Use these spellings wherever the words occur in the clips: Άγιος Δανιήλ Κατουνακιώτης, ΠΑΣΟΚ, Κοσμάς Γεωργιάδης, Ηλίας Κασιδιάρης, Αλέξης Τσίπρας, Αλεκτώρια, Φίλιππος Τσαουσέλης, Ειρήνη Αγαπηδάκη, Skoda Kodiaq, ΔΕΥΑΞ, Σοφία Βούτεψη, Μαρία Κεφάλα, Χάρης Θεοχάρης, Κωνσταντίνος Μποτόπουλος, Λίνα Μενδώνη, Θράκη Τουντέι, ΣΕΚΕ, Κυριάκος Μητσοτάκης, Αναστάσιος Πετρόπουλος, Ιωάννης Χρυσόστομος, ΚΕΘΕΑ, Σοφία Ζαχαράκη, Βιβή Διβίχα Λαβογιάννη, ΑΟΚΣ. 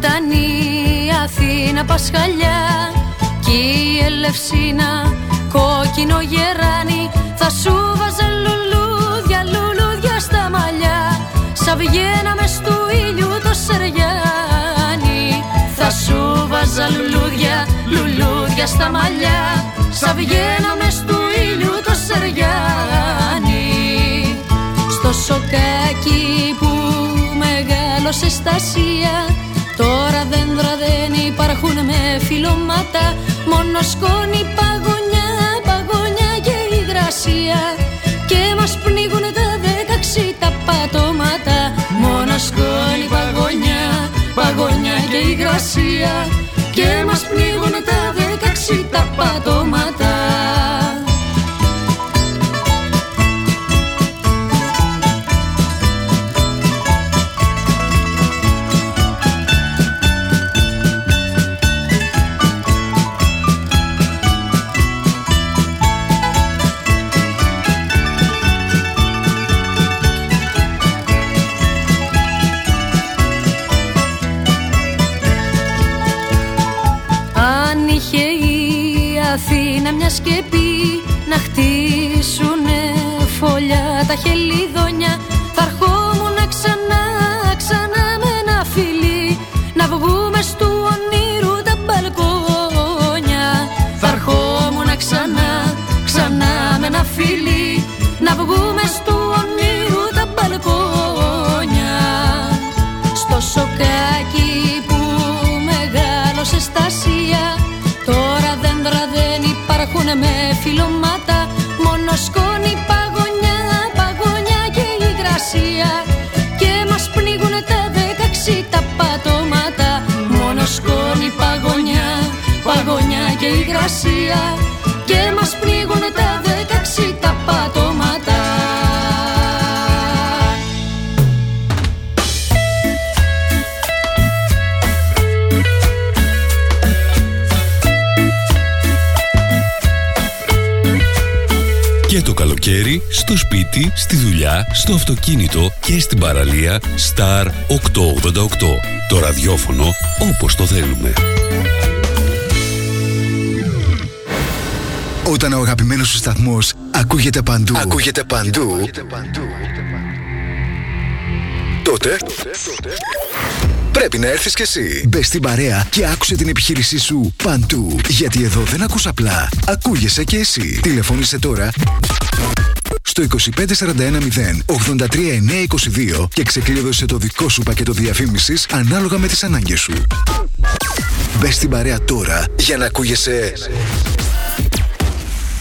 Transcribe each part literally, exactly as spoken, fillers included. Κατάνη, Αθήνα, Πασχαλιά κι η Ελευσίνα, κόκκινο γεράνι. Θα σου βάζα λουλούδια, λουλούδια στα μαλλιά. Σα βγαίναμε στου ήλιου το Σεργιάνι. Θα σου βάζα λουλούδια, λουλούδια στα μαλλιά. Σα βγαίναμε στου ήλιου το Σεργιάνι. Στο σοκάκι που μεγάλωσε στα Ασία, τώρα δέντρα δεν υπάρχουν με φιλώματα. Μόνο σκόνη, παγωνιά, παγωνιά και υγρασία. Και μας πνίγουν τα δέκαξη τα πατώματα. Μόνο σκόνη, παγωνιά, παγωνιά και υγρασία. Και μας πνίγουν τα δέκαξη τα πατώματα. Αθήνα μια σκεπή να χτίσουνε φωλιά τα χελιδόνια. Θα αρχόμουν ξανά, ξανά με ένα φιλί. Να βγούμε στου ονείρου τα μπαλκόνια. Θα αρχόμουν ξανά, ξανά με ένα φιλί. Να βγούμε στου ονείρου τα μπαλκόνια. Στο σοκάκι που μεγάλωσε στα Ασία, τώρα δέντρα δεν υπάρχουν με φιλώματα. Μόνο σκόνη, παγωνιά, παγωνιά και υγρασία. Και μας πνίγουν τα δέκαξη τα πατώματα. Μόνο σκόνη, παγωνιά, παγωνιά και υγρασία. Και μας πνίγουν τα δέκαξη τα πατώματα. Για το καλοκαίρι, στο σπίτι, στη δουλειά, στο αυτοκίνητο και στην παραλία, Star οκτακόσια ογδόντα οκτώ. Το ραδιόφωνο όπως το θέλουμε. Όταν ο αγαπημένος σου σταθμός ακούγεται παντού, ακούγεται παντού, ακούγεται παντού, τότε, τότε, τότε πρέπει να έρθεις κι εσύ. Μπες στην παρέα και άκουσε την επιχείρησή σου παντού. Γιατί εδώ δεν ακούς απλά. Ακούγεσαι κι εσύ. Τηλεφώνησε τώρα στο δύο πέντε τέσσερα ένα μηδέν ογδόντα τρία εννιακόσια είκοσι δύο και ξεκλείδωσε το δικό σου πακέτο διαφήμισης ανάλογα με τις ανάγκες σου. Μπες στην παρέα τώρα για να ακούγεσαι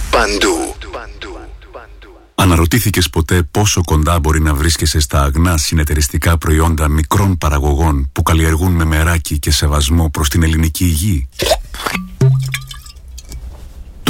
παντού. Αναρωτήθηκες ποτέ πόσο κοντά μπορεί να βρίσκεσαι στα αγνά συνεταιριστικά προϊόντα μικρών παραγωγών που καλλιεργούν με μεράκι και σεβασμό προς την ελληνική γη?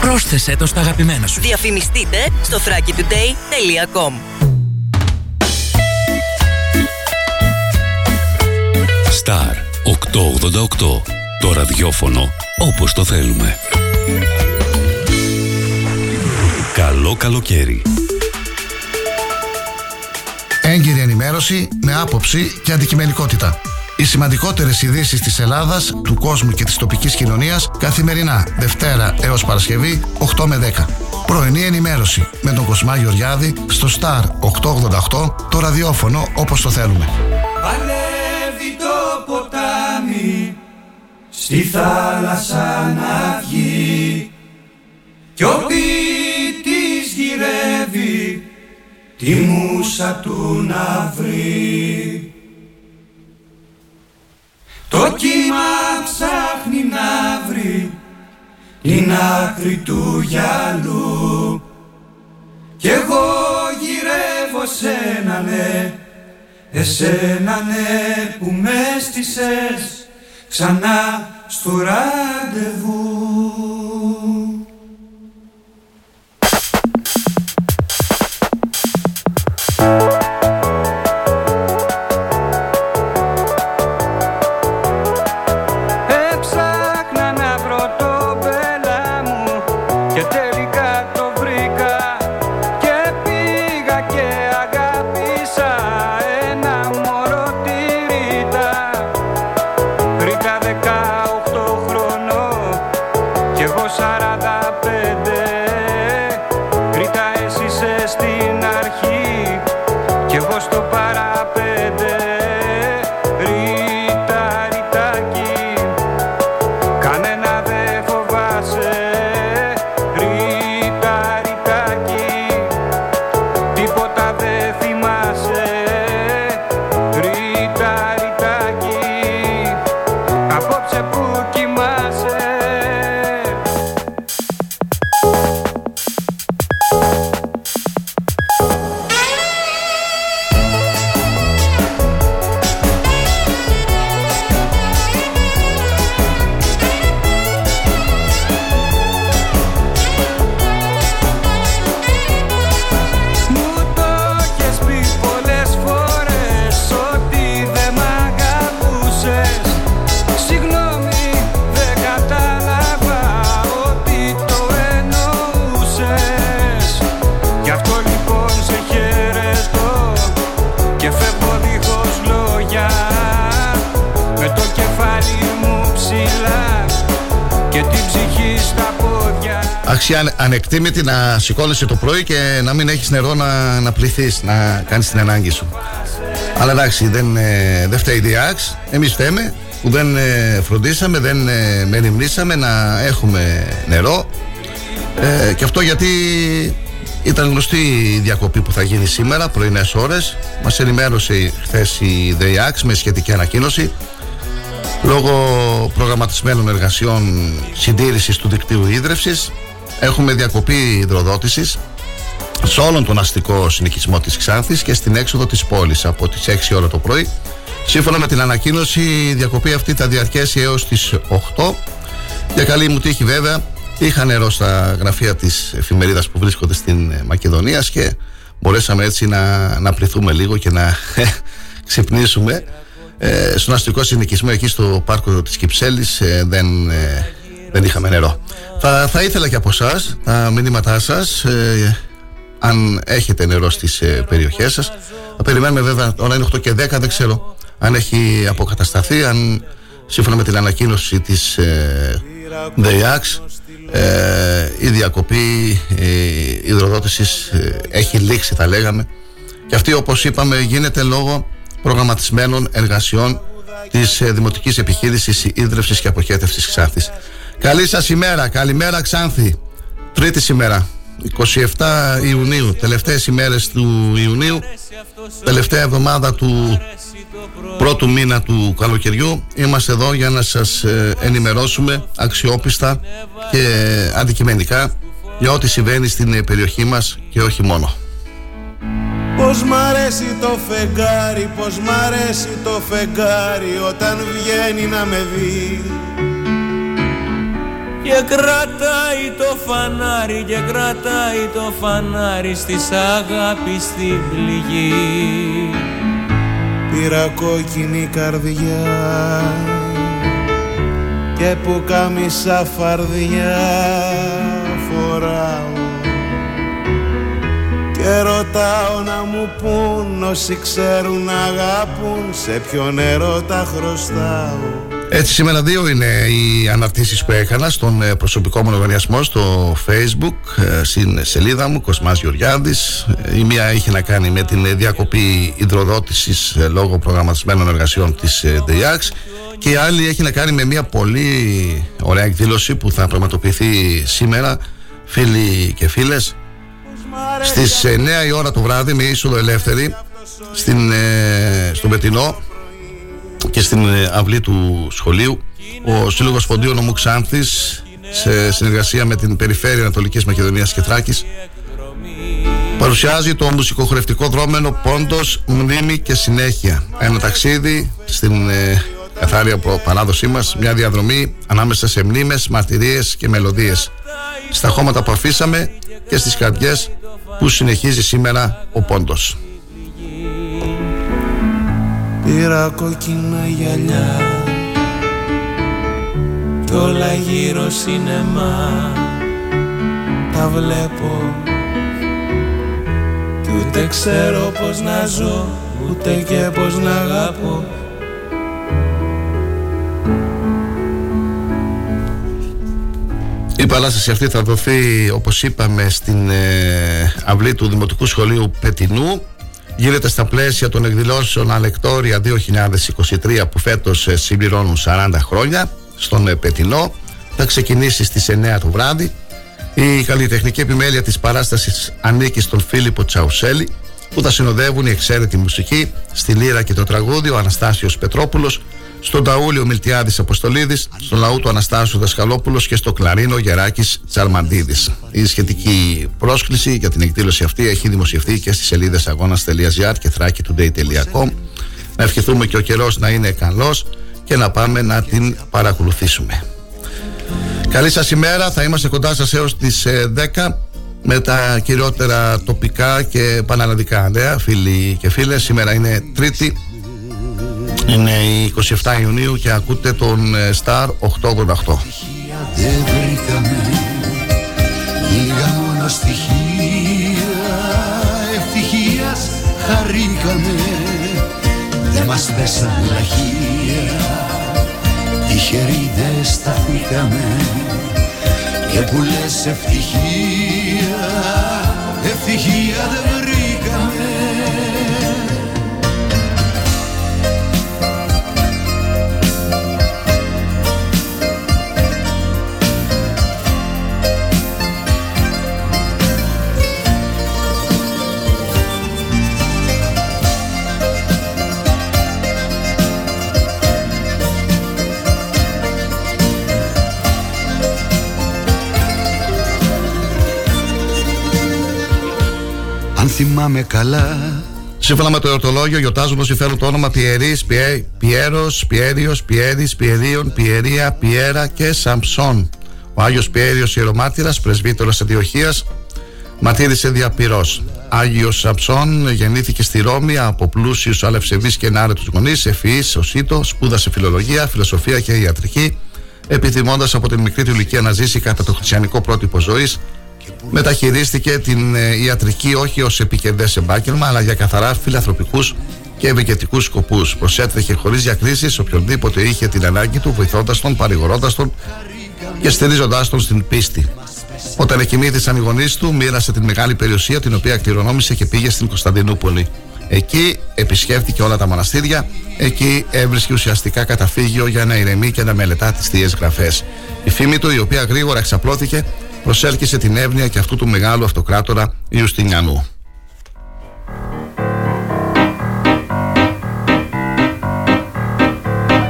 Πρόσθεσέ το στα αγαπημένα σου. Διαφημιστείτε στο θράκη τουντέι τελεία κομ. Star οκτακόσια ογδόντα οκτώ. Το ραδιόφωνο όπως το θέλουμε. Καλό καλοκαίρι. Έγκυρη ενημέρωση με άποψη και αντικειμενικότητα. Οι σημαντικότερες ειδήσεις της Ελλάδας, του κόσμου και της τοπικής κοινωνίας καθημερινά, Δευτέρα έως Παρασκευή, οκτώ με δέκα. Πρωινή ενημέρωση με τον Κοσμά Γεωργιάδη στο Star οκτακόσια ογδόντα οκτώ, το ραδιόφωνο όπως το θέλουμε. Παλεύει το ποτάμι στη θάλασσα να βγει κι ο ποιητής γυρεύει τη μούσα του να βρει. Το κύμα ψάχνει να βρει την άκρη του γυαλού κι εγώ γυρεύω σένα ναι, εσένα ναι που με έστησες ξανά στο ραντεβού. Έψαχνα να βρω το μπελά μου και τελικά το βρήκα και πήγα και αγάπησα ένα μωρό τυρίτα. Βρήκα δεκαοκτώ χρονό κι εγώ σαράντα πέντε. Βρήκα εσύ είσαι στην αρχή κι εγώ στο παραπέντε. Ρίτα, ριτάκι, κανένα δε φοβάσαι. Ρίτα, ριτάκι, τίποτα δε θυμάσαι. Ρίτα, ριτάκι, απόψε που κοιμάσαι. Ανεκτήμητη να σηκώνεσαι το πρωί και να μην έχεις νερό να, να πληθείς, να κάνεις την ανάγκη σου. Αλλά εντάξει, δεν, ε, δεν φταίει η ΔΕΥΑΞ. Εμείς φταίμε που δεν ε, φροντίσαμε, δεν ε, μεριμνήσαμε να έχουμε νερό. Ε, και αυτό γιατί ήταν γνωστή η διακοπή που θα γίνει σήμερα, πρωινές ώρες. Μας ενημέρωσε χθες η ΔΕΥΑΞ με σχετική ανακοίνωση. Λόγω προγραμματισμένων εργασιών συντήρησης του δικτύου ίδρευσης, έχουμε διακοπή υδροδότησης σε όλον τον αστικό συνοικισμό της Ξάνθης και στην έξοδο της πόλης από τις έξι ώρα το πρωί. Σύμφωνα με την ανακοίνωση, η διακοπή αυτή θα διαρκέσει έως τις οκτώ. Για καλή μου τύχη, βέβαια, είχα νερό στα γραφεία της εφημερίδας που βρίσκονται στην Μακεδονία και μπορέσαμε έτσι να, να πληθούμε λίγο και να ξυπνήσουμε. Ε, στον αστικό συνοικισμό, εκεί στο πάρκο της Κυψέλης, ε, δεν... Ε, δεν είχαμε νερό. Θα, θα ήθελα και από εσάς τα μηνύματά σας, ε, αν έχετε νερό στις ε, περιοχές σας. Θα περιμένουμε βέβαια, ώρα είναι οκτώ και δέκα, δεν ξέρω αν έχει αποκατασταθεί, αν σύμφωνα με την ανακοίνωση της ε, ΔΕΥΑΞ ε, η διακοπή ε, υδροδότησης ε, έχει λήξει, θα λέγαμε. Και αυτή, όπως είπαμε, γίνεται λόγω προγραμματισμένων εργασιών της ε, Δημοτικής Επιχείρησης Ίδρευσης και Αποχέτευσης Ξάνθης. Καλή σας ημέρα, καλημέρα Ξάνθη. Τρίτη σήμερα, εικοστή εβδόμη Ιουνίου, τελευταίες ημέρες του Ιουνίου, τελευταία εβδομάδα του πρώτου μήνα του καλοκαιριού. Είμαστε εδώ για να σας ενημερώσουμε αξιόπιστα και αντικειμενικά για ό,τι συμβαίνει στην περιοχή μας και όχι μόνο. Πως μ' αρέσει το φεγγάρι, πως μ' αρέσει το φεγγάρι όταν βγαίνει να με δει. Και κρατάει το φανάρι, και κρατάει το φανάρι στις αγάπη στη πληγή. Πήρα κόκκινη καρδιά και που κάμισα φαρδιά φοράω και ρωτάω να μου πουν όσοι ξέρουν να αγαπούν σε ποιο νερό τα χρωστάω. Έτσι σήμερα δύο είναι οι αναρτήσεις που έκανα στον προσωπικό μου λογαριασμό στο Facebook, στην σελίδα μου Κοσμάς Γεωργιάδης. Η μία είχε να κάνει με την διακοπή υδροδότησης λόγω προγραμματισμένων εργασιών της ΔΕΥΑΞ και η άλλη έχει να κάνει με μια πολύ ωραία εκδήλωση που θα πραγματοποιηθεί σήμερα, φίλοι και φίλες, στις εννιά η ώρα το βράδυ με είσοδο ελεύθερη στην, ε, στο Πετεινό και στην ε, αυλή του σχολείου. Ο Σύλλογος Ποντίου Νομού Ξάνθης, σε συνεργασία με την Περιφέρεια Ανατολικής Μακεδονίας και Θράκης, παρουσιάζει το μουσικοχρευτικό δρόμενο Πόντος, Μνήμη και Συνέχεια. Ένα ταξίδι στην ε, καθάρια παράδοσή μας, μια διαδρομή ανάμεσα σε μνήμες, μαρτυρίες και μελωδίες. Στα χώματα που αφήσαμε και στις καρδιές που συνεχίζει σήμερα ο Πόντος. Πήρα κόκκινα γυαλιά, όλα γύρω σινεμά, τα βλέπω κι ούτε ξέρω πως να ζω, ούτε και πως να αγαπώ. Η παράσταση αυτή θα δοθεί, όπως είπαμε, στην ε, αυλή του Δημοτικού Σχολείου Πετεινού. Γίνεται στα πλαίσια των εκδηλώσεων Αλεκτώρια δύο χιλιάδες είκοσι τρία, που φέτος συμπληρώνουν σαράντα χρόνια στον Πετεινό. Θα ξεκινήσει στις εννιά το βράδυ. Η καλλιτεχνική επιμέλεια της παράστασης ανήκει στον Φίλιππο Τσαουσέλη, που θα συνοδεύουν η εξαίρετη μουσική, στη λύρα και το τραγούδι ο Αναστάσιος Πετρόπουλος, στον ταούλι ο Μιλτιάδης Αποστολίδης, στον λαού του Αναστάσιου Δασκαλόπουλος και στο κλαρίνο ο Γεράκης Τσαρμαντίδης. Η σχετική πρόσκληση για την εκδήλωση αυτή έχει δημοσιευθεί και στις σελίδες αγώνας τελεία τζι άρ και θράκη τουντέι τελεία κομ. Να ευχηθούμε και ο καιρός να είναι καλός και να πάμε να την παρακολουθήσουμε. Καλή σας ημέρα, θα είμαστε κοντά σας έως τις δέκα με τα κυριότερα τοπικά και πανελλαδικά νέα. Φίλοι και φίλες, σήμερα είναι Τρίτη, είναι η εικοστή εβδόμη Ιουνίου και ακούτε τον Star ογδόντα οκτώ. Δεν βρήκαμε λίγα μόνο στοιχεία ευτυχίας, χαρήκαμε, δεν μας πέσαν λαχεία, τυχεροί δεν σταθήκαμε, και που λες ευτυχία, ευτυχία δεν βρήκαμε. Θυμάμαι καλά. Σύμφωνα με το εορτολόγιο, γιορτάζουμε όσοι φέρουν το όνομα Πιερής, Πιέ, Πιέρος, Πιέριος, Πιέρης, Πιερίων, Πιερία, Πιέρα και Σαμψόν. Ο Άγιος Πιέριος ιερομάρτυρας, πρεσβύτερος Αντιοχίας, μαρτύρησε δια πυρός. Άγιος Σαμψόν γεννήθηκε στη Ρώμη από πλούσιους αλευσεβείς και ενάρετους γονείς, ευφυής, οσίτο, σπούδασε φιλολογία, φιλοσοφία και ιατρική, επιθυμώντας από την μικρή του ηλικία να ζήσει κατά το χριστιανικό πρότυπο ζωής. Μεταχειρίστηκε την ιατρική όχι ως επικερδές επάγγελμα, αλλά για καθαρά φιλανθρωπικούς και ευεργετικούς σκοπούς. Προσέτρεχε χωρίς διακρίσεις οποιονδήποτε είχε την ανάγκη του, βοηθώντας τον, παρηγορώντας τον και στηρίζοντάς τον στην πίστη. Όταν εκοιμήθησαν οι γονείς του, μοίρασε την μεγάλη περιουσία την οποία κληρονόμησε και πήγε στην Κωνσταντινούπολη. Εκεί επισκέφθηκε όλα τα μοναστήρια, εκεί έβρισκε ουσιαστικά καταφύγιο για να ηρεμεί και να μελετά τις θείες γραφές. Η φήμη του, η οποία γρήγορα εξαπλώθηκε, προσέλκυσε την εύνοια και αυτού του μεγάλου αυτοκράτορα Ιουστινιανού.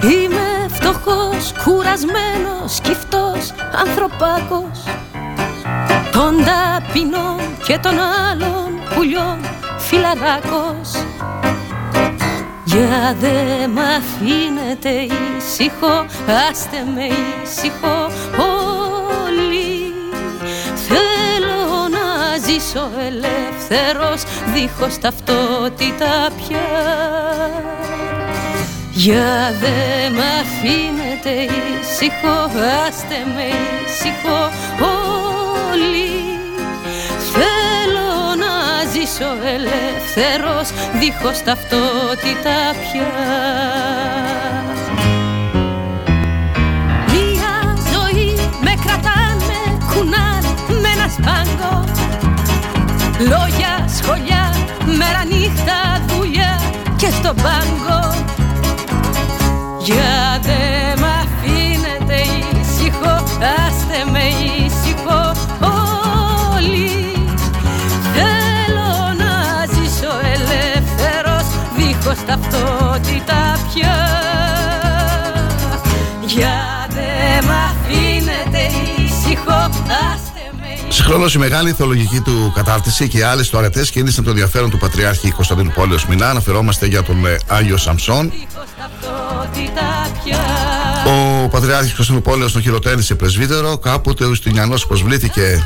Είμαι φτωχός, κουρασμένος, σκυφτός, ανθρωπάκος των ταπεινών και των άλλων πουλιών φιλαράκος. Για δε μ' αφήνετε ήσυχο, άστε με ήσυχο. Ζήσω ελεύθερος, δίχως ταυτότητα πια. Για δε μ' αφήνετε ήσυχο, άστε με ήσυχο όλοι. Θέλω να ζήσω ελεύθερος, δίχως ταυτότητα πια. Μια ζωή με κρατάνε, κουνάνε με ένα σπάγκο. Λόγια, σχολιά, μέρα νύχτα, δουλειά και στον πάγκο. Για δε μ' αφήνετε ήσυχο, άστε με ήσυχο όλοι. Συγχρόνως η μεγάλη θεολογική του κατάρτιση και οι άλλες του αρετές κίνησαν το ενδιαφέρον του Πατριάρχη Κωνσταντινουπόλεως. Μιλά, αναφερόμαστε για τον Άγιο Σαμσόν. Ο Πατριάρχης Κωνσταντινουπόλεως τον χειροτένησε πρεσβύτερο. Κάποτε ο Ιουστινιανός προσβλήθηκε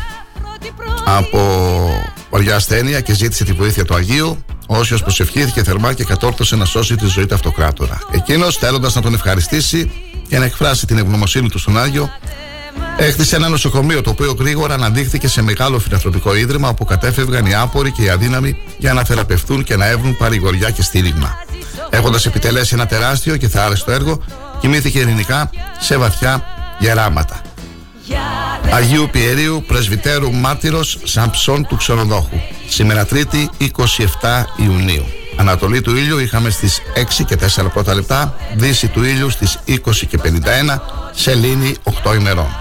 από βαριά ασθένεια και ζήτησε τη βοήθεια του Αγίου. Ο Όσιος προσευχήθηκε θερμά και κατόρθωσε να σώσει τη ζωή του αυτοκράτορα. Εκείνος, θέλοντας να τον ευχαριστήσει και να εκφράσει την ευγνωμοσύνη του στον Άγιο, έκτισε ένα νοσοκομείο, το οποίο γρήγορα αναδείχθηκε σε μεγάλο φιλανθρωπικό ίδρυμα όπου κατέφευγαν οι άποροι και οι αδύναμοι για να θεραπευτούν και να έβρουν παρηγοριά και στήριγμα. Έχοντας επιτελέσει ένα τεράστιο και θάρρεστο έργο, κοιμήθηκε ειρηνικά σε βαθιά γεράματα. Αγίου Πιερίου Πρεσβυτέρου Μάρτυρος Σαμψών του Ξενοδόχου. Σήμερα Τρίτη εικοστή εβδόμη Ιουνίου. Ανατολή του ήλιου είχαμε στις έξι και τέσσερα πρώτα λεπτά, δύση του ήλιου στις είκοσι και πενήντα ένα, σελήνη οκτώ ημερών.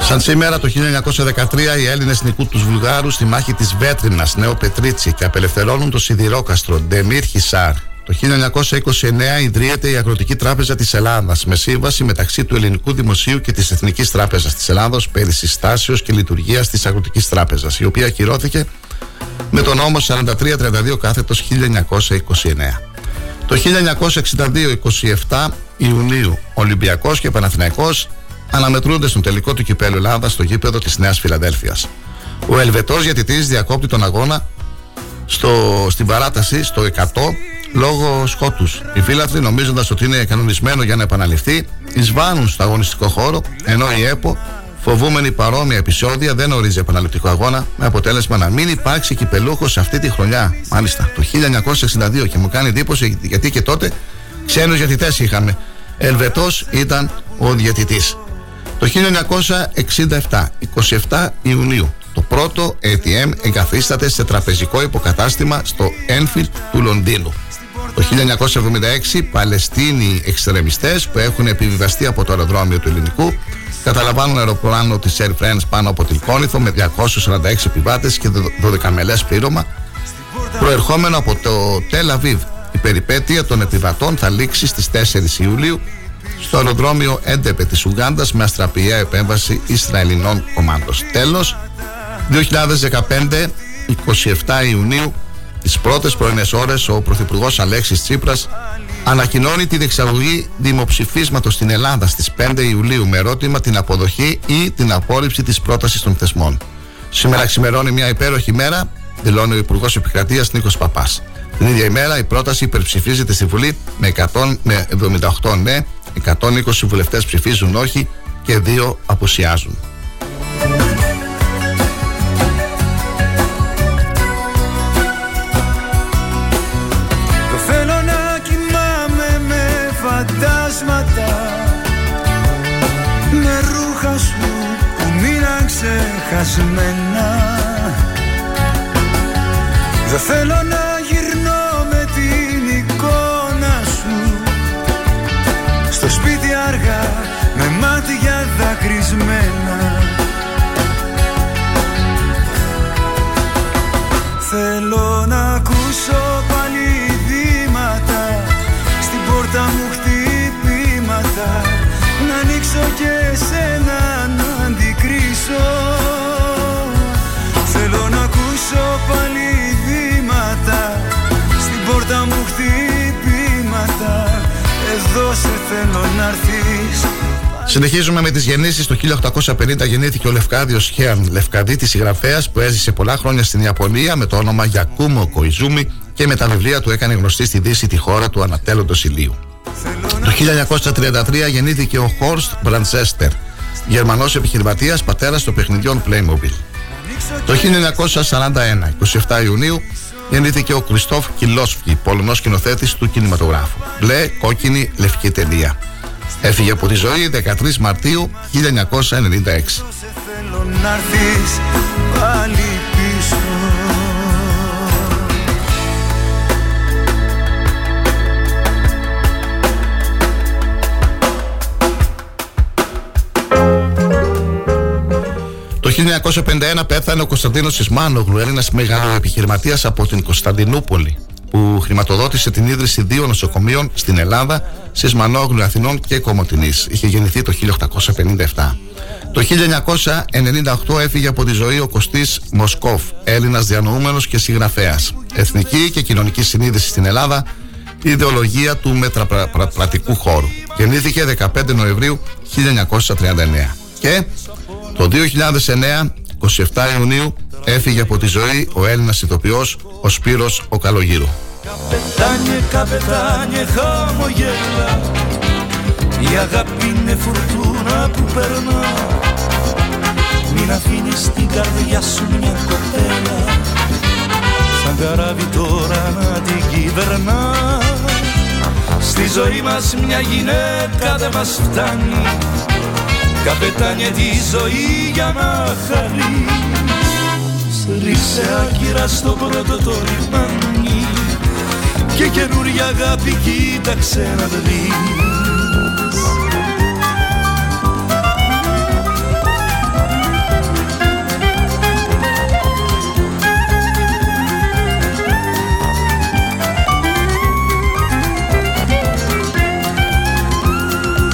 Σαν σήμερα το χίλια εννιακόσια δεκατρία οι Έλληνες νικούν τους Βουλγάρους στη μάχη της Βέτρινας, Νέο Πετρίτσι, και απελευθερώνουν το σιδηρόκαστρο Ντεμίρ Χισάρ. Το χίλια εννιακόσια είκοσι εννέα ιδρύεται η Αγροτική Τράπεζα της Ελλάδας με σύμβαση μεταξύ του Ελληνικού Δημοσίου και της Εθνικής Τράπεζας της Ελλάδος περί συστάσεως και λειτουργίας της Αγροτικής Τράπεζας, η οποία ακυρώθηκε με τον νόμο σαράντα τρία τριάντα δύο κάθετος χίλια εννιακόσια είκοσι εννέα. Το χίλια εννιακόσια εξήντα δύο εικοστή εβδόμη Ιουνίου Ολυμπιακός και Παναθηναϊκός αναμετρούνται στον τελικό του κυπέλλου Ελλάδας στο γήπεδο της Νέας Φιλαδέλφειας. Ο Ελβετός διαιτητής διακόπτει τον αγώνα στο, στην παράταση στο εκατό λόγω σκότους. Οι φίλαθλοι, νομίζοντας ότι είναι κανονισμένο για να επαναληφθεί, εισβάνουν στο αγωνιστικό χώρο, ενώ η ΕΠΟ, φοβούμενη παρόμοια επεισόδια, δεν ορίζει επαναληπτικό αγώνα, με αποτέλεσμα να μην υπάρξει κυπελούχος αυτή τη χρονιά. Μάλιστα το χίλια εννιακόσια εξήντα δύο, και μου κάνει εντύπωση γιατί και τότε ξένους διαιτητές είχαμε. Ελβετός ήταν ο διαιτητής. Το χίλια εννιακόσια εξήντα επτά, εικοστή εβδόμη Ιουνίου, το πρώτο έι τι εμ εγκαθίσταται σε τραπεζικό υποκατάστημα στο Ένφιλντ του Λονδίνου. Το χίλια εννιακόσια εβδομήντα έξι, Παλαιστίνοι εξτρεμιστές που έχουν επιβιβαστεί από το αεροδρόμιο του Ελληνικού καταλαμβάνουν αεροπλάνο της Air France πάνω από την Κόνηθο με διακόσιους σαράντα έξι επιβάτες και δωδεκαμελές πλήρωμα προερχόμενο από το Τελ Αβίβ. Η περιπέτεια των επιβατών θα λήξει στις τέσσερις Ιουλίου στο αεροδρόμιο Έντεπε της Ουγκάντας με αστραπιαία επέμβαση Ισραηλινών κομμάντος. Τέλος, δύο χιλιάδες δεκαπέντε, εικοστή εβδόμη Ιουνίου, τις πρώτες πρωινές ώρες, ο Πρωθυπουργός Αλέξης Τσίπρας ανακοινώνει τη διεξαγωγή δημοψηφίσματος στην Ελλάδα στις πέμπτη Ιουλίου με ερώτημα την αποδοχή ή την απόρριψη της πρότασης των θεσμών. Σήμερα ξημερώνει μια υπέροχη μέρα, δηλώνει ο Υπουργός Επικρατείας Νίκος Παπάς. Την ίδια ημέρα η πρόταση υπερψηφίζεται στη Βουλή με εκατόν εβδομήντα οκτώ ναι, εκατόν είκοσι βουλευτές ψηφίζουν όχι και δύο απουσιάζουν. Δεν θέλω να κοιμάμαι με φαντάσματα, με ρούχα σου που μείναν ξεχασμένα. Δεν θέλω να γυρνώ με την εικόνα σου στο σπίτι αργά με μάτια δακρυσμένα. Θέλω να ακούσω πάλι βήματα, στην πόρτα μου χτυπήματα, να ανοίξω και σένα να αντικρίσω. Θέλω να ακούσω πάλι βήματα, στην πόρτα μου χτυπήματα. Συνεχίζουμε με τις γεννήσεις. Το χίλια οκτακόσια πενήντα γεννήθηκε ο Λευκάδιος Χέαν, Λευκαδίτης συγγραφέας που έζησε πολλά χρόνια στην Ιαπωνία με το όνομα Γιακούμο Κοϊζούμι και με τα βιβλία του έκανε γνωστή στη Δύση τη χώρα του ανατέλλοντος ηλίου. Το χίλια εννιακόσια τριάντα τρία γεννήθηκε ο Χόρστ Μπραντσέστερ, Γερμανός επιχειρηματίας, πατέρας των παιχνιδιών Playmobil. Το χίλια εννιακόσια σαράντα ένα, είκοσι εφτά Ιουνίου, γεννήθηκε ο Κριστόφ Κιλόσκι, Πολωνός σκηνοθέτης του κινηματογράφου. Μπλε, κόκκινη, λευκή τελεία. Έφυγε από τη ζωή δεκατρείς Μαρτίου χίλια εννιακόσια ενενήντα έξι. Το χίλια εννιακόσια πενήντα ένα πέθανε ο Κωνσταντίνος Σισμάνογλου, Έλληνας μεγαλοεπιχειρηματίας από την Κωνσταντινούπολη, που χρηματοδότησε την ίδρυση δύο νοσοκομείων στην Ελλάδα, Σισμανόγλου Αθηνών και Κομοτηνής. Είχε γεννηθεί το χίλια οκτακόσια πενήντα επτά. Το χίλια εννιακόσια ενενήντα οκτώ έφυγε από τη ζωή ο Κωστής Μοσκόφ, Έλληνας διανοούμενος και συγγραφέας. Εθνική και κοινωνική συνείδηση στην Ελλάδα, η ιδεολογία του μετραπρατικού χώρου. Γεννήθηκε δεκαπέντε Νοεμβρίου χίλια εννιακόσια τριάντα εννέα. Και το δύο χιλιάδες εννέα, είκοσι εφτά Ιουνίου, έφυγε από τη ζωή ο Έλληνας ηθοποιός, ο Σπύρος ο Καλογύρου. Καπετάνιε, καπετάνιε, χαμογέλα. Η αγάπη είναι φουρτούνα που περνά. Μην αφήνεις την καρδιά σου μια κοπέλα, σαν καράβι τώρα να την κυβερνά. Στη ζωή μας μια γυναίκα δεν μας φτάνει. Καπετάνιε τη ζωή για να χαρείς, ρίξε άκυρα στο πρώτο το λιμάνι και καινούρια αγάπη κοίταξε να δεις.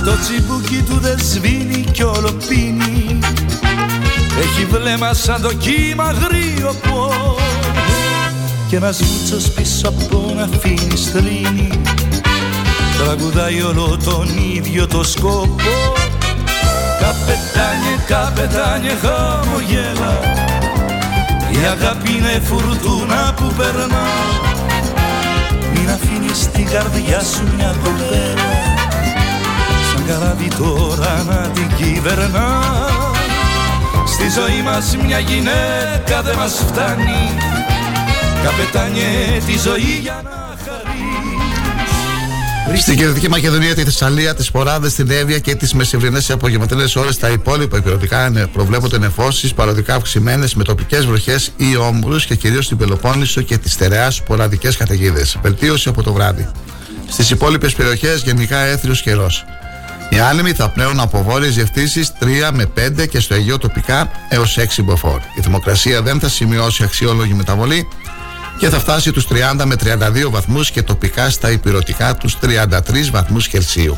Το τσιμπούκι του δεν σβήνει κι όλο πίνει, έχει βλέμμα σαν το κύμα γρήγορο πό, κι ένας μούτσος πίσω από να αφήνει στρίνει, τραγουδάει όλο τον ίδιο το σκοπό. Καπετάνιε, καπετάνιε, χαμογέλα, η αγάπη είναι φουρτούνα που περνά, μην αφήνεις την καρδιά σου μια κοπέλα, καράβι τώρα να την κυβερνά. Στη ζωή μας μια γυναίκα δεν μας φτάνει. Καπετάνιε τη ζωή για να χαρείς. Στην Κεντρική Μακεδονία, τη Θεσσαλία, τις Ποράδες, την Εύβοια και τις μεσημβρινές απογευματινές ώρες τα υπόλοιπα υπηρετικά προβλέπονται νεφώσεις, παροδικά αυξημένες με τοπικές βροχές ή όμβρους και κυρίως στην Πελοπόννησο και τη Στερεά σποραδικές καταιγίδες. Βελτίωση από το βράδυ. Στις υπόλοιπες περιοχές γενικά έθριος καιρός. Οι άνεμοι θα πνέουν από βόρειες διευθύνσεις τρία με πέντε και στο Αιγαίο τοπικά έως έξι μποφόρ. Η θερμοκρασία δεν θα σημειώσει αξιόλογη μεταβολή και θα φτάσει τους τριάντα με τριάντα δύο βαθμούς και τοπικά στα ηπειρωτικά τους τριάντα τρεις βαθμούς Κελσίου.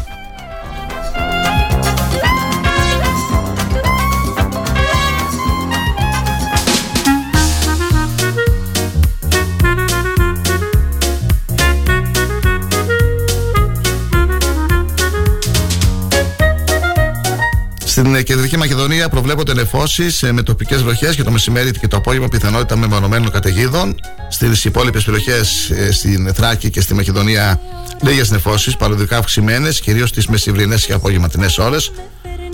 Στην Κεντρική Μακεδονία προβλέπονται νεφώσεις με τοπικές βροχές και το μεσημέρι και το απόγευμα πιθανότητα μεμονωμένων καταιγίδων. Στις υπόλοιπες περιοχές στην Θράκη και στη Μακεδονία λίγες νεφώσεις, παροδικά αυξημένες, κυρίως στις μεσημβρινές και απογευματινές ώρες.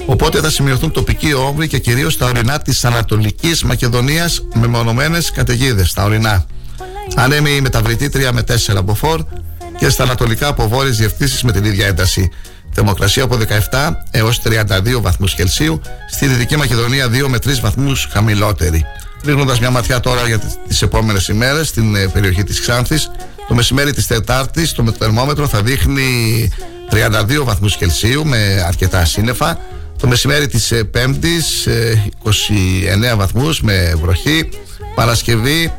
Οπότε θα σημειωθούν τοπικοί όμβροι και κυρίως στα ορεινά της Ανατολικής Μακεδονίας μεμονωμένες καταιγίδες. Στα ορεινά ανέμοι μεταβλητή τρία με τέσσερα μποφόρ και στα ανατολικά από βόρειες διευθύνσεις με την ίδια ένταση. Θερμοκρασία από δεκαεπτά έως τριάντα δύο βαθμούς Κελσίου, στη Δυτική Μακεδονία δύο με τρεις βαθμούς χαμηλότερη. Ρίχνοντας μια ματιά τώρα για τις επόμενες ημέρες στην περιοχή της Ξάνθης, το μεσημέρι της Τετάρτης το θερμόμετρο θα δείχνει τριάντα δύο βαθμούς Κελσίου με αρκετά σύννεφα. Το μεσημέρι της Πέμπτης είκοσι εννέα βαθμούς με βροχή. Παρασκευή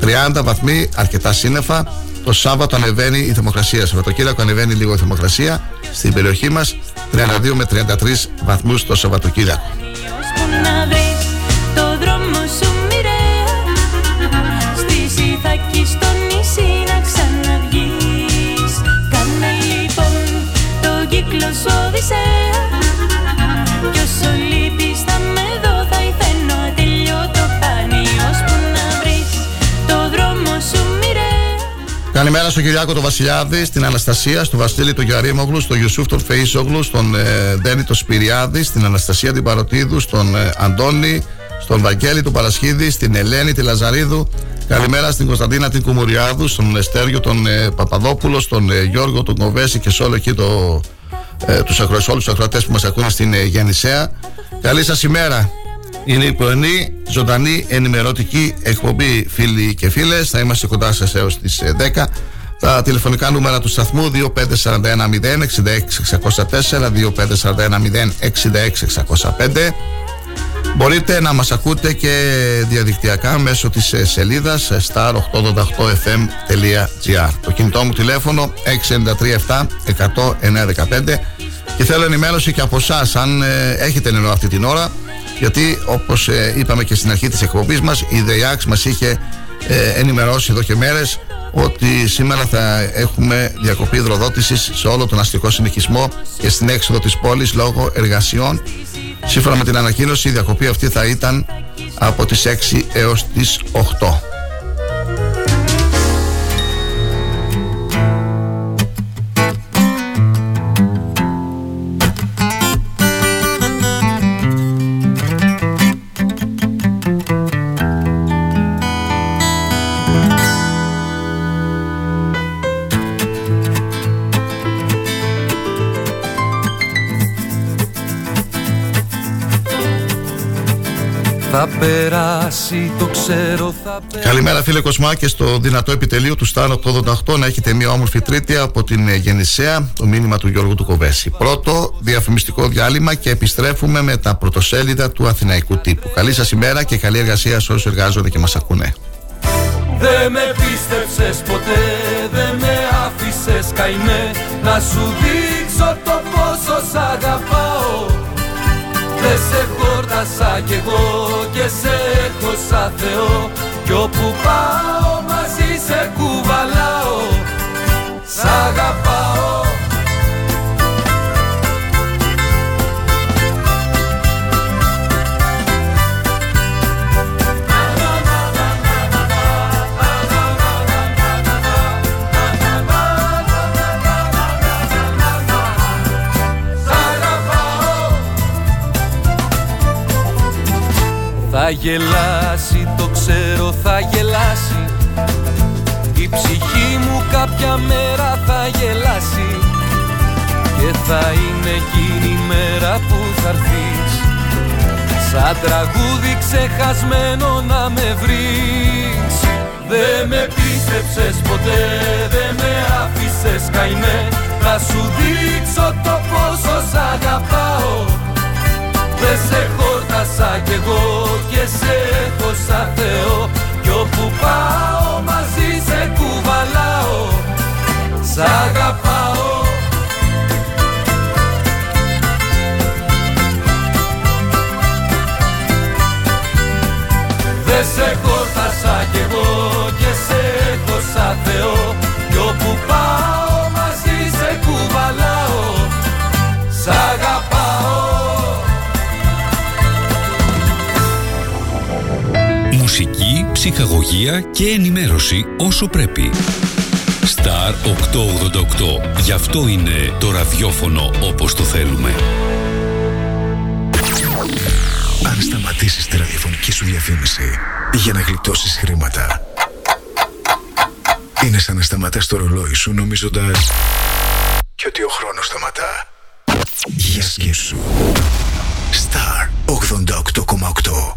τριάντα βαθμοί, αρκετά σύννεφα. Το Σάββατο ανεβαίνει η θερμοκρασία. Σαββατοκύριακο ανεβαίνει λίγο η θερμοκρασία στην περιοχή μας, τριάντα δύο με τριάντα τρεις βαθμούς το Σαββατοκύριακο. Καλημέρα στον Κυριάκο τον Βασιλιάδη, στην Αναστασία, στον Βασίλη τον Γιαρίμογλου, στον Ιουσούφ τον Φεϊσόγλου, στον ε, Δένη τον Σπυριάδη, στην Αναστασία την Παροτίδου, στον ε, Αντώνη, στον Βαγγέλη τον Παρασχίδη, στην Ελένη τη Λαζαρίδου. Καλημέρα στην Κωνσταντίνα την Κουμουριάδου, στον Εστέριο τον ε, Παπαδόπουλο, στον ε, Γιώργο τον Κοβέση και σε όλο εκεί το, ε, τους ακροατές που μας ακούνε στην ε, Γεννησέα. Καλή σας ημέρα. Είναι η πρωινή ζωντανή ενημερωτική εκπομπή, φίλοι και φίλες. Θα είμαστε κοντά σας έως τις δέκα. Τα τηλεφωνικά νούμερα του σταθμού δύο πέντε τέσσερα ένα μηδέν έξι έξι έξι τέσσερα, δύο πέντε τέσσερα ένα μηδέν έξι έξι έξι πέντε. Μπορείτε να μας ακούτε και διαδικτυακά μέσω της σελίδας σταρ οκτακόσια ογδόντα οκτώ εφ εμ τελεία τζι άρ. Το κινητό μου τηλέφωνο έξι εννιά τρία επτά ένα μηδέν εννιά ένα πέντε. Και θέλω ενημέρωση και από εσάς, αν ε, έχετε εννοώ αυτή την ώρα, γιατί όπως ε, είπαμε και στην αρχή της εκπομπής μας, η ΔΕΥΑΞ μας είχε ε, ενημερώσει εδώ και μέρες ότι σήμερα θα έχουμε διακοπή υδροδότησης σε όλο τον αστικό συνοικισμό και στην έξοδο της πόλης λόγω εργασιών. Σύμφωνα με την ανακοίνωση, η διακοπή αυτή θα ήταν από τις έξι έως τις οκτώ. Θα περάσει, το ξέρω, θα περάσει. Καλημέρα φίλε Κοσμά και στο δυνατό επιτελείο του Star ογδόντα οκτώ. Να έχετε μια όμορφη Τρίτη από την Γεννησέα. Το μήνυμα του Γιώργου του Κοβέση. Πρώτο διαφημιστικό διάλειμμα και επιστρέφουμε με τα πρωτοσέλιδα του Αθηναϊκού Τύπου. Καλή σας ημέρα και καλή εργασία σε όσους εργάζονται και μας ακούνε. Δε με πίστεψες ποτέ, δε με άφησες καημέ, να σου δείξω το πόσο σ' αγαπάω. Δε σε χόρτασα κι εγώ και σε έχω σαν Θεό, κι όπου πάω μαζί σε κουβαλάω, σ' αγαπάω. Θα γελάσει, το ξέρω, θα γελάσει, η ψυχή μου κάποια μέρα θα γελάσει, και θα είναι εκείνη η μέρα που θα έρθεις, σαν τραγούδι ξεχασμένο να με βρεις. Δε με πίστεψες ποτέ, δε με άφησες καημέ, να σου δείξω το πόσο σ' αγαπάω. Δε σε χόρτασα κι εγώ και σε έχω σαν Θεό, κι όπου πάω μαζί σε κουβαλάω, σ' αγαπάω. Δε σε χόρτασα κι εγώ και σε έχω σαν Θεό, κι όπου πάω μαζί σε κουβαλάω, σ' αγαπάω. Μουσική, ψυχαγωγία και ενημέρωση όσο πρέπει. Star οκτακόσια ογδόντα οκτώ. Γι' αυτό είναι το ραδιόφωνο όπως το θέλουμε. Αν σταματήσεις τη ραδιοφωνική σου διαφήμιση για να γλιτώσεις χρήματα, είναι σαν να σταματάς το ρολόι σου νομίζοντας και ότι ο χρόνος σταματά. Γεια σκέψου. Star ογδόντα οκτώ κόμμα οκτώ.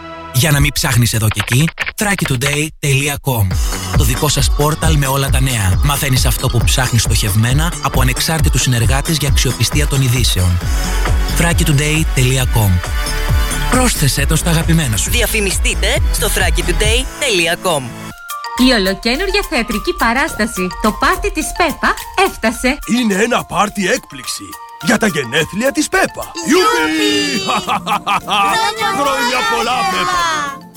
Για να μην ψάχνεις εδώ και εκεί, θράκη τουντέι τελεία κομ. Το δικό σας πόρταλ με όλα τα νέα. Μαθαίνεις αυτό που ψάχνεις στοχευμένα από ανεξάρτητους συνεργάτες για αξιοπιστία των ειδήσεων. θράκη τουντέι τελεία κομ. Πρόσθεσέ το στα αγαπημένα σου. Διαφημιστείτε στο θράκη τουντέι τελεία κομ. Η ολοκένουργια θεατρική παράσταση «Το πάρτι της Πέπα» έφτασε. Είναι ένα πάρτι έκπληξη για τα γενέθλια της Πέπα. Γιούπι! Χρόνια πολλά, Πέπα!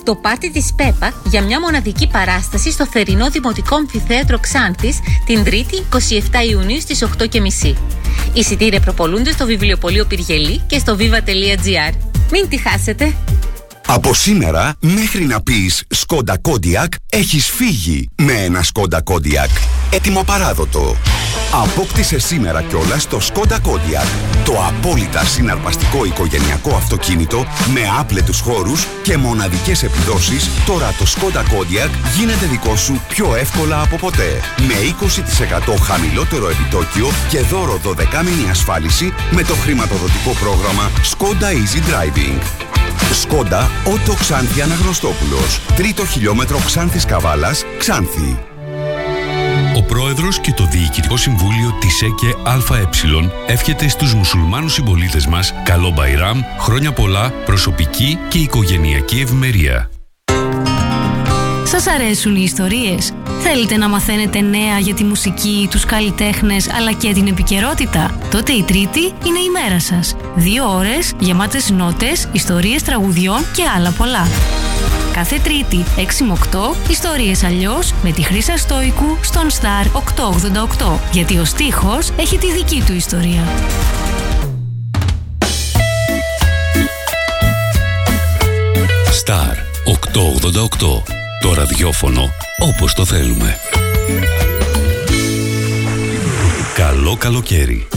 το πάρτι της Πέπα για μια μοναδική παράσταση στο θερινό Δημοτικό Αμφιθέατρο Ξάνθης την Τρίτη, εικοστή εβδόμη Ιουνίου στις οκτώ και μισή. Εισιτήρια προπολούνται στο βιβλιοπωλείο Πυργελή και στο viva τελεία gr. Μην τη χάσετε! Από σήμερα, μέχρι να πεις Skoda Kodiaq, έχεις φύγει με ένα Skoda Kodiaq. Έτοιμο παράδοτο. Απόκτησε σήμερα κιόλας το Skoda Kodiaq. Το απόλυτα συναρπαστικό οικογενειακό αυτοκίνητο με άπλετους χώρους και μοναδικές επιδόσεις. Τώρα το Skoda Kodiaq γίνεται δικό σου πιο εύκολα από ποτέ. Με είκοσι τοις εκατό χαμηλότερο επιτόκιο και δώρο δώδεκα μήνη ασφάλιση με το χρηματοδοτικό πρόγραμμα Skoda Easy Driving. Σκόντα, Ότο Ξάνθη Αναγνωστόπουλος. Τρίτο χιλιόμετρο Ξάνθης Καβάλας, Ξάνθη. Ο πρόεδρος και το Διοικητικό Συμβούλιο της ΣΕΚΕ ΑΕ εύχεται στους μουσουλμάνους συμπολίτες μας καλό Μπαϊράμ, χρόνια πολλά, προσωπική και οικογενειακή ευμερία. Σας αρέσουν οι ιστορίες? Θέλετε να μαθαίνετε νέα για τη μουσική, τους καλλιτέχνες αλλά και την επικαιρότητα? Τότε η Τρίτη είναι η μέρα σας. Δύο ώρες γεμάτες νότες, ιστορίες τραγουδιών και άλλα πολλά. Κάθε Τρίτη, έξι με οκτώ, ιστορίες αλλιώς με τη Χρύσα Στόικου στον Star οκτακόσια ογδόντα οκτώ. Γιατί ο στίχος έχει τη δική του ιστορία. Star οκτακόσια ογδόντα οκτώ. Το ραδιόφωνο όπως το θέλουμε. Καλό καλοκαίρι.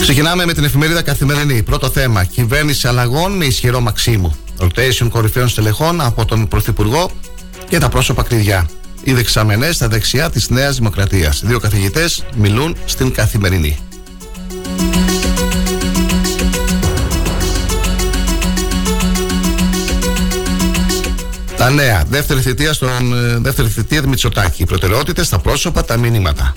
Ξεκινάμε με την εφημερίδα Καθημερινή. Πρώτο θέμα: κυβέρνηση αλλαγών με ισχυρό Μαξίμου. Rotation κορυφαίων στελεχών από τον Πρωθυπουργό και τα πρόσωπα κλειδιά. Οι δεξαμενές στα δεξιά της Νέας Δημοκρατίας. Δύο καθηγητές μιλούν στην Καθημερινή. Τα νέα. Δεύτερη θητεία στον δεύτερη θητεία Μητσοτάκη. Οι προτεραιότητες, τα πρόσωπα, τα μηνύματα.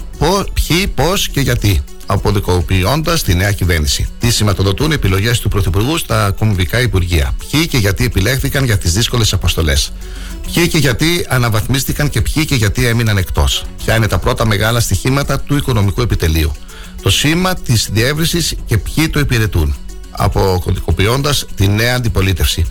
Ποιοι, πώς και γιατί. Αποδικοποιώντας τη νέα κυβέρνηση. Τι σηματοδοτούν οι επιλογές του Πρωθυπουργού στα κομβικά υπουργεία. Ποιοι και γιατί επιλέχθηκαν για τις δύσκολες αποστολές. Ποιοι και γιατί αναβαθμίστηκαν και ποιοι και γιατί έμειναν εκτός. Ποια είναι τα πρώτα μεγάλα στοιχήματα του οικονομικού επιτελείου. Το σήμα της διεύρυνσης και ποιοι το υπηρετούν. Αποκωδικοποιώντας τη νέα αντιπολίτευση.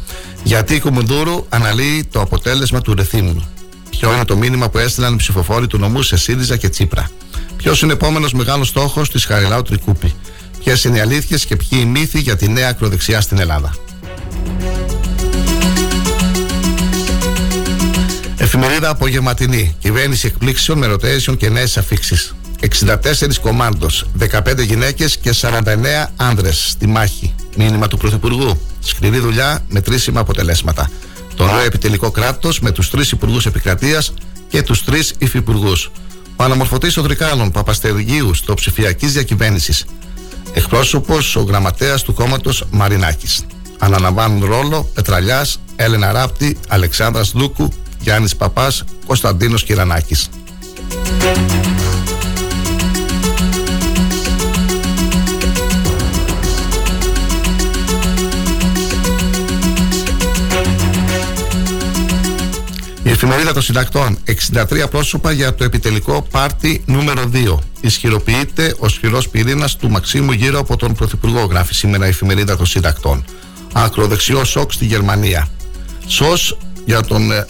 Γιατί η Κουμουνδούρου αναλύει το αποτέλεσμα του Ρεθύμνου. Ποιο είναι το μήνυμα που έστειλαν οι ψηφοφόροι του νομού σε ΣΥΡΙΖΑ και Τσίπρα. Ποιος είναι ο επόμενος μεγάλος στόχος της Χαριλάου Τρικούπη. Ποιες είναι οι αλήθειες και ποιοι οι μύθοι για τη νέα ακροδεξιά στην Ελλάδα. Εφημερίδα απογευματινή. Κυβέρνηση εκπλήξεων, μεροτέησεων και νέες αφίξεις. εξήντα τέσσερα κομμάντος, δεκαπέντε γυναίκες και σαράντα εννέα άνδρες στη μάχη. Μήνυμα του Πρωθυπουργού. Σκληρή δουλειά με τρίσιμα αποτελέσματα. Το νέο επιτελικό κράτος με τους τρεις υπουργούς επικρατείας και τους τρεις υφυπουργούς. Ο αναμορφωτής των Τρικάλων Παπαστεργίου στο ψηφιακής διακυβέρνησης. Εκπρόσωπος ο γραμματέας του κόμματος Μαρινάκης. Αναλαμβάνουν ρόλο Πετραλιάς, Έλενα Ράπτη, Αλεξάνδρας Λούκου, Γιάννης Παπάς, Κωνσταντίνος Κυρανάκης. Εφημερίδα των συντακτών, εξήντα τρία πρόσωπα για το επιτελικό πάρτι νούμερο δύο. Ισχυροποιείται ο σκληρός πυρήνας του Μαξίμου γύρω από τον Πρωθυπουργό, γράφει σήμερα η εφημερίδα των συντακτών. Ακροδεξιό σοκ στη Γερμανία. Σος για τον ε,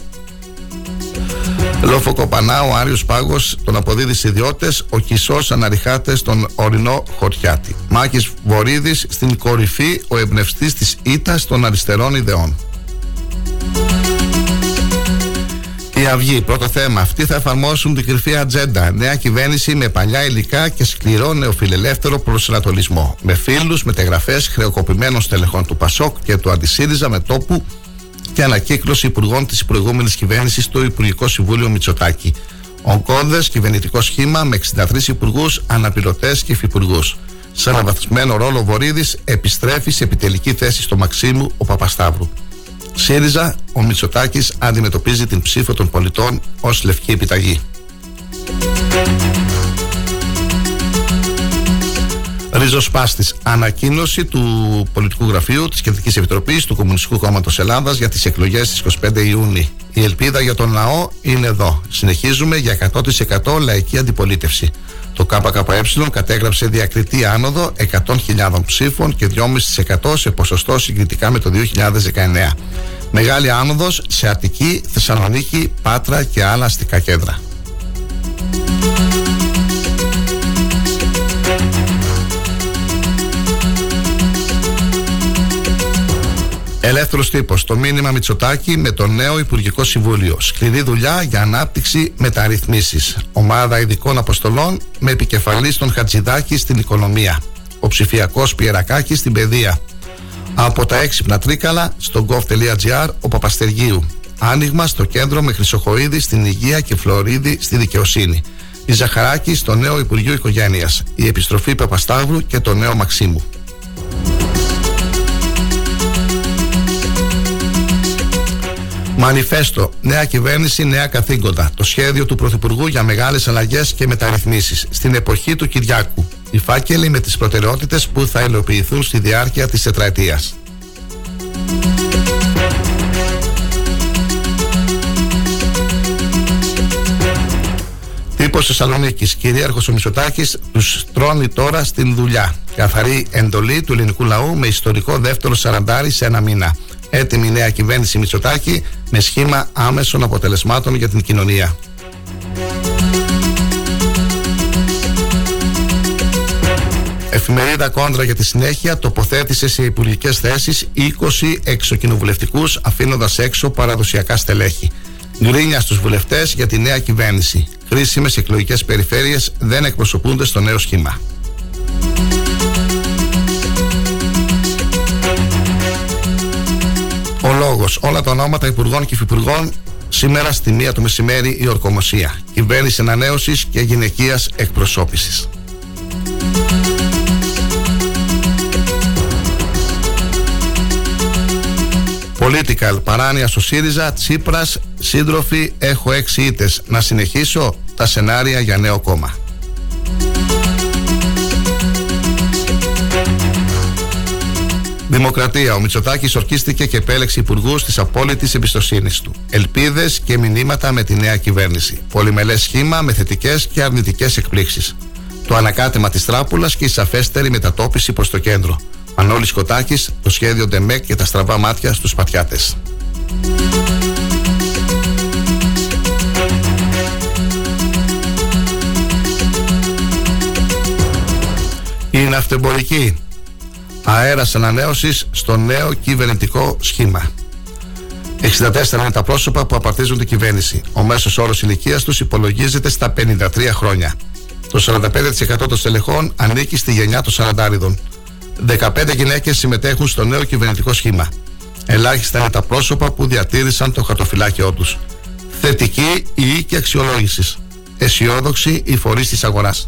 Λόφο Κοπανά, ο Άριος Πάγος τον αποδίδει στις ιδιώτες, ο Κισός αναρριχάται στον ορεινό Χωριάτη. Μάκης Βορίδης στην κορυφή, ο εμπνευστής της ήττας των αριστερών ιδεών. Η Αυγή, πρώτο θέμα. Αυτοί θα εφαρμόσουν την κρυφή ατζέντα. Νέα κυβέρνηση με παλιά υλικά και σκληρό νεοφιλελεύθερο προσανατολισμό. Με φίλους, μεταγραφές χρεοκοπημένων στελεχών του Πασόκ και του Αντισύριζα, με τόπου και ανακύκλωση υπουργών της προηγούμενης κυβέρνησης στο Υπουργικό Συμβούλιο Μητσοτάκη. Ογκώδες κυβερνητικό σχήμα με εξήντα τρεις υπουργούς, αναπληρωτές και υφυπουργούς. Σε αναβαθμισμένο ρόλο Βορίδης επιστρέφει σε επιτελική θέση στο Μαξίμου ο Παπασταύρου. ΣΥΡΙΖΑ, ο Μητσοτάκης αντιμετωπίζει την ψήφο των πολιτών ως λευκή επιταγή. Ριζοσπάστης, ανακοίνωση του πολιτικού γραφείου της Κεντρικής Επιτροπής του Κομμουνιστικού Κόμματος Ελλάδας για τις εκλογές στις εικοστή πέμπτη Ιουνίου. Η ελπίδα για τον λαό είναι εδώ. Συνεχίζουμε για εκατό τοις εκατό λαϊκή αντιπολίτευση. Το ΚΚΕ κατέγραψε διακριτή άνοδο εκατό χιλιάδες ψήφων και δυόμισι τοις εκατό σε ποσοστό συγκριτικά με το δύο χιλιάδες δεκαεννέα. Μεγάλη άνοδος σε Αττική, Θεσσαλονίκη, Πάτρα και άλλα αστικά κέντρα. Ελεύθερος τύπος. Το μήνυμα Μητσοτάκη με το νέο Υπουργικό Συμβούλιο. Σκληρή δουλειά για ανάπτυξη μεταρρυθμίσεις. Ομάδα ειδικών αποστολών με επικεφαλής τον Χατζηδάκη στην οικονομία. Ο ψηφιακός Πιερακάκης στην παιδεία. Από τα έξυπνα Τρίκαλα στο gov.gr ο Παπαστεργίου. Άνοιγμα στο κέντρο με Χρυσοχοΐδη στην υγεία και Φλωρίδη στη δικαιοσύνη. Η Ζαχαράκη στο νέο Υπουργείο Οικογένειας. Η επιστροφή Παπασταύρου και το νέο Μαξίμου. Μανιφέστο. Νέα κυβέρνηση, νέα καθήκοντα. Το σχέδιο του Πρωθυπουργού για μεγάλες αλλαγές και μεταρρυθμίσεις. Στην εποχή του Κυριάκου. Οι φάκελοι με τις προτεραιότητες που θα υλοποιηθούν στη διάρκεια της τετραετίας. Τύπος Θεσσαλονίκης. Κυρίαρχος ο Μητσοτάκης τους τρώνει τώρα στην δουλειά. Καθαρή εντολή του ελληνικού λαού με ιστορικό δεύτερο σαραντάρι σε ένα μήνα. Έτοιμη η νέα κυβέρνηση Μητσοτάκη με σχήμα άμεσων αποτελεσμάτων για την κοινωνία. Εφημερίδα Κόντρα για τη συνέχεια τοποθέτησε σε υπουργικές θέσεις είκοσι εξοκοινοβουλευτικούς, αφήνοντας έξω παραδοσιακά στελέχη. Γκρίνια στους βουλευτές για τη νέα κυβέρνηση. Κρίσιμες εκλογικές περιφέρειες δεν εκπροσωπούνται στο νέο σχήμα. Ο λόγος. Όλα τα ονόματα υπουργών και υφυπουργών σήμερα στη μία το μεσημέρι η ορκομοσία. Κυβέρνηση ανανέωσης και γυναικείας εκπροσώπησης. Political, παράνοια στο ΣΥΡΙΖΑ, Τσίπρας, σύντροφοι, έχω έξι ήττες. Να συνεχίσω τα σενάρια για νέο κόμμα. Δημοκρατία. Ο Μητσοτάκης ορκίστηκε και επέλεξε υπουργούς της απόλυτης εμπιστοσύνης του. Ελπίδες και μηνύματα με τη νέα κυβέρνηση. Πολυμελές σχήμα με θετικές και αρνητικές εκπλήξεις. Το ανακάτεμα της τράπουλας και η σαφέστερη μετατόπιση προς το κέντρο. Μανώλης Κοτάκης, το σχέδιο ΝΤΕΜΕΚ και τα στραβά μάτια στους πατιάτες. Η ναυτεμπορική. Αέρας ανανέωσης στο νέο κυβερνητικό σχήμα. εξήντα τέσσερα είναι τα πρόσωπα που απαρτίζουν την κυβέρνηση. Ο μέσος όρος ηλικίας τους υπολογίζεται στα πενήντα τρία χρόνια. Το σαράντα πέντε τοις εκατό των στελεχών ανήκει στη γενιά των σαραντάριδων. δεκαπέντε γυναίκες συμμετέχουν στο νέο κυβερνητικό σχήμα. Ελάχιστα είναι τα πρόσωπα που διατήρησαν το χαρτοφυλάκιό τους. Θετική η οίκη αξιολόγησης. Αισιόδοξη η φορείς της αγοράς.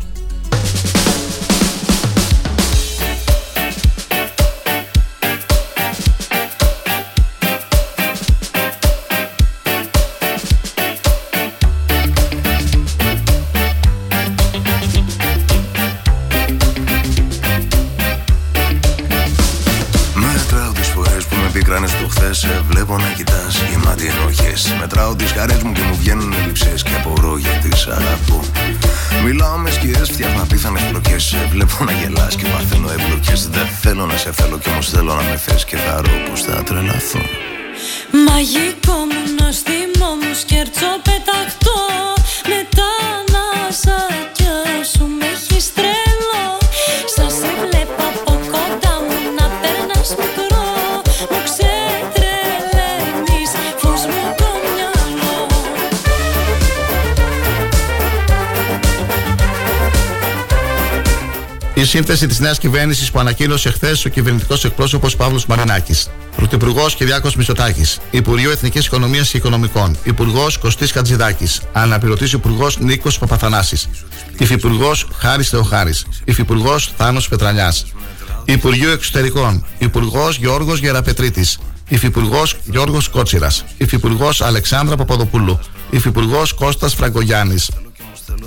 Βλέπω να κοιτάς γεμάτη ενοχές. Μετράω τις χαρές μου και μου βγαίνουν ελλείψες και απορώ γιατί σ' αγαπώ. Μιλάω με σκιές, φτιάχνω απίθανες πλοκές. Βλέπω να γελάς και παθαίνω εμπλοκές. Δεν θέλω να σε θέλω κι όμως θέλω να με θες και θα ρω πως θα τρελαθώ. Μαγικό μου νοστιμό μου σκέρτσο πεταχτώ. Με τα ανασάκια σου με έχεις τρελό. Σα σε βλέπω από κοντά μου να περνάς μικρό. Μου Η σύνθεση της νέας κυβέρνησης που ανακοίνωσε χθες ο κυβερνητικός εκπρόσωπος Παύλος Μαρινάκης. Πρωθυπουργός Κυριάκος Μητσοτάκης. Υπουργείο Εθνικής Οικονομίας και Οικονομικών. Υπουργός Κωστής Κατζηδάκης. Αναπληρωτής Υπουργός Νίκος Παπαθανάσης. Υφυπουργός Χάρης Θεοχάρης. Υφυπουργός Θάνος Πετραλιάς. Υπουργείο Εξωτερικών. Υπουργός Γιώργος Γεραπετρίτης. Υφυπουργός Γιώργος Κότσιρας. Υφυπουργός Αλεξάνδρα Παπαδοπούλου. Υφυπουργός Κώστας Φραγκογιάννης.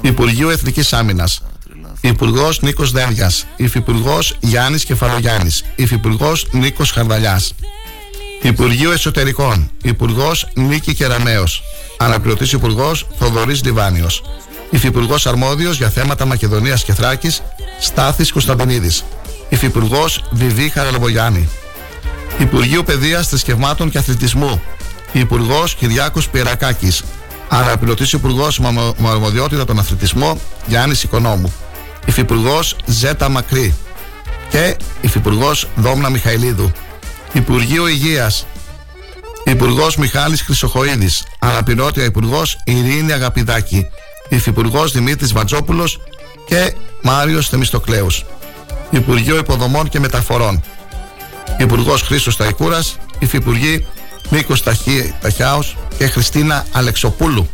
Υπουργείο Εθνικής Άμυνας. Υπουργός Νίκος Δένδιας. Υφυπουργός Γιάννης Κεφαλογιάννης. Υφυπουργός Νίκος Χαρδαλιάς. Υπουργείο Εσωτερικών. Υπουργός Νίκη Κεραμέως. Αναπληρωτής Υπουργός Θοδωρής Λιβάνιος. Υφυπουργός Αρμόδιος για θέματα Μακεδονίας και Θράκης Στάθης Κωνσταντινίδης. Υφυπουργός Βιβή Διβίχα Λαβογιάννη. Υπουργείο Παιδείας, Θρησκευμάτων και Αθλητισμού. Υπουργός Κυριάκος Πιερακάκης. Αναπληρωτής Υπουργός με αρμοδιότητα τον αθλητισμό Γιάννης Κονόμου. Υφυπουργός ΖΕΤΑ Μακρύ και Υφυπουργός Δόμνα Μιχαηλίδου. Υπουργείο Υγείας. Υπουργός Μιχάλης Χρυσοχοΐδης. Αναπληρώτρια Υπουργός Ειρήνη Αγαπηδάκη. Υφυπουργός Δημήτρης Βατζόπουλος και Μάριος Θεμιστοκλέους. Υπουργείο Υποδομών και Μεταφορών. Υπουργός Χρήστος Ταϊκούρας. Υφυπουργοί Νίκος Ταχιάος και Χριστίνα Αλεξοπούλου.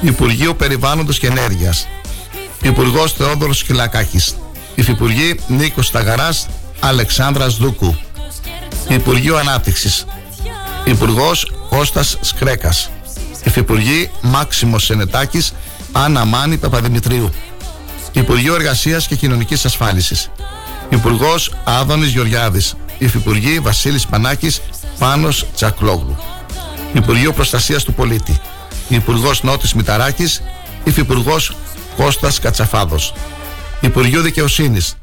Υπουργείο Περιβάλλοντος και Ενέργειας. Υπουργός Θεόδωρος Κυλακάκης. Υφυπουργοί Νίκος Σταγαράς, Αλεξάνδρας Δούκου. Υπουργείο Ανάπτυξης. Υπουργός Κώστας Σκρέκας. Υφυπουργοί Μάξιμος Σενετάκης, Άννα Μάνη Παπαδημητρίου. Υπουργείο Εργασίας και Κοινωνικής Ασφάλισης. Υπουργός Άδωνης Γεωργιάδης. Υφυπουργοί Βασίλης Πανάκης, Πάνος Τσακλόγλου. Υπουργείο Προστασίας του Πολίτη. Υπουργός Νότης Μηταράκης. Υφυπουργός Κώστας Κατσαφάδος. Υπουργείο Δικαιοσύνης.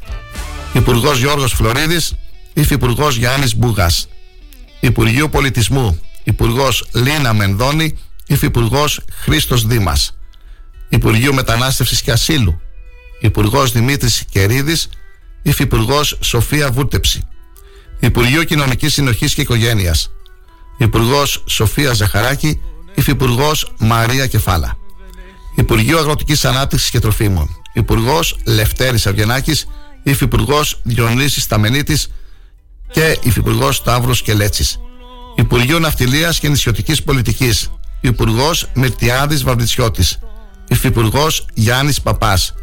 Υπουργός Γιώργος Φλωρίδης. Υφυπουργός Γιάννης Μπούγας. Υπουργείο Πολιτισμού. Υπουργός Λίνα Μενδώνη. Υφυπουργός Χρήστος Δήμας. Υπουργείο Μετανάστευσης και Ασύλου. Υπουργός Δημήτρης Κερίδης. Υφυπουργός Σοφία Βούτεψη. Υπουργείο Κοινωνικής Συνοχής και Οικογένειας. Υπουργός Σοφία Ζαχαράκη. Υφυπουργός Μαρία Κεφάλα. Υπουργείο Αγροτικής Ανάπτυξης και Τροφίμων. Υπουργός Λευτέρης Αυγενάκης. Υφυπουργός Διονύσης Ταμενίτης και Υφυπουργός Σταύρος Κελέτσης. Υπουργείο Ναυτιλίας και Νησιωτικής Πολιτικής. Υπουργός Μυρτιάδης Βαρδιτσιώτης. Υφυπουργός Γιάννης Παπάς.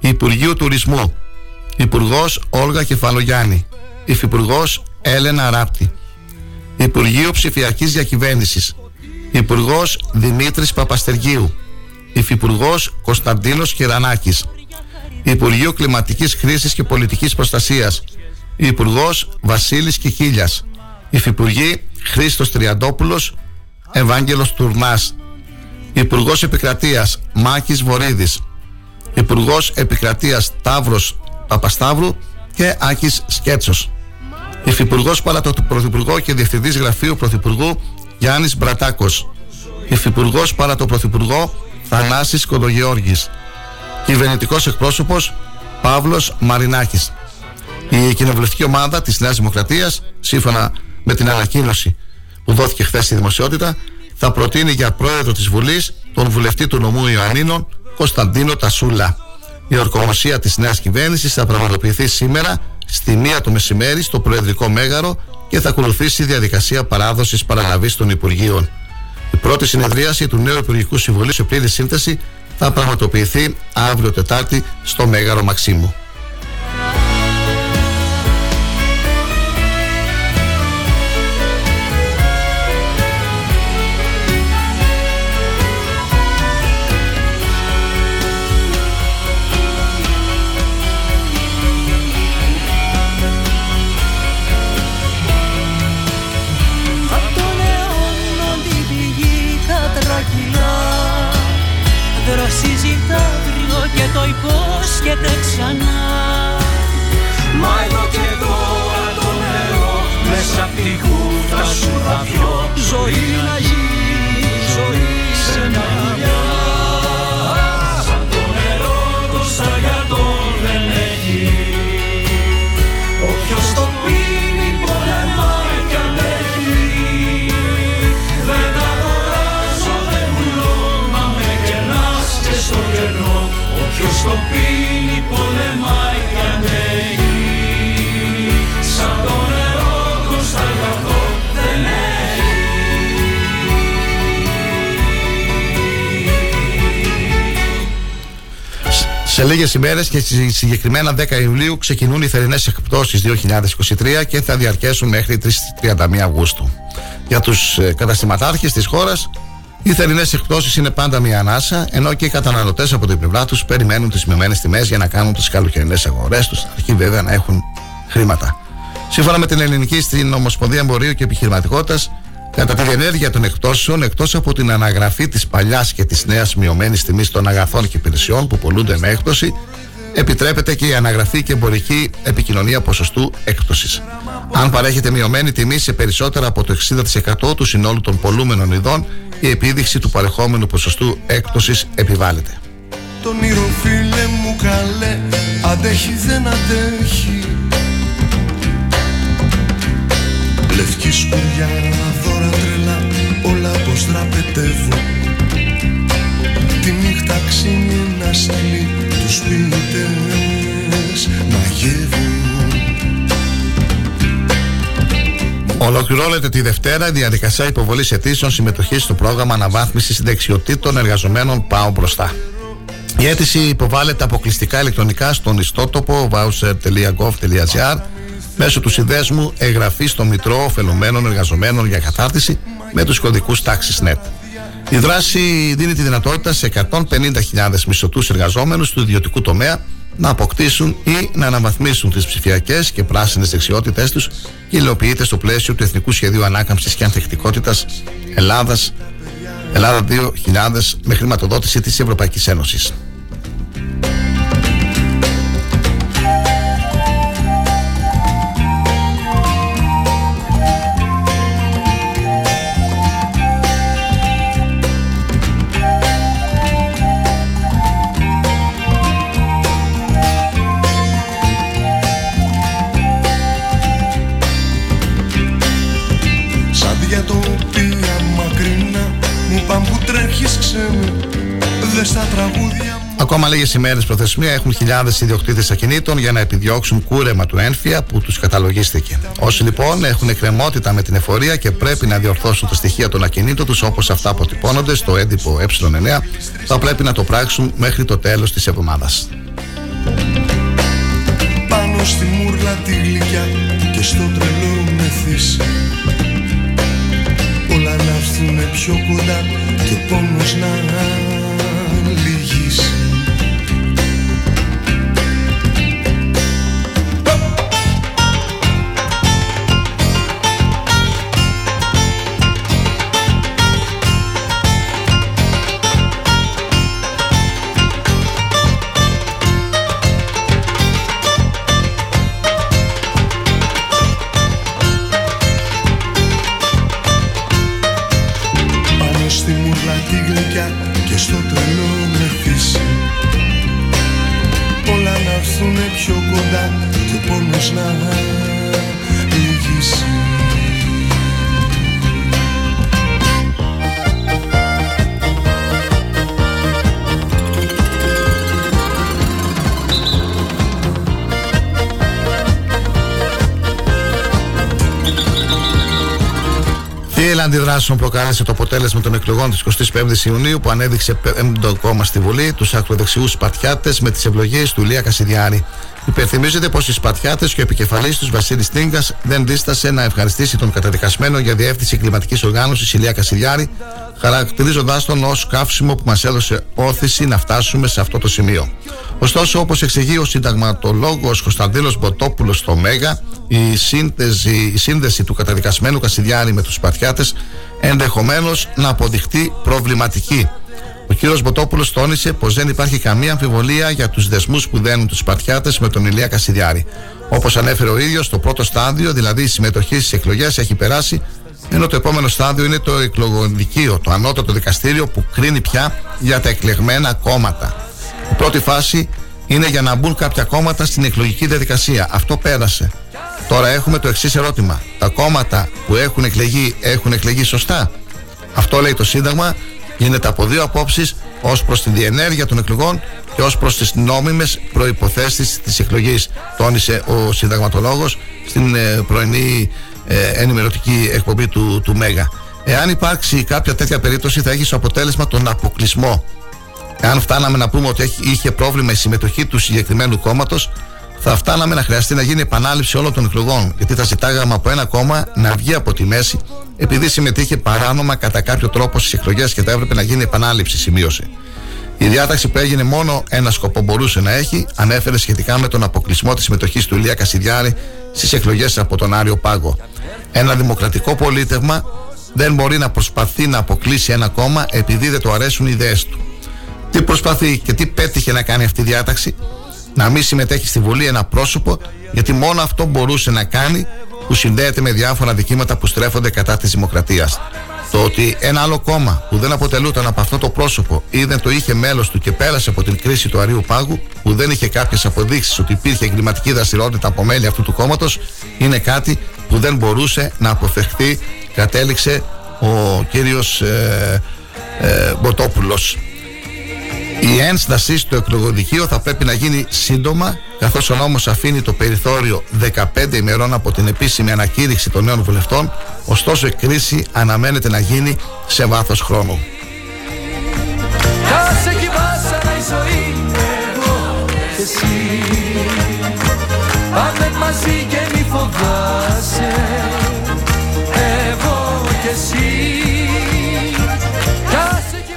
Υπουργείο Τουρισμού. Υπουργός Όλγα Κεφαλογιάννη. Υφυπουργός Έλενα Ράπτη. Υπουργείο Ψηφιακής Διακυβέρνησης, Υπουργός Δημήτρης Παπαστεργίου, Υφυπουργός Κωνσταντίνος Κυρανάκης, Υπουργείο Κλιματικής Χρήσης και Πολιτικής Προστασίας, Υπουργός Βασίλης Κικίλιας, Υφυπουργοί Χρήστος Τριαντόπουλος, Ευάγγελος Τουρνάς, Υπουργός Επικρατείας Μάκης Βορίδης, Υπουργός Επικρατείας Ταύρος Παπασταύρου και Άκης Σκέτσος, Υφυπουργός παρά το Πρωθυπουργό και Διευθυντής Γραφείου Πρωθυπουργού Γιάννης Μπρατάκος, Υφυπουργός παρά το Πρωθυπουργό Θανάσης Κοντογεώργης, Κυβερνητικός Εκπρόσωπος Παύλος Μαρινάκης. Η κοινοβουλευτική ομάδα της Νέας Δημοκρατίας, σύμφωνα με την ανακοίνωση που δόθηκε χθες στη δημοσιότητα, θα προτείνει για πρόεδρο της Βουλής τον βουλευτή του νομού Ιωαννίνων Κωνσταντίνο Τασούλα. Η ορκομοσία της νέας κυβέρνησης θα πραγματοποιηθεί σήμερα στη μία το μεσημέρι στο Προεδρικό Μέγαρο και θα ακολουθήσει η διαδικασία παράδοσης παραλαβής των Υπουργείων. Η πρώτη συνεδρίαση του νέου Υπουργικού Συμβουλίου σε πλήρη σύνθεση θα πραγματοποιηθεί αύριο Τετάρτη στο Μέγαρο Μαξίμου. Σε λίγες ημέρες και συγκεκριμένα δέκα Ιουλίου ξεκινούν οι θερινές εκπτώσεις δύο χιλιάδες είκοσι τρία και θα διαρκέσουν μέχρι τριάντα μία Αυγούστου. Για τους καταστηματάρχες της χώρας, οι θερινές εκπτώσεις είναι πάντα μια ανάσα, ενώ και οι καταναλωτές από την πλευρά τους περιμένουν τις μειωμένες τιμές για να κάνουν τις καλοκαιρινές αγορές τους, αρκεί βέβαια να έχουν χρήματα. Σύμφωνα με την Ελληνική στην Ομοσπονδία Εμπορίου και Επιχειρηματικότητας, κατά τη διενέργεια των εκπτώσεων, εκτός από την αναγραφή της παλιάς και της νέας μειωμένης τιμής των αγαθών και υπηρεσιών που πωλούνται με έκπτωση, επιτρέπεται και η αναγραφή και εμπορική επικοινωνία ποσοστού έκπτωσης. Αν παρέχεται μειωμένη τιμή σε περισσότερα από το εξήντα τοις εκατό του συνόλου των πωλούμενων ειδών, η επίδειξη του παρεχόμενου ποσοστού έκπτωσης επιβάλλεται. Το όνειρο, φίλε μου, καλέ, αντέχει, δεν αντέχει. Λευκή σκουριά, δώρα τρελά, όλα πως δραπετεύουν. Τη νύχτα ξύνει ένα σκυλί, τους ποιητές μαγεύουν. Ολοκληρώνεται τη Δευτέρα η διαδικασία υποβολής αιτήσεων συμμετοχής στο πρόγραμμα αναβάθμισης συνταξιοτήτων εργαζομένων Πάω Μπροστά. Η αίτηση υποβάλλεται αποκλειστικά ηλεκτρονικά στον ιστότοπο βάουσερ τελεία γκοβ τελεία τζι άρ μέσω του συνδέσμου εγγραφή στο Μητρό Ωφελωμένων Εργαζομένων για Κατάρτιση με τους κωδικούς τάξης νετ. Η δράση δίνει τη δυνατότητα σε εκατόν πενήντα χιλιάδες μισθωτούς εργαζόμενους του ιδιωτικού τομέα να αποκτήσουν ή να αναβαθμίσουν τις ψηφιακές και πράσινες δεξιότητές τους και υλοποιείται στο πλαίσιο του Εθνικού Σχεδίου Ανάκαμψης και Ανθεκτικότητας Ελλάδας, Ελλάδα δύο χιλιάδες με χρηματοδότηση της Ευρωπαϊκής Ένωσης. Ακόμα λίγες ημέρες προθεσμία έχουν χιλιάδες ιδιοκτήτες ακινήτων για να επιδιώξουν κούρεμα του ένφια που τους καταλογίστηκε. Όσοι λοιπόν έχουν εκκρεμότητα με την εφορία και πρέπει να διορθώσουν τα στοιχεία των ακινήτων τους όπως αυτά αποτυπώνονται στο έντυπο ε εννιά, θα πρέπει να το πράξουν μέχρι το τέλος της εβδομάδας. Πάνω στη μούρλα τη γλυκιά και στο τρελό μεθύσι, ίσως να λυγείς. Αντιδράσεων προκάλεσε το αποτέλεσμα των εκλογών της εικοστής πέμπτης Ιουνίου που ανέδειξε πέμπτο κόμμα στη Βουλή τους ακροδεξιούς Σπαρτιάτες με τις ευλογίες του Ηλία Κασιδιάρη. Υπενθυμίζεται πως οι Σπαρτιάτες και ο επικεφαλής τους Βασίλης Τίνκας δεν δίστασε να ευχαριστήσει τον καταδικασμένο για διεύθυνση κλιματικής οργάνωσης Ηλία Κασιδιάρη, χαρακτηρίζοντας τον ως καύσιμο που μας έδωσε όθηση να φτάσουμε σε αυτό το σημείο. Ωστόσο, όπως εξηγεί ο συνταγματολόγος Κωνσταντίνος Μποτόπουλος στο Μέγα, η σύνδεση, η σύνδεση του καταδικασμένου Κασιδιάρη με τους Σπαρτιάτες ενδεχομένως να αποδειχτεί προβληματική. Ο κύριος Μποτόπουλος τόνισε πως δεν υπάρχει καμία αμφιβολία για τους δεσμούς που δένουν τους Σπαρτιάτες με τον Ηλία Κασιδιάρη. Όπως ανέφερε ο ίδιος, το πρώτο στάδιο, δηλαδή η συμμετοχή στις εκλογές, έχει περάσει, ενώ το επόμενο στάδιο είναι το εκλογοδικείο, το ανώτατο δικαστήριο που κρίνει πια για τα εκλεγμένα κόμματα. Η πρώτη φάση είναι για να μπουν κάποια κόμματα στην εκλογική διαδικασία. Αυτό πέρασε. Τώρα έχουμε το εξής ερώτημα. Τα κόμματα που έχουν εκλεγεί έχουν εκλεγεί σωστά? Αυτό, λέει το Σύνταγμα, γίνεται από δύο απόψεις, ως προς τη διενέργεια των εκλογών και ως προς τις νόμιμες προϋποθέσεις της εκλογής, τόνισε ο συνταγματολόγος στην πρωινή ενημερωτική εκπομπή του, του Μέγα. Εάν υπάρξει κάποια τέτοια περίπτωση, θα έχει στο αποτέλεσμα τον αποκλεισμό. Εάν φτάναμε να πούμε ότι είχε πρόβλημα η συμμετοχή του συγκεκριμένου κόμματος, θα φτάναμε να χρειαστεί να γίνει επανάληψη όλων των εκλογών, γιατί θα ζητάγαμε από ένα κόμμα να βγει από τη μέση, επειδή συμμετείχε παράνομα κατά κάποιο τρόπο στις εκλογές και θα έπρεπε να γίνει επανάληψη, σημείωσε. Η διάταξη που έγινε μόνο ένα σκοπό μπορούσε να έχει, ανέφερε σχετικά με τον αποκλεισμό της συμμετοχής του Ηλία Κασιδιάρη στις εκλογές από τον Άριο Πάγο. Ένα δημοκρατικό πολίτευμα δεν μπορεί να προσπαθεί να αποκλείσει ένα κόμμα επειδή δεν του αρέσουν οι ιδέες του. Τι προσπαθεί και τι πέτυχε να κάνει αυτή η διάταξη? Να μην συμμετέχει στη Βουλή ένα πρόσωπο, γιατί μόνο αυτό μπορούσε να κάνει, που συνδέεται με διάφορα δικήματα που στρέφονται κατά της δημοκρατίας. Το ότι ένα άλλο κόμμα που δεν αποτελούταν από αυτό το πρόσωπο ή δεν το είχε μέλος του και πέρασε από την κρίση του Αρείου Πάγου, που δεν είχε κάποιες αποδείξεις ότι υπήρχε εγκληματική δραστηριότητα από μέλη αυτού του κόμματος, είναι κάτι που δεν μπορούσε να αποφευχθεί, κατέληξε ο κύριος ε, ε, Μποτόπουλος. Η ένσταση στο εκλογοδικείο θα πρέπει να γίνει σύντομα, καθώς ο νόμος αφήνει το περιθώριο δεκαπέντε ημερών από την επίσημη ανακήρυξη των νέων βουλευτών, ωστόσο η κρίση αναμένεται να γίνει σε βάθος χρόνου.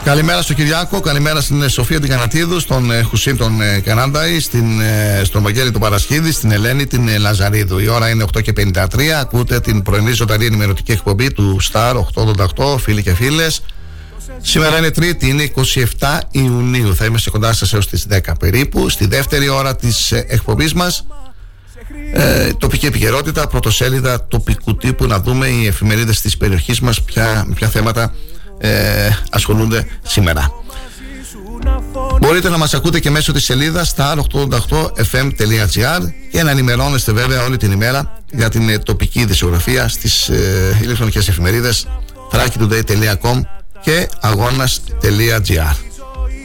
Καλημέρα στο Κυριάκο, καλημέρα στην Σοφία την Κανατίδου, στον Χουσίν τον Κανάνταη, στην, στον Βαγγέλη τον Παρασκίδη, στην Ελένη την Λαζαρίδου. Η ώρα είναι οκτώ και πενήντα τρία, ακούτε την πρωινή ζωντανή ενημερωτική εκπομπή του Star ογδόντα οκτώ, φίλοι και φίλες. Σήμερα είναι Τρίτη, είναι εικοστή εβδόμη Ιουνίου, θα είμαστε κοντά σας έως τις δέκα περίπου. Στη δεύτερη ώρα της εκπομπής μας, Ε, τοπική επικαιρότητα, πρωτοσέλιδα τοπικού τύπου, να δούμε οι εφημερίδες της περιοχής μας ποια, ποια θέματα Ε, ασχολούνται σήμερα. Μπορείτε να μας ακούτε και μέσω της σελίδας σταρ ογδόντα οκτώ εφ εμ τελεία τζι άρ και να ενημερώνεστε βέβαια όλη την ημέρα για την τοπική ειδησιογραφία στις ε, ηλεκτρονικές εφημερίδες θράκιτουντέι τελεία κομ και αγώνας τελεία τζι άρ.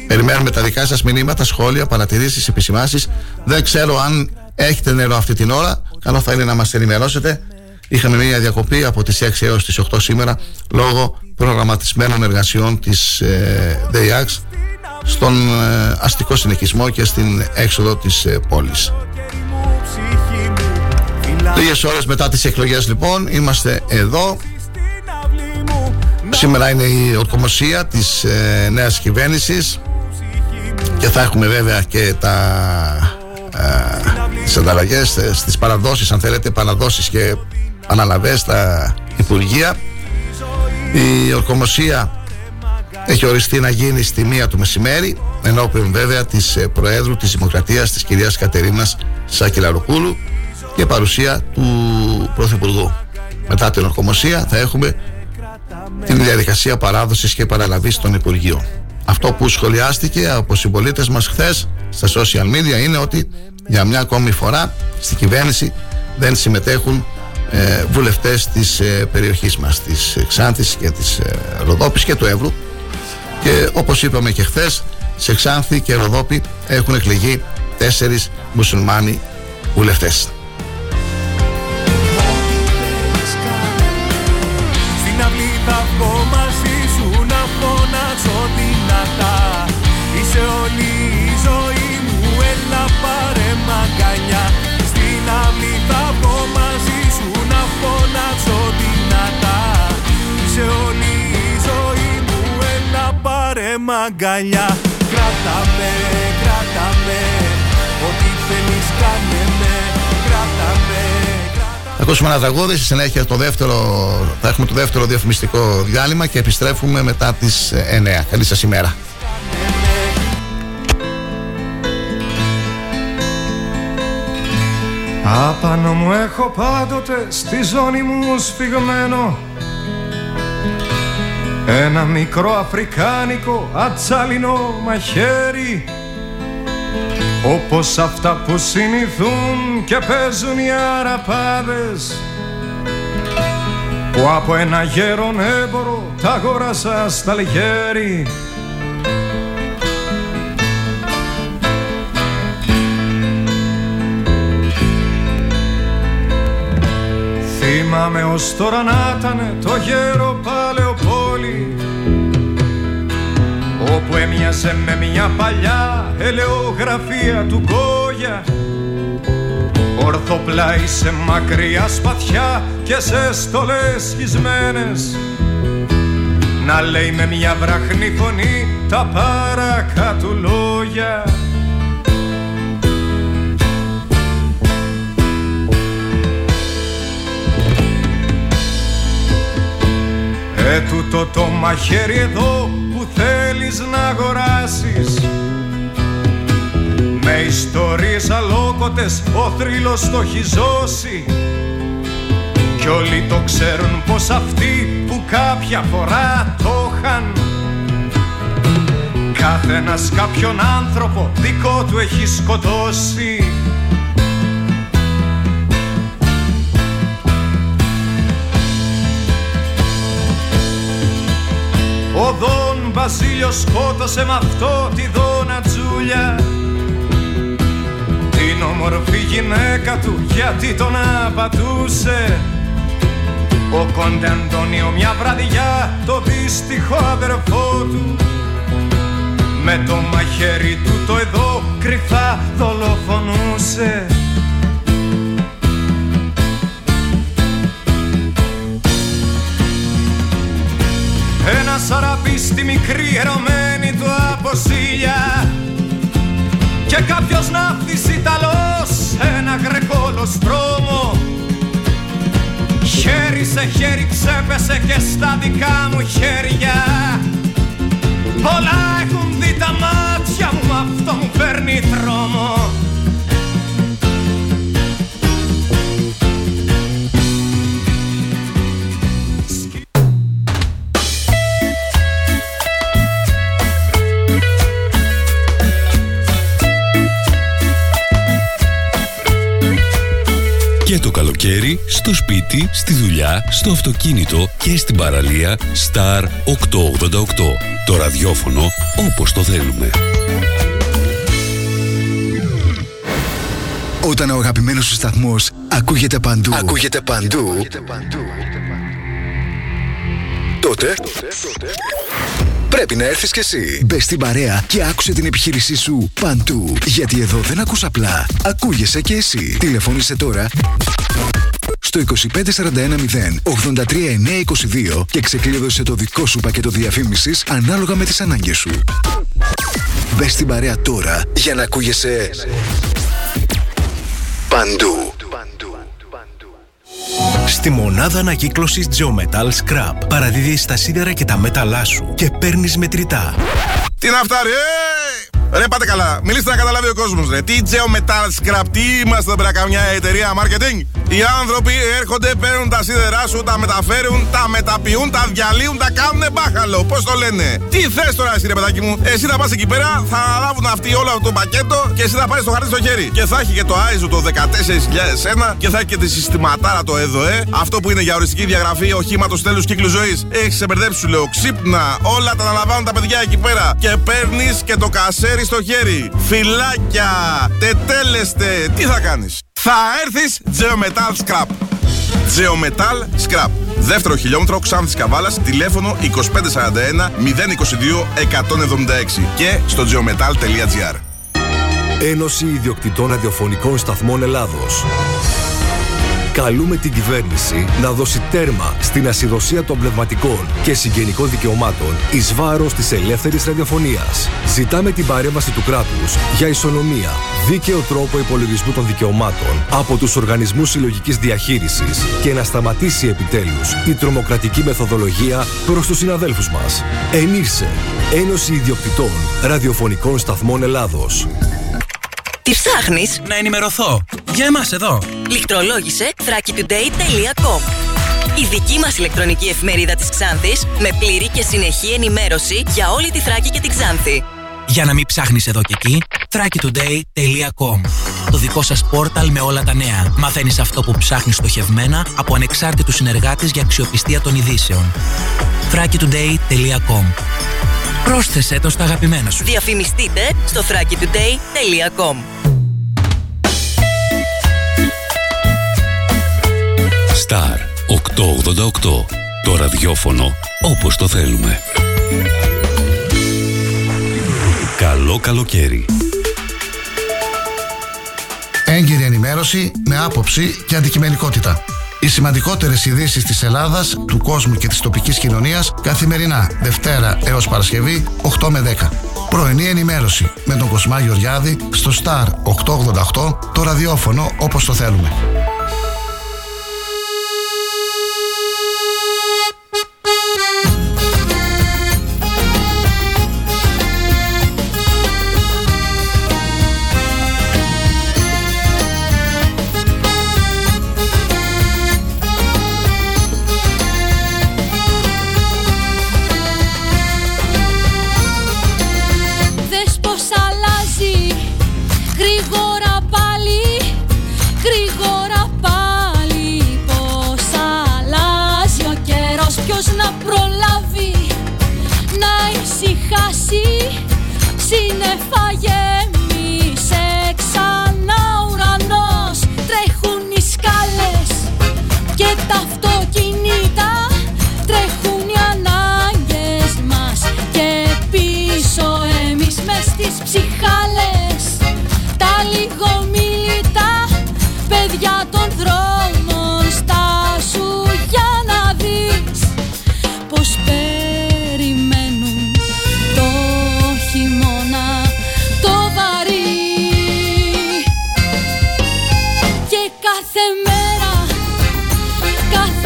Περιμένουμε τα δικά σας μηνύματα, σχόλια, παρατηρήσεις, επισημάνσεις. Δεν ξέρω αν έχετε νερό αυτή την ώρα, καλό θα είναι να μας ενημερώσετε. Είχαμε μια διακοπή από τις έξι έως τις οκτώ σήμερα λόγω προγραμματισμένων εργασιών της ε, ΔΕΥΑΞ στον ε, αστικό συνοικισμό και στην έξοδο της ε, πόλης. Λίγες ώρες μετά τις εκλογές λοιπόν είμαστε εδώ. Σήμερα είναι η ορκομοσία της ε, νέας κυβέρνησης και θα έχουμε βέβαια και τα, ε, τις ανταλλαγές, στις παραδόσεις, αν θέλετε, παραδόσεις και αναλαβές στα Υπουργεία. Η ορκομοσία έχει οριστεί να γίνει στη μία του μεσημέρι, ενώπιον βέβαια της ε, Προέδρου της Δημοκρατίας, της κυρίας Κατερίνας Σακελαροπούλου, και παρουσία του Πρωθυπουργού. Μετά την ορκομοσία θα έχουμε την διαδικασία παράδοσης και παραλαβής των Υπουργείων. Αυτό που σχολιάστηκε από συμπολίτες μας χθες στα social media είναι ότι για μια ακόμη φορά στην κυβέρνηση δεν συμμετέχουν ε, βουλευτές της ε, περιοχής μας, της Ξάνθης και της ε, Ροδόπης και του Εύρου, και όπως είπαμε και χθες, σε Ξάνθη και Ροδόπη έχουν εκλεγεί τέσσερις μουσουλμάνοι βουλευτές. Μαγκαλιά, κράτα με, κράτα με, ό,τι θέλεις κάνε με, κράτα με, κράτα. Ακούσουμε ένα τραγούδι, στη συνέχεια το δεύτερο, θα έχουμε το δεύτερο διαφημιστικό διάλειμμα και επιστρέφουμε μετά τις εννέα. Καλή σας ημέρα. Απάνω μου έχω πάντοτε στη ζώνη μου σφιγμένο ένα μικρό αφρικάνικο ατσάλινο μαχαίρι, όπως αυτά που συνηθούν και παίζουν οι αραπάδες, που από ένα γέρον έμπορο τα αγόρασα στα Αλγέρι. Θυμάμαι ως τώρα να ήτανε το γέρο Παλαιοπόλη, όπου έμοιαζε με μια παλιά ελαιογραφία του Γκόγια, ορθοπλάι σε μακριά σπαθιά και σε στολές χισμένες, να λέει με μια βραχνή φωνή τα παρακάτω λόγια. Ετούτο το μαχαίρι εδώ που θέλεις να αγοράσεις, με ιστορίες αλόκοτες ο θρύλος το έχει ζώσει, κι όλοι το ξέρουν πως αυτοί που κάποια φορά το είχαν, καθένας κάποιον άνθρωπο δικό του έχει σκοτώσει. Ο Δον Βασίλειος σκότωσε με αυτό τη Δόνα Τζούλια, την όμορφη γυναίκα του, γιατί τον απατούσε. Ο Κόντε Αντώνιο μια βραδιά το δύστιχο αδερφό του, με το μαχαίρι του το εδώ κρυφά δολοφονούσε. Ένα σαραπί στη μικρή ερωμένη του αποσύλια, και κάποιος ναύτης Ιταλός ένα γρεκόλο στρώμο, χέρι σε χέρι ξέπεσε και στα δικά μου χέρια. Πολλά έχουν δει τα μάτια μου, αυτό μου παίρνει τρόμο. Και το καλοκαίρι, στο σπίτι, στη δουλειά, στο αυτοκίνητο και στην παραλία, Star οκτακόσια ογδόντα οκτώ. Το ραδιόφωνο όπως το θέλουμε. Όταν ο αγαπημένος σου σταθμός ακούγεται παντού, ακούγεται παντού, ακούγεται παντού, τότε, τότε, τότε πρέπει να έρθεις κι εσύ. Μπες στην παρέα και άκουσε την επιχείρησή σου παντού. Γιατί εδώ δεν ακούς απλά. Ακούγεσαι κι εσύ. Τηλεφώνησε τώρα στο δύο πέντε τέσσερα ένα μηδέν οκτώ τρία εννιά δύο δύο και ξεκλείδωσε το δικό σου πακέτο διαφήμισης ανάλογα με τις ανάγκες σου. Μπες στην παρέα τώρα για να ακούγεσαι παντού. Στη μονάδα ανακύκλωσης Geometal Scrap παραδίδεις τα σίδερα και τα μέταλά σου και παίρνεις μετρητά. Τι να φτάρει, ε! Ρε πάτε καλά, μιλήστε να καταλάβει ο κόσμος, ρε. Τι Geometal Scrap, τι είμαστε εδώ πέρα, καμιά εταιρεία marketing? Οι άνθρωποι έρχονται, παίρνουν τα σίδερά σου, τα μεταφέρουν, τα μεταποιούν, τα διαλύουν, τα κάνουν μπάχαλο. Πώς το λένε? Τι θες τώρα εσύ, ρε παιδάκι μου? Εσύ θα πας εκεί πέρα, θα αναλάβουν αυτοί όλο αυτό το πακέτο και εσύ θα πάρεις το χαρτί στο χέρι. Και θα έχει και το άι ες ο το δεκατέσσερα χιλιάδες ένα και θα έχει και τη συστηματάρα το ΕΔΟΕ, αυτό που είναι για οριστική διαγραφή οχήματος τέλους κύκλου ζωής. Έχεις ξεμπερδέψει, σου λέω, ξύπνα. Όλα τα αναλαμβάνουν τα παιδιά εκεί πέρα. Και παίρνεις και το κασέρι στο χέρι. Φιλάκια, τετέλεστε. Τι θα κάνεις? Θα έρθεις Geometal Scrap. Geometal Scrap. Δεύτερο χιλιόμετρο Ξάνθης Καβάλας, τηλέφωνο δύο πέντε τέσσερα ένα μηδέν δύο δύο ένα εφτά έξι και στο geometal τελεία gr. Ένωση Ιδιοκτητών Ραδιοφωνικών Σταθμών Ελλάδος. Καλούμε την κυβέρνηση να δώσει τέρμα στην ασυδοσία των πνευματικών και συγγενικών δικαιωμάτων εις βάρος της ελεύθερης ραδιοφωνίας. Ζητάμε την παρέμβαση του κράτους για ισονομία, δίκαιο τρόπο υπολογισμού των δικαιωμάτων από τους οργανισμούς συλλογικής διαχείρισης και να σταματήσει επιτέλους η τρομοκρατική μεθοδολογία προς τους συναδέλφους μας. Ενήρσε Ένωση Ιδιοκτητών Ραδιοφωνικών Σταθμών Ελλάδος. Τι ψάχνεις? Να ενημερωθώ. Για εμάς εδώ. Λιχτρολόγησε θράκη τουντέι τελεία κομ. Η δική μας ηλεκτρονική εφημερίδα της Ξάνθης με πλήρη και συνεχή ενημέρωση για όλη τη Θράκη και την Ξάνθη. Για να μην ψάχνεις εδώ και εκεί, θράκη τουντέι τελεία κομ. Το δικό σας πόρταλ με όλα τα νέα. Μαθαίνεις αυτό που ψάχνεις στοχευμένα από ανεξάρτητους συνεργάτες για αξιοπιστία των ειδήσεων. θράκη τουντέι τελεία κομ. Πρόσθεσέ το στα αγαπημένα σου. Διαφημιστείτε στο θράκη τουντέι τελεία κομ. Star οκτακόσια ογδόντα οκτώ. Το ραδιόφωνο όπως το θέλουμε. Καλό καλοκαίρι. Έγκυρη ενημέρωση με άποψη και αντικειμενικότητα. Οι σημαντικότερες ειδήσεις της Ελλάδας, του κόσμου και της τοπικής κοινωνίας καθημερινά, Δευτέρα έως Παρασκευή, οκτώ με δέκα. Πρωινή ενημέρωση με τον Κοσμά Γεωργιάδη στο Star οκτακόσια ογδόντα οκτώ, το ραδιόφωνο όπως το θέλουμε. Σύννεφα γέμισε ξανά ουρανός. Τρέχουν οι σκάλες και τα αυτοκίνητα, τρέχουν οι ανάγκες μας και πίσω εμείς μες στις ψυχάλες. Τα λιγομίλητα παιδιά των δρόμων, στάσου για να δεις πως περιμένουν το κάθε μέρα, κάθε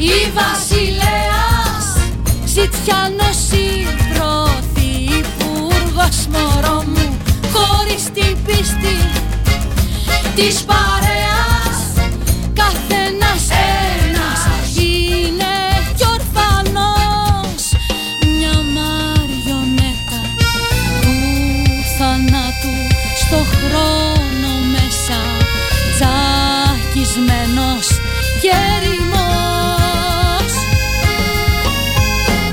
η βασιλέας Ζητιάνος η πρωθυπουργός, μωρό μου, χωρίς την πίστη της παρέας καθένας ένας είναι κι ορφανός, μια μαριονέτα του θανάτου στο χρόνο μέσα τσακισμένος και ερημός.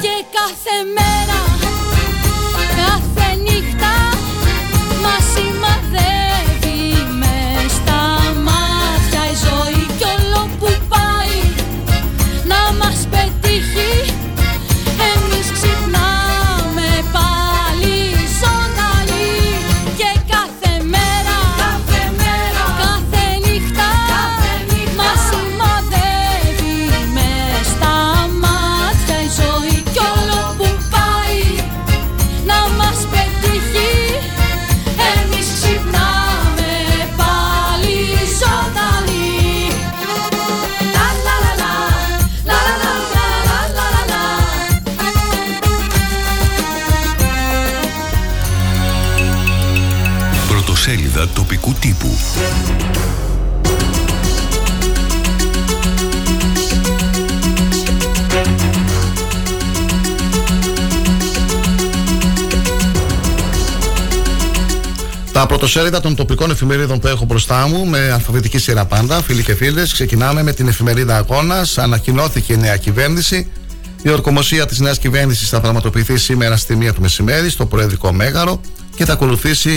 Και κάθε μέρα, κάθε νύχτα μας σημαδεύει μες στα μάτια η ζωή, κι όλο που πάει να μας πετύχει εμείς ξυπνάμε πάλι ζωντανοί. Και κάθε μέρα, κάθε μέρα, κάθε νύχτα, κάθε νύχτα μας σημαδεύει μες στα μάτια η ζωή, κι όλο που πάει να μας πετύχει εμείς ξυπνάμε πάλι ζωντανοί. Λα λα λα λα, λα λα λα λα λα λα λα. Πρωτοσέλιδα τοπικού τύπου. Τα πρωτοσέλιδα των τοπικών εφημερίδων που έχω μπροστά μου, με αλφαβητική σειρά πάντα, φίλοι και φίλες. Ξεκινάμε με την εφημερίδα Αγώνας. Ανακοινώθηκε η νέα κυβέρνηση. Η ορκομοσία της νέας κυβέρνησης θα πραγματοποιηθεί σήμερα στη μία του μεσημέρι στο Προεδρικό Μέγαρο και θα ακολουθήσει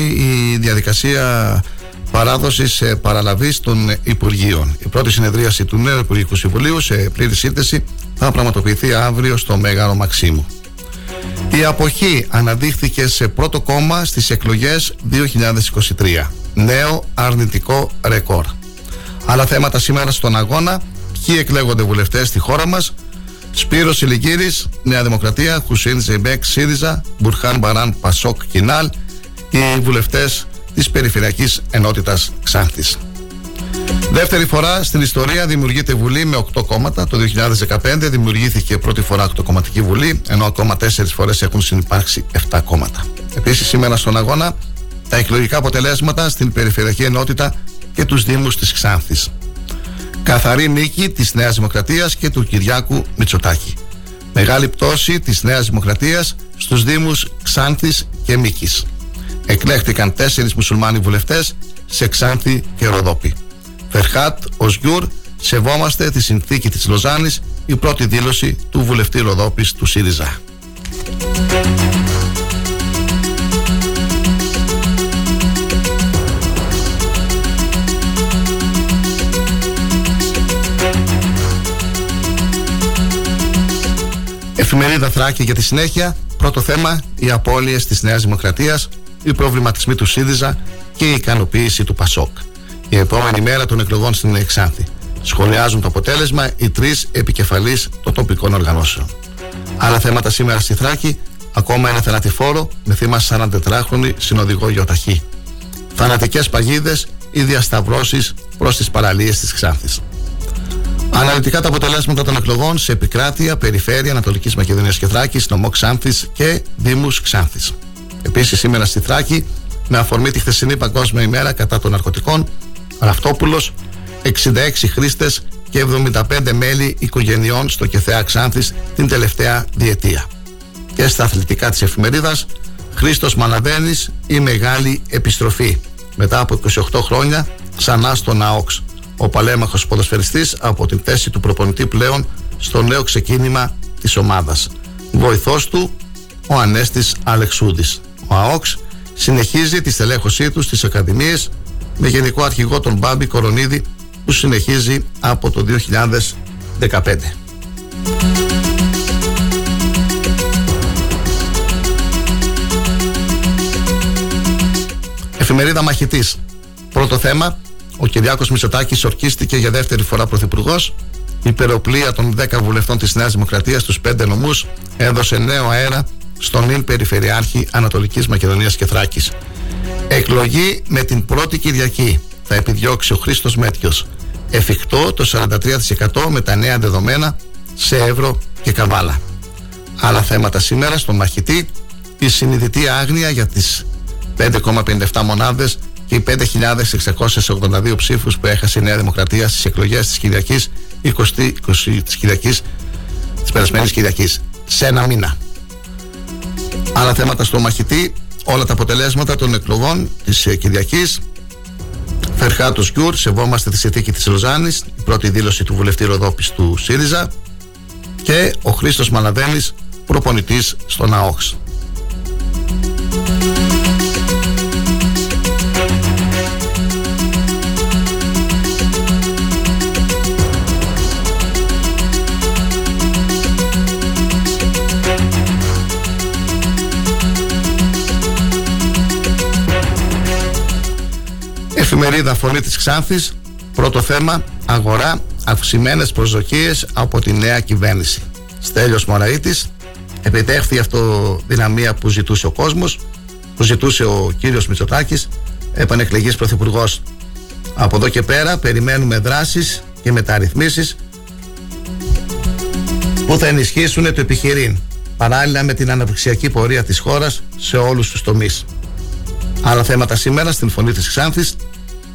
η διαδικασία παράδοσης παραλαβής των Υπουργείων. Η πρώτη συνεδρίαση του νέου Υπουργικού Συμβουλίου σε πλήρη σύνθεση θα πραγματοποιηθεί αύριο στο Μέγαρο Μαξίμου. Η αποχή αναδείχθηκε σε πρώτο κόμμα στις εκλογές δύο χιλιάδες είκοσι τρία. Νέο αρνητικό ρεκόρ. Άλλα θέματα σήμερα στον Αγώνα. Ποιοι εκλέγονται βουλευτές στη χώρα μας? Σπύρος Ηλικύρης, Νέα Δημοκρατία. Χουσίν Ζεϊμπέκ, ΣΥΡΙΖΑ. Μπουρχάν Μπαράν, Πασόκ, Κινάλ. Οι βουλευτές της Περιφερειακής Ενότητας Ξάνθης. Δεύτερη φορά στην ιστορία δημιουργείται Βουλή με οκτώ κόμματα. Το δύο χιλιάδες δεκαπέντε δημιουργήθηκε πρώτη φορά οκτώ κομματική Βουλή, ενώ ακόμα τέσσερις φορές έχουν συνυπάρξει επτά κόμματα. Επίσης, σήμερα στον Αγώνα, τα εκλογικά αποτελέσματα στην Περιφερειακή Ενότητα και τους Δήμους της Ξάνθης. Καθαρή νίκη της Νέας Δημοκρατίας και του Κυριάκου Μητσοτάκη. Μεγάλη πτώση της Νέας Δημοκρατίας στους Δήμους Ξάνθης και Μίκης. Εκλέχτηκαν τέσσερις μουσουλμάνοι βουλευτές σε Ξάνθη και Ροδόπη. Φερχάτ Οσγιούρ, σεβόμαστε τη συνθήκη της Λοζάνης, η πρώτη δήλωση του βουλευτή Ροδόπης του ΣΥΡΙΖΑ. Εφημερίδα Θράκη για τη συνέχεια. Πρώτο θέμα, οι απώλειες της Νέας Δημοκρατίας, οι προβληματισμοί του ΣΥΡΙΖΑ και η ικανοποίηση του ΠΑΣΟΚ. Η επόμενη μέρα των εκλογών στην Ξάνθη. Σχολιάζουν το αποτέλεσμα οι τρεις επικεφαλείς των τοπικών οργανώσεων. Άλλα θέματα σήμερα στη Θράκη. Ακόμα ένα θανατηφόρο με θύμα σαραντατετράχρονη συνοδηγό γιοταχή. Θανατικές παγίδες ή διασταυρώσεις προς τις παραλίες της Ξάνθης. Αναλυτικά τα αποτελέσματα των εκλογών σε επικράτεια, περιφέρεια Ανατολικής Μακεδονίας και Θράκης, νομό Ξάνθης και Δήμους Ξάνθης. Επίσης σήμερα στη Θράκη, με αφορμή τη χθεσινή Παγκόσμια ημέρα κατά των ναρκωτικών, Ραφτόπουλος, εξήντα έξι χρήστες και εβδομήντα πέντε μέλη οικογενειών στο ΚΕΘΕΑ Ξάνθης την τελευταία διετία. Και στα αθλητικά της εφημερίδας, Χρήστος Μαναβαίνης, η μεγάλη επιστροφή. Μετά από είκοσι οκτώ χρόνια, ξανά στον ΑΟΚΣ. Ο παλέμαχος ποδοσφαιριστής από την θέση του προπονητή πλέον στο νέο ξεκίνημα της ομάδας. Βοηθός του, ο Ανέστης Αλεξούδης. Ο ΑΟΚΣ συνεχίζει τη στελέχωσή του στις ακαδημίες, με γενικό αρχηγό τον Μπάμπη Κορονίδη, που συνεχίζει από το δύο χιλιάδες δεκαπέντε. Εφημερίδα Μαχητής. Πρώτο θέμα, ο Κυριάκος Μητσοτάκης ορκίστηκε για δεύτερη φορά πρωθυπουργός. Η περιοπλία των δέκα βουλευτών της Νέας Δημοκρατίας στους πέντε νομούς έδωσε νέο αέρα στον ΙΝ Περιφερειάρχη Ανατολικής Μακεδονίας και Θράκης. Εκλογή με την πρώτη Κυριακή θα επιδιώξει ο Χρήστος Μέτιος. Εφικτό το σαράντα τρία τοις εκατό με τα νέα δεδομένα σε Εύρο και Καβάλα. Άλλα θέματα σήμερα στον μαχητή, η συνειδητή άγνοια για τις πέντε κόμμα πενήντα επτά μονάδες και οι πέντε χιλιάδες εξακόσιους ογδόντα δύο ψήφους που έχασε η Νέα Δημοκρατία στις εκλογές της Κυριακής, είκοσι, είκοσι, της, Κυριακής, της περασμένης Κυριακής, σε ένα μήνα. Άλλα θέματα στο μαχητή, όλα τα αποτελέσματα των εκλογών της Κυριακής. Φερχάτος Γιούρ, σεβόμαστε τη συνθήκη της Λοζάνης, η πρώτη δήλωση του βουλευτή Ροδόπης του ΣΥΡΙΖΑ, και ο Χρήστος Μαναδένης, προπονητής στον ΑΟΧΣ. Εφημερίδα Φωνή της Ξάνθης, πρώτο θέμα, αγορά, αυξημένες προσδοκίες από τη νέα κυβέρνηση. Στέλιος Μωραΐτης, επιτεύχθη η αυτοδυναμία που ζητούσε ο κόσμος, που ζητούσε ο κύριος Μητσοτάκης, επανεκλεγής πρωθυπουργός. Από εδώ και πέρα περιμένουμε δράσεις και μεταρρυθμίσεις που θα ενισχύσουν το επιχειρήν, παράλληλα με την αναπτυξιακή πορεία της χώρας σε όλους τους τομείς. Άλλα θέματα σήμερα στην Φωνή της Ξάνθης.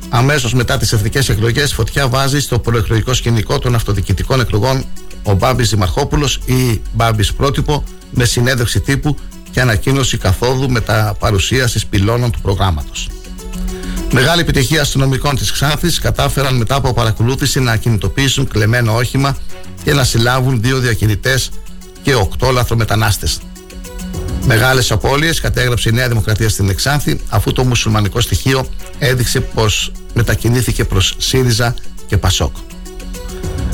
Αμέσως μετά τις εθνικές εκλογές, φωτιά βάζει στο προεκλογικό σκηνικό των αυτοδιοικητικών εκλογών ο Μπάμπης Δημαρχόπουλος ή Μπάμπης Πρότυπο, με συνέντευξη τύπου και ανακοίνωση καθόδου μεταπαρουσίασης πυλώνων του προγράμματος. Μεγάλη επιτυχία αστυνομικών της Ξάνθης, κατάφεραν μετά από παρακολούθηση να ακινητοποιήσουν κλεμμένο όχημα και να συλλάβουν δύο διακινητές και οκτώ λαθρομετανάστες. Μεγάλες απώλειες κατέγραψε η Νέα Δημοκρατία στην Εξάνθη, αφού το μουσουλμανικό στοιχείο έδειξε πως μετακινήθηκε προς ΣΥΡΙΖΑ και ΠΑΣΟΚ.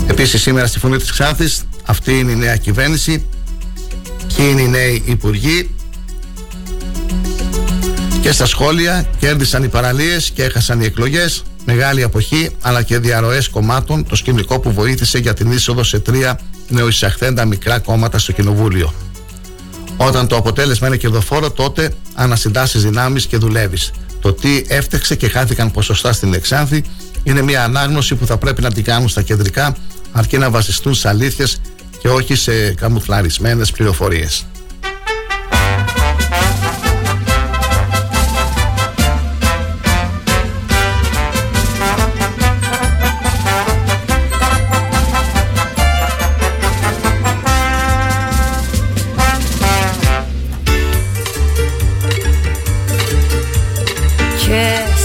Επίσης σήμερα στη Φωνή της Εξάνθης, αυτή είναι η νέα κυβέρνηση, ποιοι είναι οι νέοι υπουργοί, και στα σχόλια, κέρδισαν οι παραλίες και έχασαν οι εκλογές, μεγάλη αποχή αλλά και διαρροές κομμάτων, το σκηνικό που βοήθησε για την είσοδο σε τρία νεοεισαχθέντα μικρά κόμματα στο Κοινοβούλιο. Όταν το αποτέλεσμα είναι κερδοφόρο, τότε ανασυντάσεις δυνάμεις και δουλεύεις. Το τι έφταξε και χάθηκαν ποσοστά στην Εξάνθη είναι μια ανάγνωση που θα πρέπει να την κάνουν στα κεντρικά, αρκεί να βασιστούν σε αλήθειες και όχι σε καμουφλαρισμένες πληροφορίες.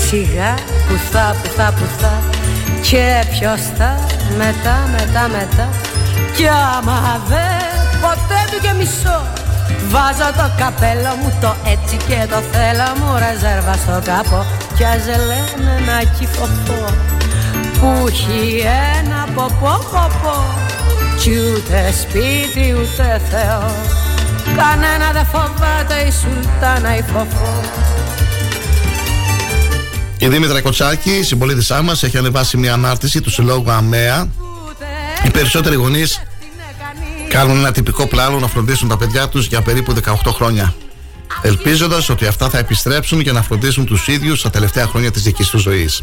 Σιγά που θα, που θα, που θα, και ποιος θα, μετά, μετά, μετά, κι άμα δε ποτέ του και μισό, βάζω το καπέλο μου, το έτσι και το θέλω μου, ρεζέρβα στο καπό, κι ας λένε να κυφωθώ, που έχει ένα ποπό, ποπό, κι ούτε σπίτι ούτε Θεό, κανένα δε φοβάται η Σουλτάνα η φοφό. Η Δήμητρα Κοτσάκη, συμπολίτησά μας, έχει ανεβάσει μια ανάρτηση του συλλόγου ΑΜΕΑ. Οι περισσότεροι γονείς κάνουν ένα τυπικό πλάνο να φροντίσουν τα παιδιά τους για περίπου δεκαοκτώ χρόνια, ελπίζοντας ότι αυτά θα επιστρέψουν για να φροντίσουν τους ίδιους τα τελευταία χρόνια της δικής τους ζωής.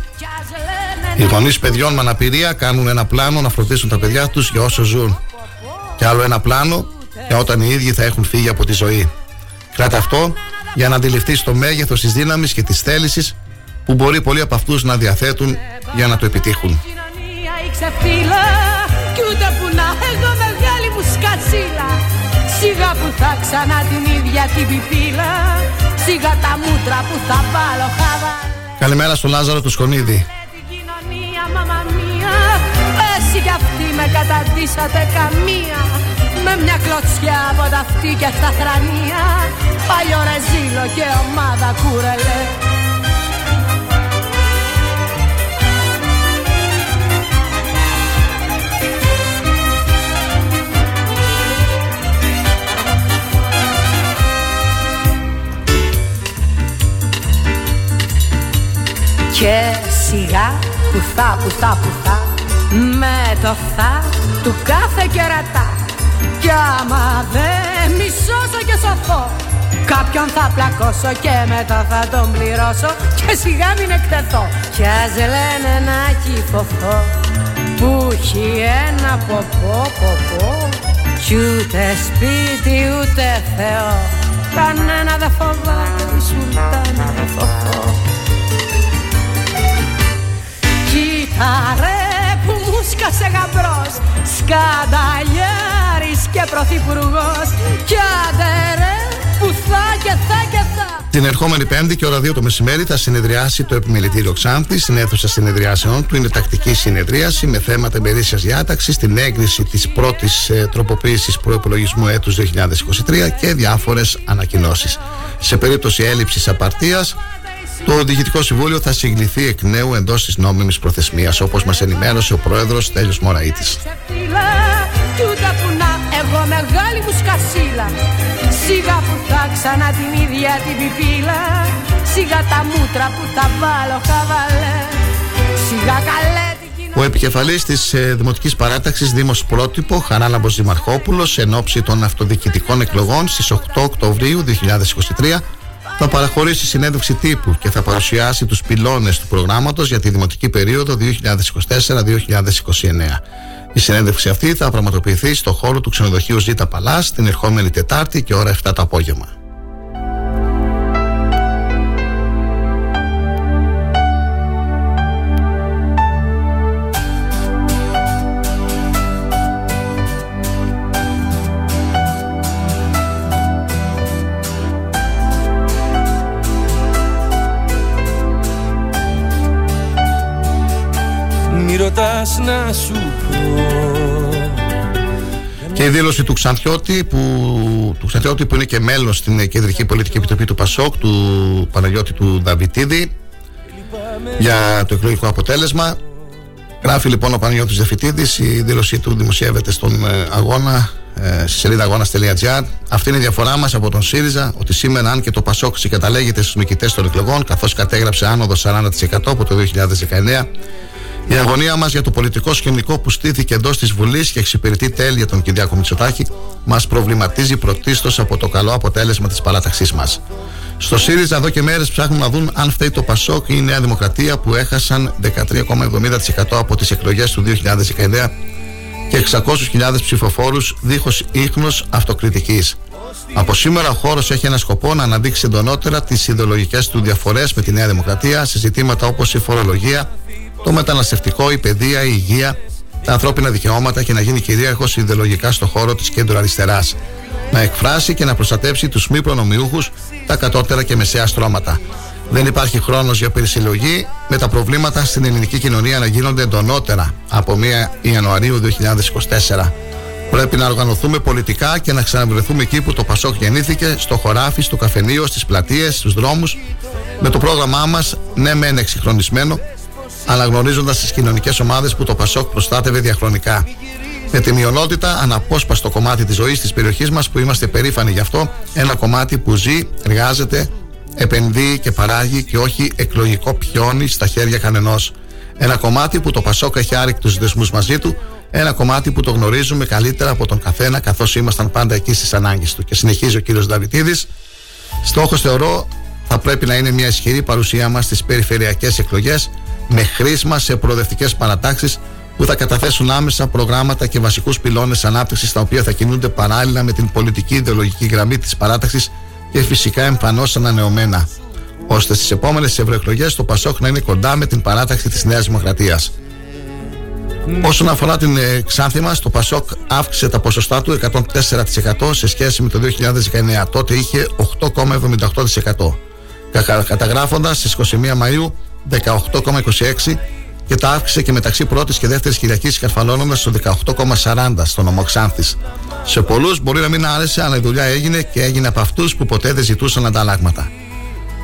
Οι γονείς παιδιών με αναπηρία κάνουν ένα πλάνο να φροντίσουν τα παιδιά τους για όσο ζουν, και άλλο ένα πλάνο για όταν οι ίδιοι θα έχουν φύγει από τη ζωή. Κράτα αυτό για να αντιληφθείς το μέγεθος της δύναμης και της θέλησης που μπορεί πολλοί από αυτούς να διαθέτουν για να το επιτύχουν. Καλημέρα στον Λάζαρο του Σκονίδη. Εσύ κι αυτοί με καταντήσατε καμία, με μια κλωτσιά από τα αυτή και στα θρανία, παλιό ρεζίλο και ομάδα κούρελε. Και σιγά που θα, που θα, που θα, με το θα του κάθε κερατά, κι άμα δεν μισώσω και σωθώ, κάποιον θα πλακώσω και μετά θα τον πληρώσω, και σιγά μην εκτεθώ, κι ας λένε να κυφωθώ, που έχει ένα ποπό, ποπό, Κι ούτε σπίτι ούτε Θεό, κανένα δε φοβάται τη Σουλτάνα Φωφό. Κοίτα ρε που μου σκάσε γαμπρός, σκανταλιάρης και πρωθυπουργός. Κι άντε ρε που θα και θα και θα. Την ερχόμενη Πέμπτη και ώρα δύο το μεσημέρι θα συνεδριάσει το Επιμελητήριο Ξάνθης. Στην αίθουσα συνεδριάσεων του είναι τακτική συνεδρίαση με θέματα ημερήσιας διάταξης, την έγκριση της πρώτης ε, τροποποίησης προϋπολογισμού έτους δύο χιλιάδες είκοσι τρία και διάφορες ανακοινώσεις. Σε περίπτωση έλλειψης απαρτίας, το Διοικητικό Συμβούλιο θα συγκληθεί εκ νέου εντός της νόμιμης προθεσμίας, όπως μας ενημέρωσε ο Πρόεδρος Τέλειος Μωραΐτης. Εγώ μεγάλη μου σκασίλα, σιγά που θα ξανά την ίδια την πιπίλα, σιγά τα μούτρα που θα βάλω χαβαλέ, σιγά καλέ την κοινωνία. Ο επικεφαλής της ε, Δημοτικής Παράταξης Δήμος Πρότυπο, Χαράλαμπος Δημαρχόπουλος, εν ώψη των αυτοδιοικητικών εκλογών στις οκτώ Οκτωβρίου δύο χιλιάδες είκοσι τρία, θα παραχωρήσει συνέντευξη τύπου και θα παρουσιάσει τους πυλώνες του προγράμματος για τη Δημοτική περίοδο δύο χιλιάδες είκοσι τέσσερα δύο χιλιάδες είκοσι εννέα. Η συνέντευξη αυτή θα πραγματοποιηθεί στο χώρο του ξενοδοχείου ΖΕΤΑ Παλάς την ερχόμενη Τετάρτη και ώρα επτά το απόγευμα. Να σου πω. Και η δήλωση του Ξανθιώτη που, του Ξανθιώτη που είναι και μέλος στην Κεντρική Πολιτική Επιτροπή του ΠΑΣΟΚ, του Παναγιώτη του Δαβιτίδη, για το εκλογικό αποτέλεσμα. Γράφει λοιπόν ο Παναγιώτης Δαβιτίδης, η δήλωσή του δημοσιεύεται στον Αγώνα, στη σελίδα αγώνας τελεία τζι άρ. Αυτή είναι η διαφορά μας από τον ΣΥΡΙΖΑ, ότι σήμερα αν και το ΠΑΣΟΚ συγκαταλέγεται στους νικητές των εκλογών, καθώς κατέγραψε άνοδο σαράντα τοις εκατό από το δύο χιλιάδες δεκαεννέα, η αγωνία μας για το πολιτικό σκηνικό που στήθηκε εντός της Βουλής και εξυπηρετεί τέλεια τον Κυριάκο Μητσοτάκη μας προβληματίζει πρωτίστως από το καλό αποτέλεσμα της παράταξής μας. Στο ΣΥΡΙΖΑ εδώ και μέρες ψάχνουν να δουν αν φταίει το ΠΑΣΟΚ ή η Νέα Δημοκρατία που έχασαν δεκατρία κόμμα εβδομήντα τοις εκατό από τις εκλογές του δύο χιλιάδες δεκαεννέα και εξακόσιες χιλιάδες ψηφοφόρους δίχως ίχνος αυτοκριτικής. Από σήμερα ο χώρος έχει ένα σκοπό να αναδείξει εντονότερα τις ιδεολογικές του διαφορές με τη Νέα Δημοκρατία σε ζητήματα όπως η φορολογία, το μεταναστευτικό, η παιδεία, η υγεία, τα ανθρώπινα δικαιώματα και να γίνει κυρίαρχος ιδεολογικά στον χώρο της κέντρου αριστεράς. Να εκφράσει και να προστατεύσει τους μη προνομιούχους, τα κατώτερα και μεσαία στρώματα. Δεν υπάρχει χρόνος για περισυλλογή, με τα προβλήματα στην ελληνική κοινωνία να γίνονται εντονότερα από πρώτη Ιανουαρίου δύο χιλιάδες είκοσι τέσσερα. Πρέπει να οργανωθούμε πολιτικά και να ξαναβρεθούμε εκεί που το ΠΑΣΟΚ γεννήθηκε, στο χωράφι, στο καφενείο, στις πλατείες, στους δρόμους, με το πρόγραμμά μας, ναι, μεν εξυγχρονισμένο, αλλά γνωρίζοντας τις κοινωνικές ομάδες που το ΠΑΣΟΚ προστάτευε διαχρονικά. Με τη μειονότητα, αναπόσπαστο κομμάτι της ζωής της περιοχής μας που είμαστε περήφανοι γι' αυτό, ένα κομμάτι που ζει, εργάζεται, επενδύει και παράγει και όχι εκλογικό πιόνι στα χέρια κανενός. Ένα κομμάτι που το ΠΑΣΟΚ έχει άρρηκτους δεσμούς μαζί του, ένα κομμάτι που το γνωρίζουμε καλύτερα από τον καθένα καθώς ήμασταν πάντα εκεί στις ανάγκες του. Και συνεχίζει ο κύριος Δαβιτίδης, στόχος θεωρώ θα πρέπει να είναι μια ισχυρή παρουσία μας στις περιφερειακές εκλογές, με χρήσμα σε προοδευτικές παρατάξεις που θα καταθέσουν άμεσα προγράμματα και βασικούς πυλώνες ανάπτυξης, τα οποία θα κινούνται παράλληλα με την πολιτική ιδεολογική γραμμή της παράταξης και φυσικά εμφανώς ανανεωμένα, ώστε στις επόμενες ευρωεκλογές το ΠΑΣΟΚ να είναι κοντά με την παράταξη της Νέας Δημοκρατίας. Όσον αφορά την ε, Ξάνθη μας, το ΠΑΣΟΚ αύξησε τα ποσοστά του εκατόν τέσσερα τοις εκατό σε σχέση με το δύο χιλιάδες δεκαεννέα. Τότε είχε οκτώ κόμμα εβδομήντα οκτώ τοις εκατό. Καταγράφοντας στις εικοστή πρώτη Μαΐου δεκαοκτώ κόμμα είκοσι έξι τοις εκατό και τα αύξησε και μεταξύ πρώτης και δεύτερης Κυριακής καρφαλώνοντας στο δεκαοκτώ κόμμα σαράντα τοις εκατό στον νομό Ξάνθης. Σε πολλούς μπορεί να μην άρεσε, αλλά η δουλειά έγινε και έγινε από αυτούς που ποτέ δεν ζητούσαν ανταλλάγματα.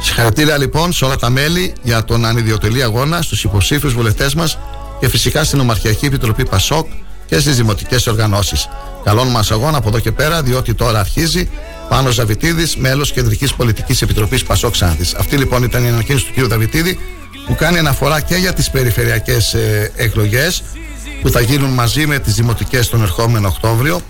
Συγχαρητήρια λοιπόν σε όλα τα μέλη για τον ανιδιοτελή αγώνα, στους υποψήφιους βουλευτές μας και φυσικά στην Ομαρχιακή Επιτροπή ΠΑΣΟΚ και στις δημοτικές οργανώσεις. Καλόν μας αγώνα από εδώ και πέρα, διότι τώρα αρχίζει. Πάνος Δαβιτίδης, μέλος Κεντρικής Πολιτικής Επιτροπής ΠΑΣΟΚ Ξάνθης. Αυτή λοιπόν ήταν η ανακοίνωση του κ. Δαβιτίδη, που κάνει αναφορά και για τις περιφερειακές ε, εκλογές που θα γίνουν μαζί με τις δημοτικές τον ερχόμενο Οκτώβριο.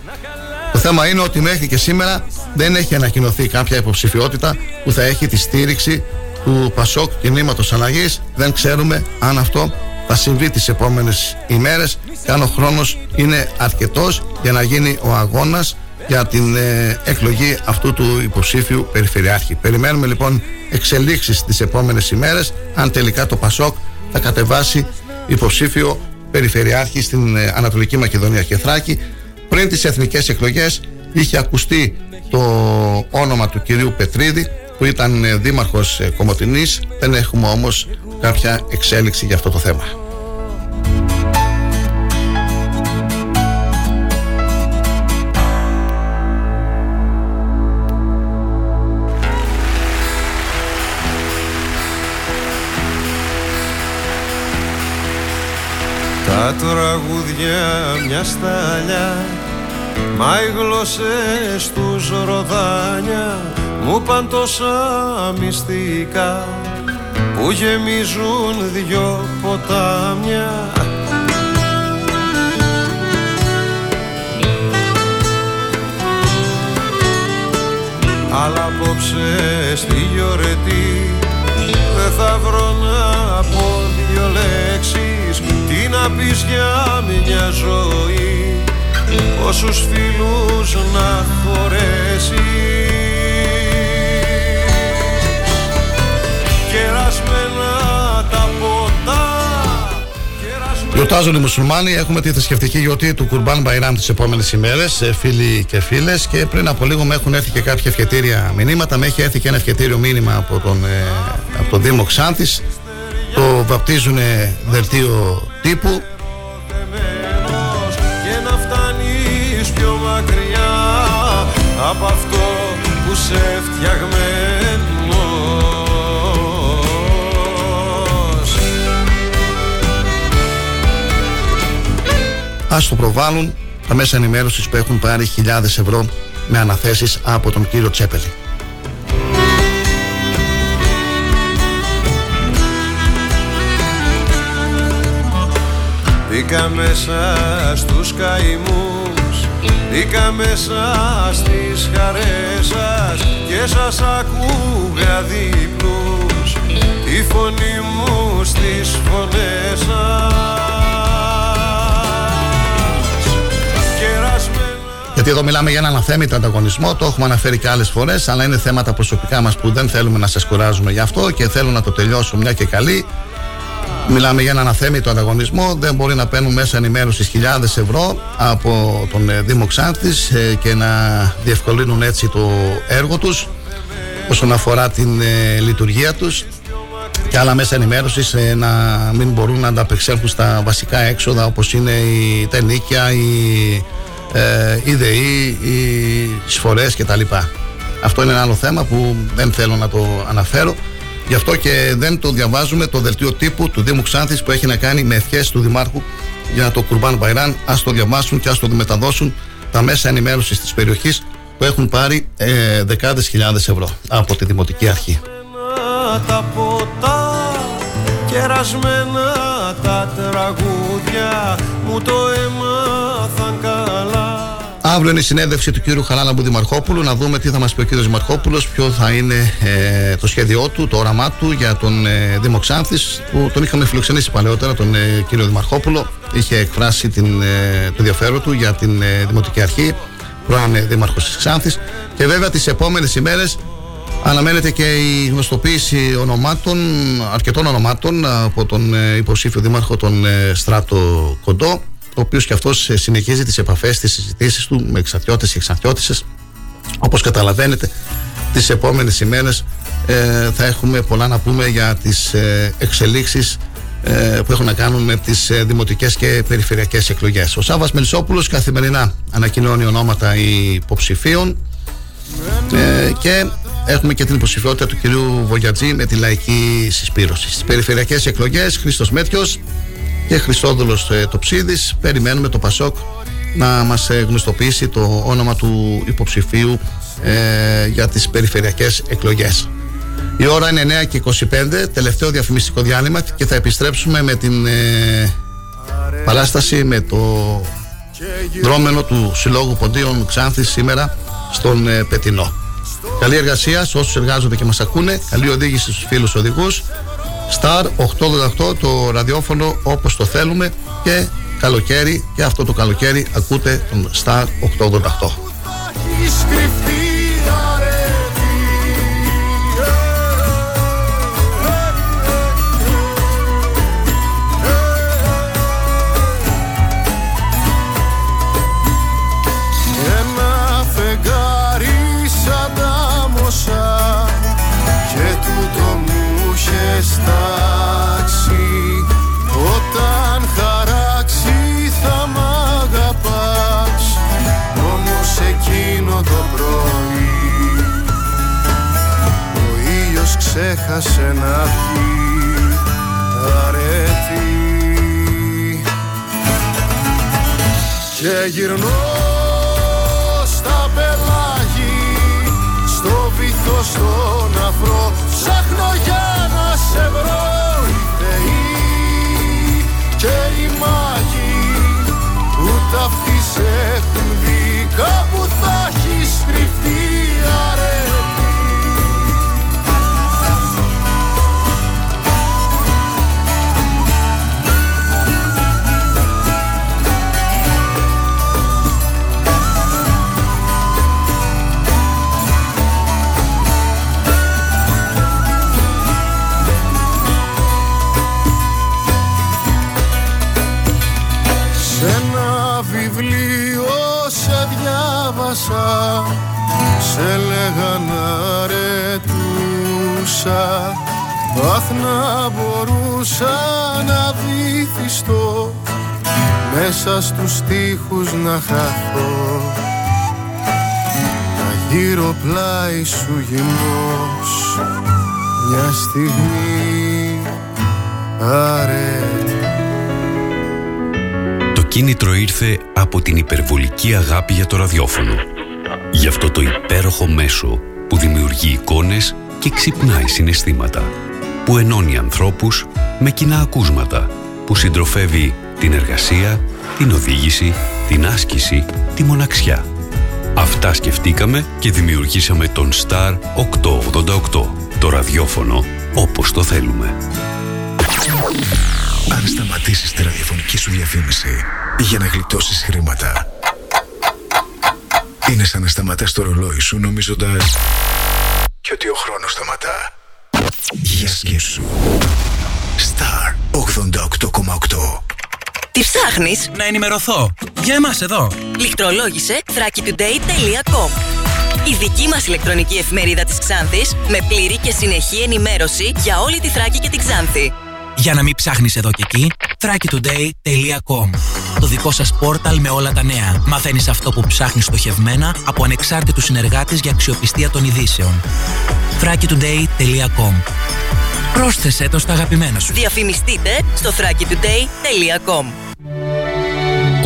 Το θέμα είναι ότι μέχρι και σήμερα δεν έχει ανακοινωθεί κάποια υποψηφιότητα που θα έχει τη στήριξη του ΠΑΣΟΚ κινήματος αλλαγής. Δεν ξέρουμε αν αυτό θα συμβεί τις επόμενες ημέρες, και αν ο χρόνος είναι αρκετός για να γίνει ο αγώνας για την ε, εκλογή αυτού του υποψήφιου περιφερειάρχη. Περιμένουμε λοιπόν εξελίξεις τις επόμενες ημέρες, αν τελικά το ΠΑΣΟΚ θα κατεβάσει υποψήφιο περιφερειάρχη στην ε, Ανατολική Μακεδονία και Θράκη. Πριν τις εθνικές εκλογές είχε ακουστεί το όνομα του κυρίου Πετρίδη, που ήταν ε, δήμαρχος ε, Κομοτηνής. Δεν έχουμε όμως κάποια εξέλιξη για αυτό το θέμα. Τα τραγούδια μια σταλιά, μα οι γλώσσες τους ροδάνια μου παν τόσα μυστικά που γεμίζουν δυο ποτάμια. Αλλά απόψε στη γιορτή δεν θα βρω να πω δυο λέξεις. Τι να πεις για μια ζωή, πόσους φίλους να χωρέσεις. Κερασμένα τα ποτά. Γιορτάζουν οι μουσουλμάνοι, έχουμε τη θρησκευτική γιορτή του Κουρμπάν Μπαϊράμ τις επόμενες ημέρες, φίλοι και φίλες, και πριν από λίγο με έχουν έρθει και κάποια ευχετήρια μηνύματα. Με έχει έρθει και ένα ευχετήριο μήνυμα από τον, από τον Δήμο Ξάνθης. Το βαπτίζουν δελτίο τύπου. Για να φτάνεις πιο μακριά από αυτό που σε φτιαγμένος. Ας το προβάλλουν τα μέσα ενημέρωσης που έχουν πάρει χιλιάδες ευρώ με αναθέσεις από τον κύριο Τσέπελη. Μπήκα μέσα στους καημούς, μπήκα μέσα στις χαρές σας και σας ακούγα διπλούς τη φωνή μου στις φωνές σας. Γιατί εδώ μιλάμε για έναν αθέμητο ανταγωνισμό, το έχουμε αναφέρει και άλλες φορές, αλλά είναι θέματα προσωπικά μας που δεν θέλουμε να σας κουράζουμε γι' αυτό και θέλω να το τελειώσω μια και καλή. Μιλάμε για έναν αθέμητο ανταγωνισμό. Δεν μπορεί να παίρνουν μέσα ενημέρωσης χιλιάδες ευρώ από τον Δήμο Ξάνθης και να διευκολύνουν έτσι το έργο τους όσον αφορά την λειτουργία τους, και άλλα μέσα ενημέρωσης να μην μπορούν να ανταπεξέλθουν στα βασικά έξοδα, όπως είναι η τενίκια, η ΔΕΗ, οι εισφορές κτλ. Αυτό είναι ένα άλλο θέμα που δεν θέλω να το αναφέρω. Γι' αυτό και δεν το διαβάζουμε το δελτίο τύπου του Δήμου Ξάνθης που έχει να κάνει με ευχές του Δημάρχου για το Κουρμπάν Μπαϊράμ. Ας το διαβάσουν και ας το μεταδώσουν τα μέσα ενημέρωσης της περιοχής που έχουν πάρει ε, δεκάδες χιλιάδες ευρώ από τη Δημοτική Αρχή. Τα ποτά, κερασμένα τα τραγούδια, μου το έμαθαν καλά. Αύριο είναι η συνέντευξη του κύριου Χαράλαμπου Δημαρχόπουλου. Να δούμε τι θα μας πει ο κύριος Δημαρχόπουλος, ποιο θα είναι ε, το σχέδιό του, το όραμά του για τον ε, Δήμο Ξάνθης, που τον είχαμε φιλοξενήσει παλαιότερα τον ε, κύριο Δημαρχόπουλο. Είχε εκφράσει την, ε, το ενδιαφέρον του για την ε, Δημοτική Αρχή, πρώην ε, Δήμαρχος της Ξάνθης. Και βέβαια τις επόμενες ημέρες αναμένεται και η γνωστοποίηση ονομάτων, αρκετών ονομάτων από τον ε, υποψήφιο Δήμαρχο, τον ε, Στράτο Κοντό, ο οποίος και αυτός συνεχίζει τις επαφές, τις συζητήσεις του με εξαρτιώτες και εξαρτιώτισσες. Όπως καταλαβαίνετε, τις επόμενες ημέρες ε, θα έχουμε πολλά να πούμε για τις ε, εξελίξεις ε, που έχουν να κάνουν με τις ε, δημοτικές και περιφερειακές εκλογές. Ο Σάββας Μελισσόπουλος καθημερινά ανακοινώνει ονόματα υποψηφίων ε, και έχουμε και την υποψηφιότητα του κυρίου Βογιατζή με τη λαϊκή συσπήρωση. Στις περιφερειακές εκλογές, Χρήστος Μέτιος και Χριστόδουλος ε, Τοψίδης. Περιμένουμε το ΠΑΣΟΚ να μας ε, γνωστοποιήσει το όνομα του υποψηφίου ε, για τις περιφερειακές εκλογές. Η ώρα είναι εννιά και είκοσι πέντε, τελευταίο διαφημιστικό διάλειμμα και θα επιστρέψουμε με την ε, παράσταση, με το δρόμενο του Συλλόγου Ποντίων Ξάνθης σήμερα στον ε, Πετεινό. Καλή εργασία σε όσους εργάζονται και μας ακούνε, καλή οδήγηση στους φίλους οδηγούς. Star ογδόντα οκτώ, το ραδιόφωνο όπως το θέλουμε, και καλοκαίρι, και αυτό το καλοκαίρι ακούτε τον Star ογδόντα οκτώ. Έχασε να πει αρέτη και γυρνώ στα πελάγη, στο βυθό στον αφρό, ψάχνω για να σε βρω. Οι θεοί και οι μάγοι που ταυτής έχουν δει, κάπου θα έχεις κρυφτεί αρέτη. Σε λέγαν αρετούσα, πάθ να μπορούσα να βυθιστώ, μέσα στους στίχους να χαθώ, να γύρω πλάι σου γυμνός, μια στιγμή αρετή. Το κίνητρο ήρθε από την υπερβολική αγάπη για το ραδιόφωνο. Γι' αυτό το υπέροχο μέσο που δημιουργεί εικόνες και ξυπνάει συναισθήματα, που ενώνει ανθρώπους με κοινά ακούσματα, που συντροφεύει την εργασία, την οδήγηση, την άσκηση, τη μοναξιά. Αυτά σκεφτήκαμε και δημιουργήσαμε τον Star ογδόντα οκτώ, το ραδιόφωνο όπως το θέλουμε. Αν σταματήσεις τη ραδιοφωνική σου διαφήμιση για να γλιτώσεις χρήματα, είναι σαν να σταματάς το ρολόι σου νομίζοντας και ότι ο χρόνος σταματά. Για σκέψου. Star ογδόντα οκτώ κόμμα οκτώ. Τι ψάχνεις? Να ενημερωθώ. Για εμάς εδώ. Λιχτρολόγησε θράκη τουντέι τελεία κομ. Η δική μας ηλεκτρονική εφημερίδα της Ξάνθης, με πλήρη και συνεχή ενημέρωση για όλη τη Θράκη και την Ξάνθη. Για να μην ψάχνεις εδώ και εκεί, θράκη τουντέι τελεία κομ. Το δικό σας πόρταλ με όλα τα νέα. Μαθαίνεις αυτό που ψάχνεις στοχευμένα από ανεξάρτητους συνεργάτες για αξιοπιστία των ειδήσεων. θράκη τουντέι τελεία κομ. Πρόσθεσέ το στα αγαπημένα σου. Διαφημιστείτε στο θράκη τουντέι τελεία κομ.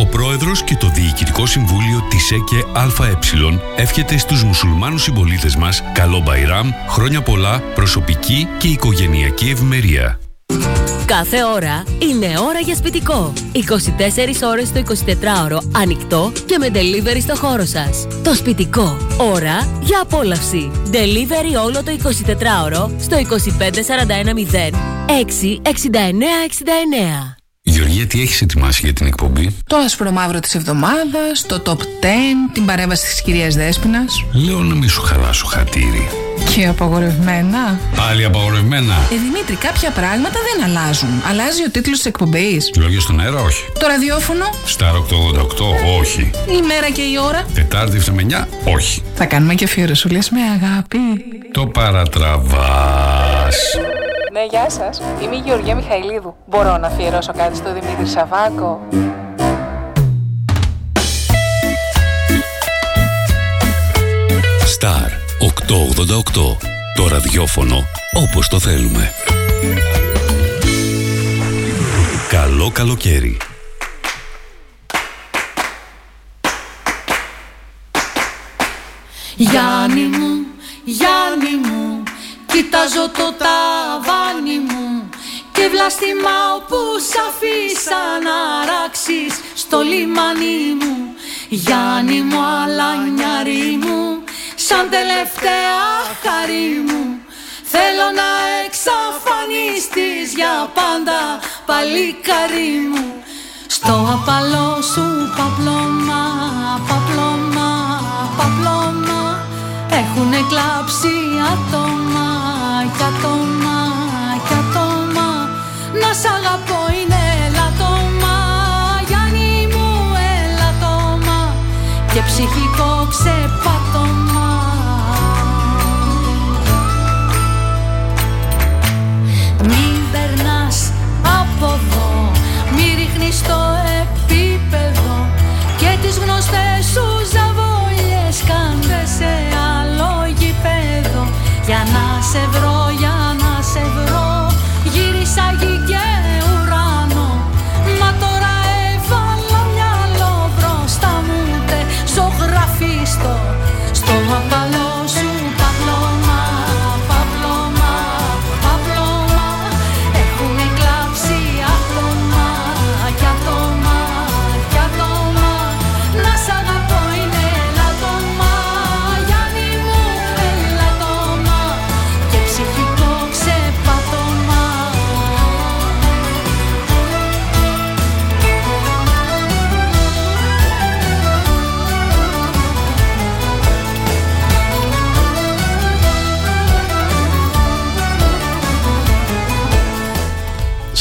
Ο πρόεδρος και το Διοικητικό Συμβούλιο της ΣΕΚΕ ΑΕ εύχεται στους μουσουλμάνους συμπολίτες μας καλό Μπαϊράμ, χρόνια πολλά, προσωπική και οικογενειακή ευημερία. Κάθε ώρα είναι ώρα για σπιτικό. είκοσι τέσσερις ώρες το εικοσιτετράωρο ανοιχτό και με delivery στο χώρο σας. Το σπιτικό. Ώρα για απόλαυση. Delivery όλο το εικοσιτετράωρο στο είκοσι πέντε σαράντα ένα μηδέν έξι εξήντα εννέα εξήντα εννέα. Γεωργία, τι έχεις ετοιμάσει για την εκπομπή? Το άσπρο μαύρο της εβδομάδας, το top δέκα, την παρέμβαση της κυρίας Δέσποινας. Λέω να μην σου χαλάσω χατήρι. Και απαγορευμένα. Πάλι απαγορευμένα. Ε, Δημήτρη, κάποια πράγματα δεν αλλάζουν. Αλλάζει ο τίτλος της εκπομπής. Λόγια στον αέρα, όχι. Το ραδιόφωνο. Star ογδόντα οκτώ, όχι. Η μέρα και η ώρα. Τετάρτη, εφτά με εννιά, όχι. Θα κάνουμε και αφιερωσούλες με αγάπη. Το παρατραβάς. Ναι, γεια σας. Είμαι η Γεωργία Μιχαηλίδου. Μπορώ να αφιερώσω κάτι στο Δημήτρη Σαββάκο? Star ογδόντα οκτώ. Το ραδιόφωνο όπως το θέλουμε. Καλό καλοκαίρι. Γιάννη μου, Γιάννη μου, κοιτάζω το ταβάνι μου και βλαστημάω που σ' αφήσα να ράξεις στο λιμάνι μου. Γιάννη μου, αλανιάρι μου, σαν τελευταία χαρή μου, θέλω να εξηγήσω. εξαφανίστης για πάντα, παλικάρι μου. Στο απαλό σου παπλώμα, παπλώμα, παπλώμα, έχουνε κλάψει άτομα κι άτομα κι άτομα. Να σ' αγαπώ είναι ελαττώμα, Γιάννη μου ελαττώμα, και ψυχικό ξεπάτωμα. Μην περνάς από εδώ, μη ρίχνεις το επίπεδο και τις γνωστές σου ζαβόλιες, κάντε σε άλλο γηπέδο. Για να σε βρω, για να σε βρω, γύρισα γη και ουράνο, μα τώρα έβαλα μυαλό μπροστά μου, τε ζωγραφίστο στο απαλό σου παπλώμα.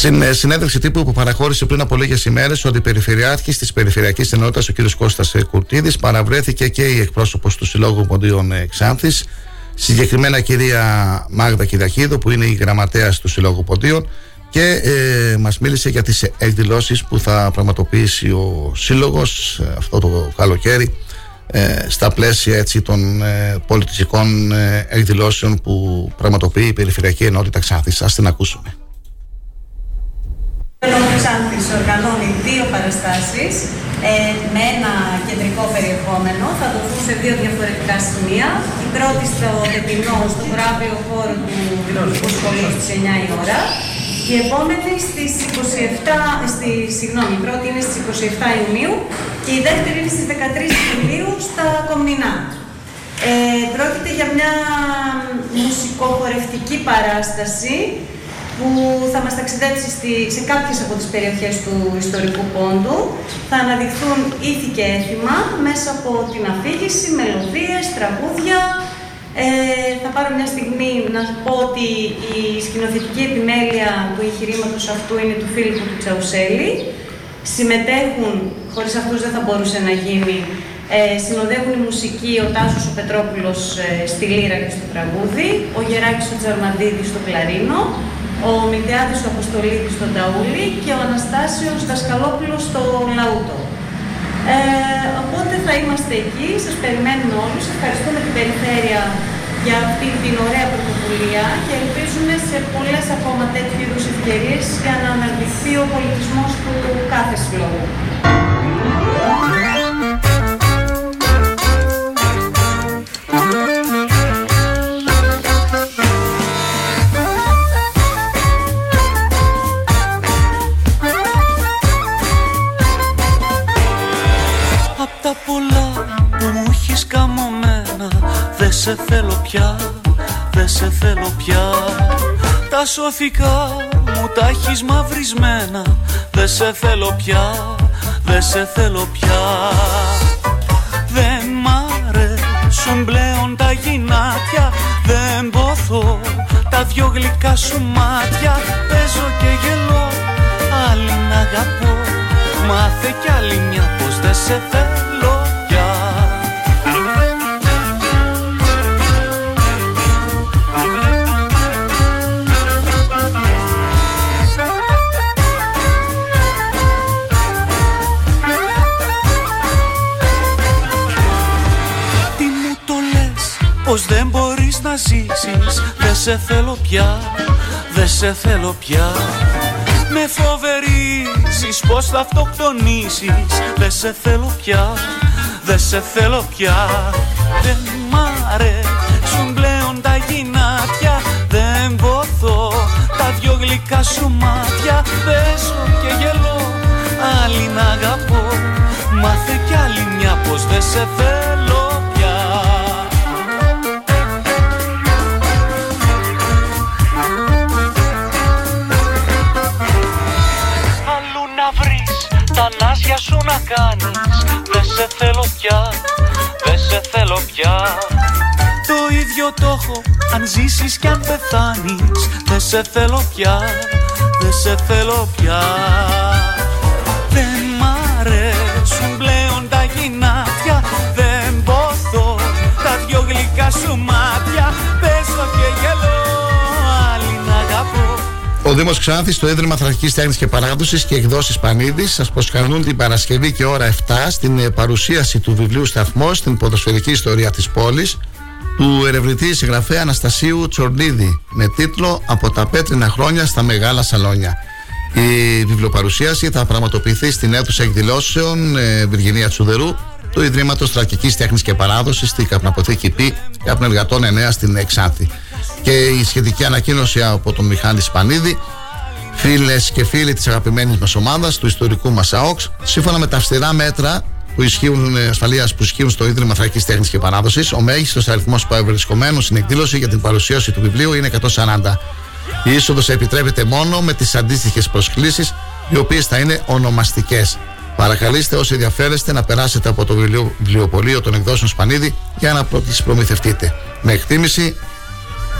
Στην συνέντευξη τύπου που παραχώρησε πριν από λίγες ημέρες ο αντιπεριφερειάρχης της Περιφερειακής Ενότητας, ο κ. Κώστας Κουρτίδης, παραβρέθηκε και η εκπρόσωπος του Συλλόγου Ποντίων Ξάνθης, συγκεκριμένα κυρία Μάγδα Κυριακίδου, που είναι η γραμματέας του Συλλόγου Ποντίων, και ε, μας μίλησε για τις εκδηλώσεις που θα πραγματοποιήσει ο Σύλλογος αυτό το καλοκαίρι ε, στα πλαίσια έτσι, των ε, πολιτιστικών ε, εκδηλώσεων που πραγματοποιεί η Περιφερειακή Ενότητα Ξάνθης. Ας την ακούσουμε. Ο Σύλλογος Ξάνθης οργανώνει δύο παραστάσεις ε, με ένα κεντρικό περιεχόμενο. Θα δοθούν σε δύο διαφορετικά σημεία. Η πρώτη στο τεπεινό, στο βράβειο χώρο του Δημοτικού Σχολείου στις εννιά η ώρα. Η επόμενη στις είκοσι επτά, στη, συγγνώμη, η πρώτη είναι στις είκοσι επτά Ιουνίου και η δεύτερη είναι στις δεκατρείς Ιουλίου στα Κομνηνά. Ε, πρόκειται για μια μουσικοχορευτική παράσταση που θα μας ταξιδέψει στη, σε κάποιες από τις περιοχές του ιστορικού πόντου. Θα αναδειχθούν ήθη και έθιμα μέσα από την αφήγηση, μελωδίες, τραγούδια. Ε, θα πάρω μια στιγμή να πω ότι η σκηνοθετική επιμέλεια του εγχειρήματος αυτού είναι του Φίλιππου του Τσαουσέλη. Συμμετέχουν, χωρίς αυτούς δεν θα μπορούσε να γίνει, ε, συνοδεύουν η μουσική ο Τάσος ο Πετρόπουλος ε, στη λύρα και στο τραγούδι, ο Γεράκης ο Τσαρμαντίδης στο κλαρίνο, ο Μητεάδης ο Αποστολίδης στον ταούλι και ο Αναστάσιος Δασκαλόπουλος στο λαούτο. Ε, οπότε θα είμαστε εκεί, σας περιμένουμε όλους. Ευχαριστούμε την Περιφέρεια για αυτή την ωραία πρωτοβουλία και ελπίζουμε σε πολλές ακόμα τέτοιου είδους ευκαιρίες για να αναδειχθεί ο πολιτισμός του κάθε συλλόγου. Δεν σε θέλω πια, δεν σε θέλω πια. Τα σωθικά μου τα έχεις μαυρισμένα. Δεν σε θέλω πια, δεν σε θέλω πια. Δεν μ' αρέσουν πλέον τα γυνάτια. Δεν ποθώ τα δυο γλυκά σου μάτια. Παίζω και γελώ, άλλη να αγαπώ. Μάθε κι άλλη μια πως δεν σε θέλω. Πως δεν μπορείς να ζήσεις, δεν σε θέλω πια, δεν σε θέλω πια. Με φοβερίζεις πως θα αυτοκτονήσεις, δεν σε θέλω πια, δεν σε θέλω πια. Δεν μ' αρέσουν πλέον τα γυνάτια, δεν ποθώ τα δυο γλυκά σου μάτια. Παίζω και γελώ, άλλη να αγαπώ, μάθε κι άλλη μια πως δεν σε θέλω. Μουσική σου να κάνεις. Δεν σε θέλω πια, δεν σε θέλω πια. Το ίδιο το έχω, αν ζήσεις κι αν πεθάνεις. Δεν σε θέλω πια, δεν σε θέλω πια. Δεν μ' αρέσουν πλέον τα γυνάτια. Δεν ποθώ τα δυο γλυκά σου μάτια. Πέσω και γελώ, άλλη να αγαπώ. Ο Δήμος Ξάνθης, το Ίδρυμα Θρακικής Τέχνης και Παράδοσης και Εκδόσεις Πανίδης σας προσκαλούν την Παρασκευή και ώρα εφτά στην παρουσίαση του βιβλίου Σταθμός στην ποδοσφαιρική ιστορία της πόλης του ερευνητή συγγραφέα Αναστασίου Τσορνίδη με τίτλο «Από τα πέτρινα χρόνια στα μεγάλα σαλόνια». Η βιβλιοπαρουσίαση θα πραγματοποιηθεί στην αίθουσα εκδηλώσεων ε, Βυργινία Τσουδερού του Ιδρύματος Θρακικής Τέχνης και Παράδοσης στην Καπναποθήκη Πι, Καπνεργατών εννιά στην Εξάνθη. Και η σχετική ανακοίνωση από τον Μιχάλη Σπανίδη. Φίλες και φίλοι της αγαπημένης μας ομάδας, του ιστορικού μας ΑΟΚΣ, σύμφωνα με τα αυστηρά μέτρα που ισχύουν, ασφαλείας που ισχύουν στο Ίδρυμα Θρακικής Τέχνης και Παράδοσης, ο μέγιστος αριθμός παρευρισκομένων στην εκδήλωση για την παρουσίαση του βιβλίου είναι εκατόν σαράντα. Η είσοδος επιτρέπεται μόνο με τις αντίστοιχες προσκλήσεις, οι οποίες θα είναι ονομαστικές. Παρακαλείστε όσοι ενδιαφέρεστε να περάσετε από το βιβλιο, βιβλιοπωλείο των εκδόσεων Σπανίδη για να τις προμηθευτείτε. Με εκτίμηση,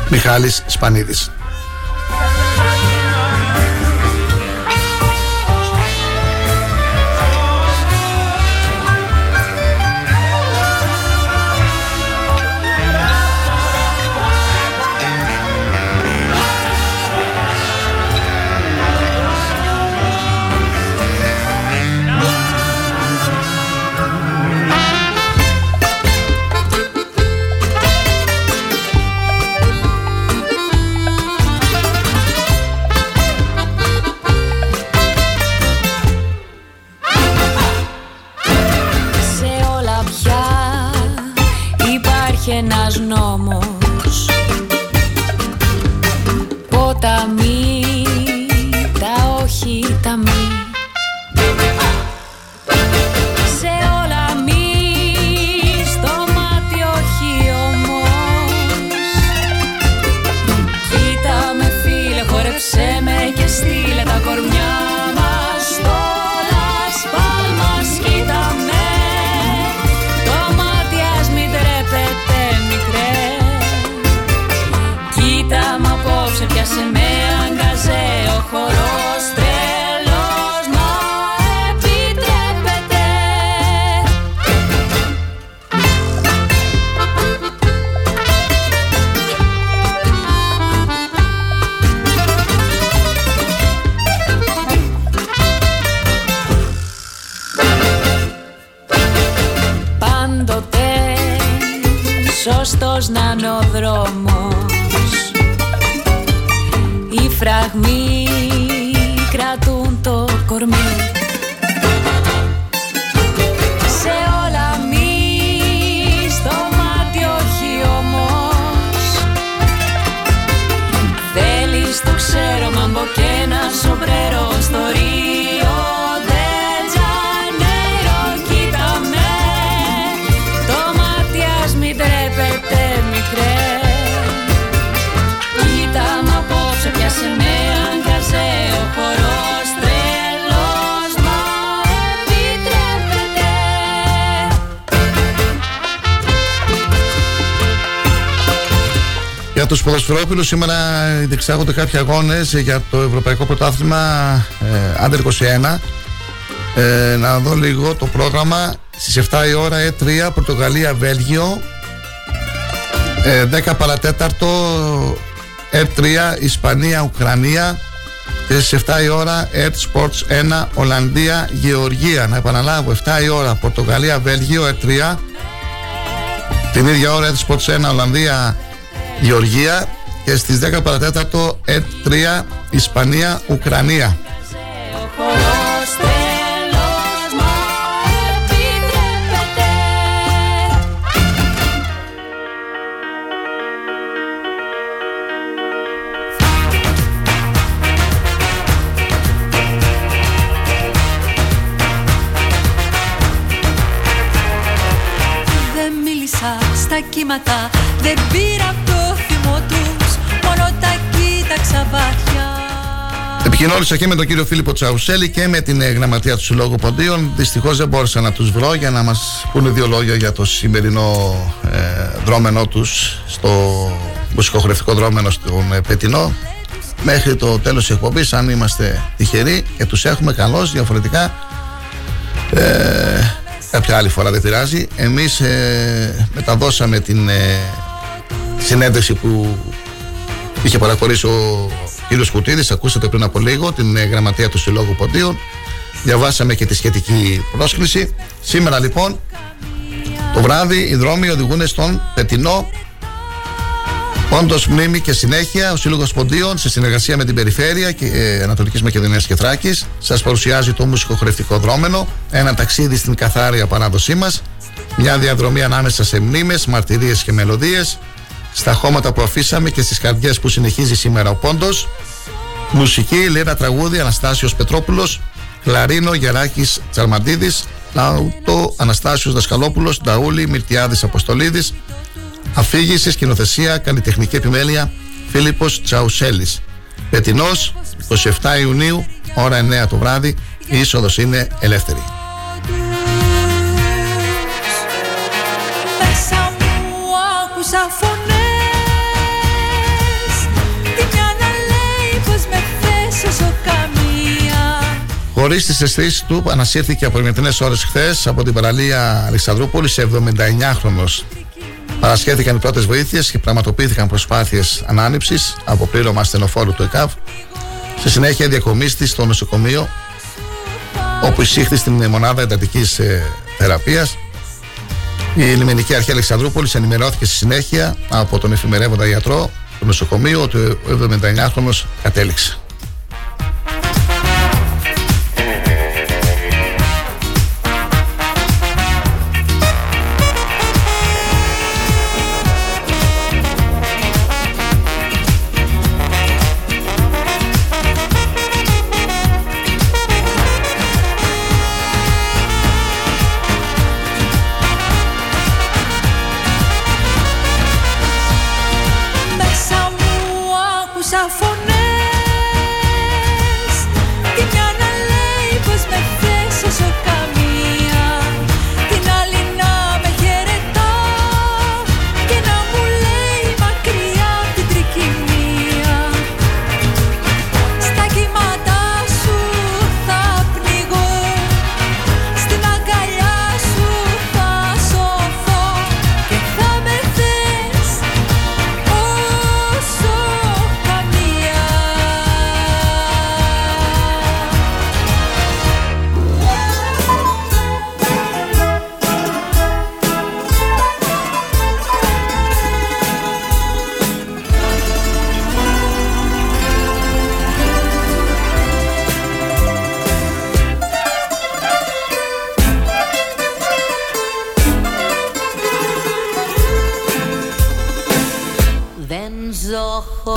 Μιχάλης Σπανίδης. Ένας νόμος, ποταμί, τα όχι, τα μη. Σε όλα μη, στο μάτι όχι όμως. Κοίτα με φίλε, χορέψε με και στείλε τα κορμιά μας τώρα σπάλμας, κοίτα με. Πιάσε με αγκαζέ, ο χορός τρελός να επιτρέπεται. Πάντοτε σωστός να είναι ο δρόμος, οι φραγμοί κρατούν το κορμί. Σε όλα μη, στο μάτι όχι όμως. Θέλεις το ξέρω, μάμπο και ένα σομπρέρο στο Ρίο ντε Τζανέιρο, κοίτα με. Το μάτι ας μην τρέπεται μικρέ. Σε με αγκαζέ, ο χορός τρελός να επιτρέπεται. Για τους ποδοσφαιρόπιλους σήμερα διεξάγονται κάποιοι αγώνες για το Ευρωπαϊκό Πρωτάθλημα ε, Άντερ είκοσι ένα. ε, Να δω λίγο το πρόγραμμα. Στις εφτά η ώρα Ε τρία Πορτογαλία-Βέλγιο, ε, δέκα παρατέταρτο Ε τρία Ισπανία-Ουκρανία και στις εφτά η ώρα Ε Τ Sports ένα Ολλανδία-Γεωργία. Να επαναλάβω, εφτά η ώρα Πορτογαλία-Βέλγιο Ε τρία, την ίδια ώρα Ε Τ Sports ένα Ολλανδία-Γεωργία και στις δέκα παρατέταρτο Ε τρία Ισπανία-Ουκρανία. Κύματα, δεν πήρα το θυμό τους, μόνο τα κοίταξα βαθιά. Επικοινώνησα και με τον κύριο Φίλιππο Τσαουσέλη και με την γραμματεία του Συλλόγου Ποντίων. Δυστυχώς δεν μπόρεσα να τους βρω για να μας πούνε δύο λόγια για το σημερινό ε, δρόμενό τους στο μουσικοχορευτικό δρόμενο στον ε, Πετεινό. Μέχρι το τέλος της εκπομπής, αν είμαστε τυχεροί και τους έχουμε, καλώς, διαφορετικά ε, κάποια άλλη φορά, δεν πειράζει. Εμείς ε, μεταδώσαμε την ε, συνέντευξη που είχε παρακολουθήσει ο κύριος Κουτίδης, ακούσατε πριν από λίγο την ε, γραμματεία του Συλλόγου Ποντίων. Διαβάσαμε και τη σχετική πρόσκληση. Σήμερα λοιπόν το βράδυ οι δρόμοι οδηγούν στον Πετεινό. Πόντος, Μνήμη και Συνέχεια, ο Σύλλογος Ποντίων σε συνεργασία με την Περιφέρεια και, ε, Ανατολικής Μακεδονίας και Θράκης σας παρουσιάζει το μουσικοχορευτικό δρόμενο, ένα ταξίδι στην καθάρια παράδοσή μας, μια διαδρομή ανάμεσα σε μνήμες, μαρτυρίες και μελωδίες, στα χώματα που αφήσαμε και στις καρδιές που συνεχίζει σήμερα ο Πόντος. Μουσική, λίρα, τραγούδι, Αναστάσιος Πετρόπουλος, κλαρίνο, Γεράκης Τσαρμαντίδης, λαουτό, Αναστάσιος Δασκαλόπουλος, νταούλι, Μυρτιάδης Αποστολίδης. Αφήγηση, σκηνοθεσία, καλλιτεχνική επιμέλεια, Φίλιππος Τσαουσέλης. Πετεινός, εικοστή εβδόμη Ιουνίου, ώρα εννέα το βράδυ, η είσοδος είναι ελεύθερη. Χωρίς τις αισθήσεις του, ανασύρθηκε από ημετρινές ώρες χθες από την παραλία Αλεξανδρούπολης, εβδομήντα εννιάχρονος. Παρασχέθηκαν οι πρώτες βοήθειες και πραγματοποιήθηκαν προσπάθειες ανάνυψης από πλήρωμα ασθενοφόρου του ΕΚΑΒ. Στη συνέχεια διακομίστη στο νοσοκομείο, όπου εισήχθη στην μονάδα εντατικής ε, θεραπείας. Η λιμενική αρχή Αλεξανδρούπολης ενημερώθηκε στη συνέχεια από τον εφημερεύοντα ιατρό του νοσοκομείου ότι ο εβδομηντα εννιάχρονος κατέληξε.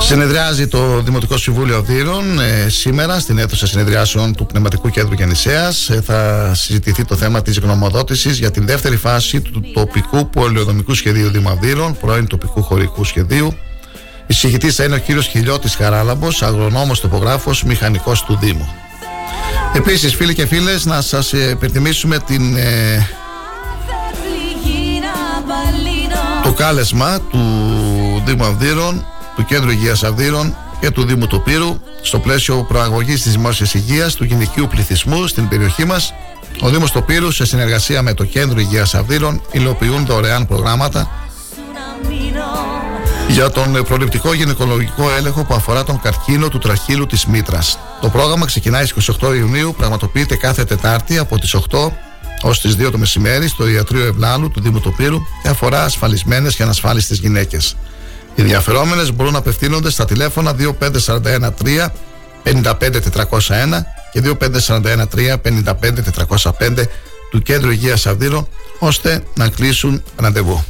Συνεδριάζει το Δημοτικό Συμβούλιο Δύρων ε, σήμερα στην αίθουσα συνεδριάσεων του Πνευματικού Κέντρου Γεννησέας. Ε, θα συζητηθεί το θέμα της γνωμοδότησης για την δεύτερη φάση του τοπικού πολεοδομικού σχεδίου Δήμα Δύρων, πρώην τοπικού χωρικού σχεδίου. Εισηγητής θα είναι ο κύριος Χιλιώτης Χαράλαμπος, αγρονόμος τοπογράφος, μηχανικός του Δήμου. Επίσης, φίλοι και φίλες, να σας υπενθυμίσουμε την. Ε, το κάλεσμα του Δήμου Αυδείρων, του Κέντρου Υγείας Αυδείρων και του Δήμου του Πύρου στο πλαίσιο προαγωγής της δημόσιας υγείας του γυναικείου πληθυσμού στην περιοχή μας. Ο Δήμος του Πύρου σε συνεργασία με το Κέντρο Υγείας Αυδείρων υλοποιούν δωρεάν προγράμματα για τον προληπτικό γυναικολογικό έλεγχο που αφορά τον καρκίνο του τραχύλου της μήτρας. Το πρόγραμμα ξεκινάει στις εικοστή ογδόη Ιουνίου, πραγματοποιείται κάθε Τετάρτη από τις οκτώ ως τις δύο το μεσημέρι στο Ιατρείο Ευλάλου του Δήμου του Πύρου και αφορά ασφαλισμένες και ανασφάλιστες γυναίκες. Οι ενδιαφερόμενες μπορούν να απευθύνονται στα τηλέφωνα δύο πέντε τέσσερα ένα τρία πέντε πέντε τετρακόσια ένα και δύο πέντε τέσσερα ένα τρία πέντε πέντε τετρακόσια πέντε του Κέντρου Υγείας Αυδείρων, ώστε να κλείσουν ραντεβού.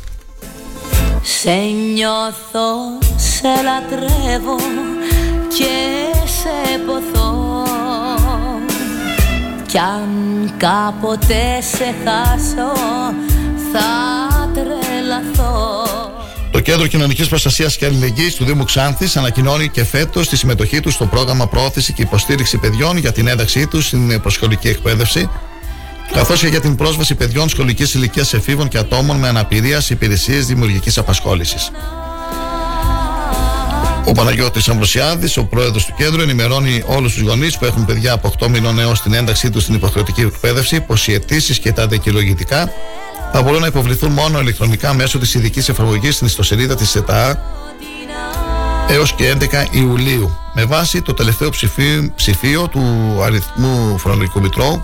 Σε νιώθω, σε λατρεύω και σε ποθώ, κι αν κάποτε σε χάσω θα τρελαθώ. Το Κέντρο Κοινωνικής Προστασίας και Αλληλεγγύης του Δήμου Ξάνθης ανακοινώνει και φέτος τη συμμετοχή του στο πρόγραμμα Προώθηση και Υποστήριξη Παιδιών για την ένταξή του στην προσχολική εκπαίδευση, καθώς και για την πρόσβαση παιδιών σχολικής ηλικίας εφήβων και ατόμων με αναπηρία σε υπηρεσίες δημιουργικής απασχόλησης. Ο Παναγιώτης Αμβροσιάδης, ο πρόεδρος του κέντρου, ενημερώνει όλους τους γονείς που έχουν παιδιά από οκτώ μηνών έως την ένταξή τους στην υποχρεωτική εκπαίδευση πως οι αιτήσεις και τα δικαιολογητικά θα μπορούν να υποβληθούν μόνο ηλεκτρονικά μέσω της ειδικής εφαρμογής στην ιστοσελίδα της ΣΕΤΑ έως και έντεκα Ιουλίου, με βάση το τελευταίο ψηφί, ψηφίο του αριθμού φορολογικού μητρώου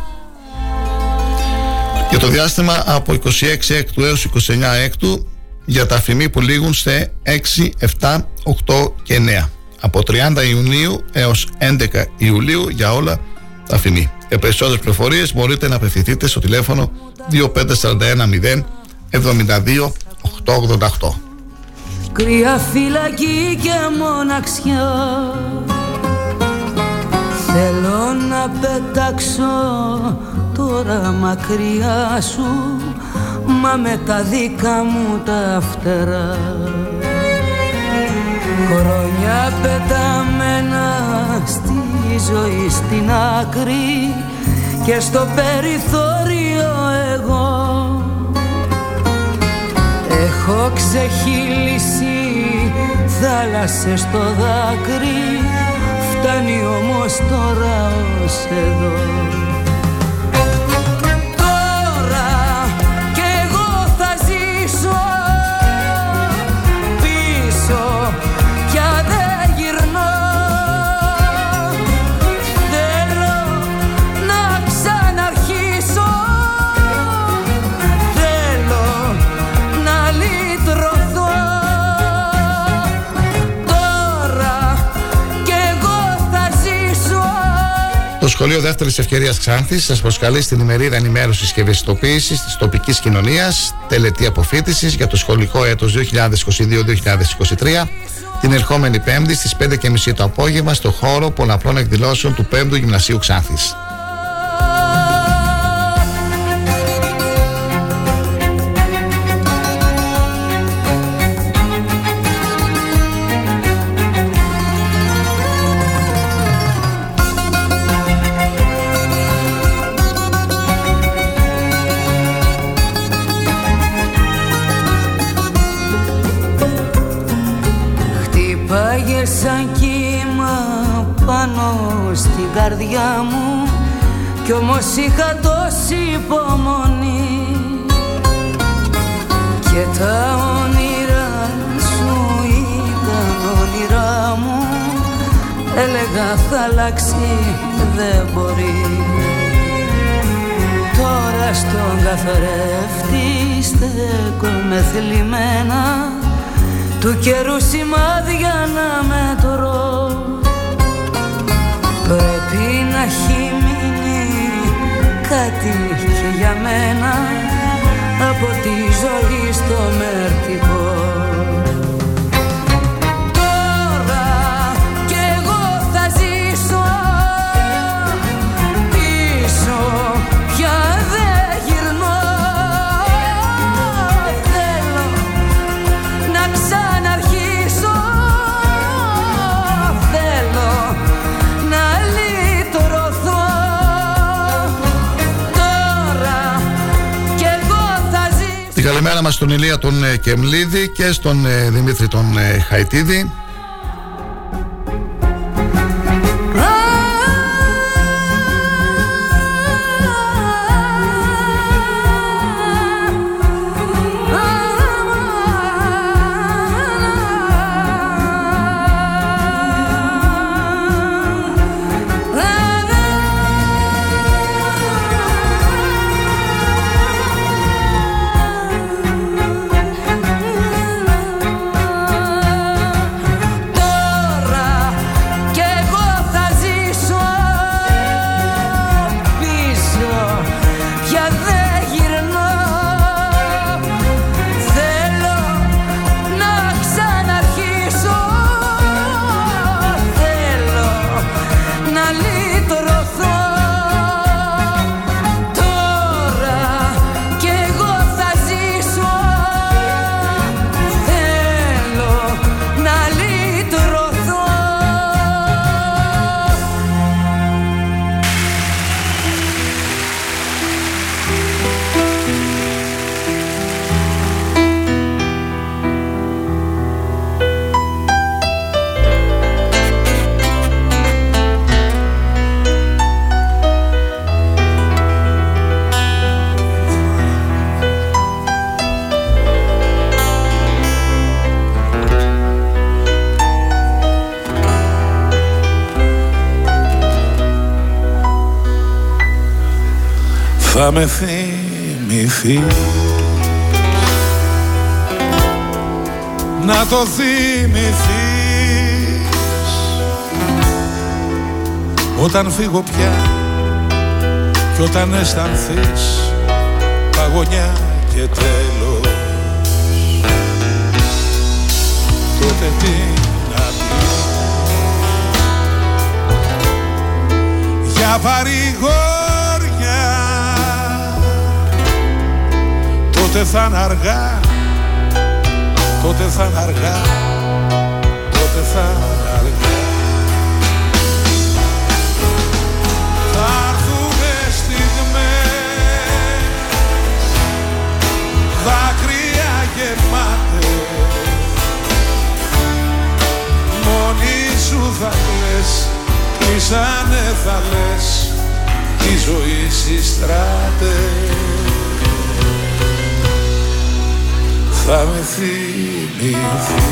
για το διάστημα από είκοσι έξι Έκτου έως είκοσι εννέα Έκτου για τα αφημί που λήγουν σε έξι, επτά, οκτώ και εννέα. Από τριάντα Ιουνίου έως έντεκα Ιουλίου για όλα τα αφημί. Για περισσότερες πληροφορίες μπορείτε να απευθυνθείτε στο τηλέφωνο δύο πέντε τέσσερα ένα μηδέν εβδομήντα δύο οκτακόσια ογδόντα οκτώ. Κρύα φυλακή και μοναξιά, θέλω να πετάξω τώρα μακριά σου, μα με τα δικά μου τα φτερά. Χρόνια πεταμένα στη ζωή στην άκρη και στο περιθώριο εγώ. Έχω ξεχύλισει θάλασσες στο δάκρυ, φτάνει όμως τώρα ως εδώ. Το Σχολείο Δεύτερης Ευκαιρίας Ξάνθης σας προσκαλεί στην ημερίδα ενημέρωσης και ευαισθητοποίησης της τοπικής κοινωνίας, τελετή αποφοίτησης για το σχολικό έτος είκοσι είκοσι δύο είκοσι είκοσι τρία, την ερχόμενη Πέμπτη στις πέντε και μισή το απόγευμα στο χώρο πολλαπλών εκδηλώσεων του πέμπτου Γυμνασίου Ξάνθης. Σαν κύμα πάνω στην καρδιά μου, κι όμως είχα τόση υπομονή, και τα όνειρά σου ήταν όνειρά μου, έλεγα θα αλλάξει δεν μπορεί. Τώρα στον καθρέφτη στέκομαι θλιμμένα, του καιρού σημάδια να μετρώ. Πρέπει να έχει μείνει κάτι και για μένα από τη ζωή στο μερτικό. Καλημέρα μας στον Ηλία τον Κεμλίδη και στον Δημήτρη τον Χαϊτίδη. θα με θυμηθείς. Να το θυμηθείς όταν φύγω πια κι όταν αισθανθείς παγωνιά και τέλος, τότε τι να πεις για παρηγόρια, τότε θα είναι αργά, τότε θα είναι αργά, τότε θα είναι αργά. Θα έρθουνε στιγμές δάκρυα γεμάτες, μόνη σου θα κλαις, κλείσανε θα λες τη ζωή συστράτες. Θα με θυμηθείς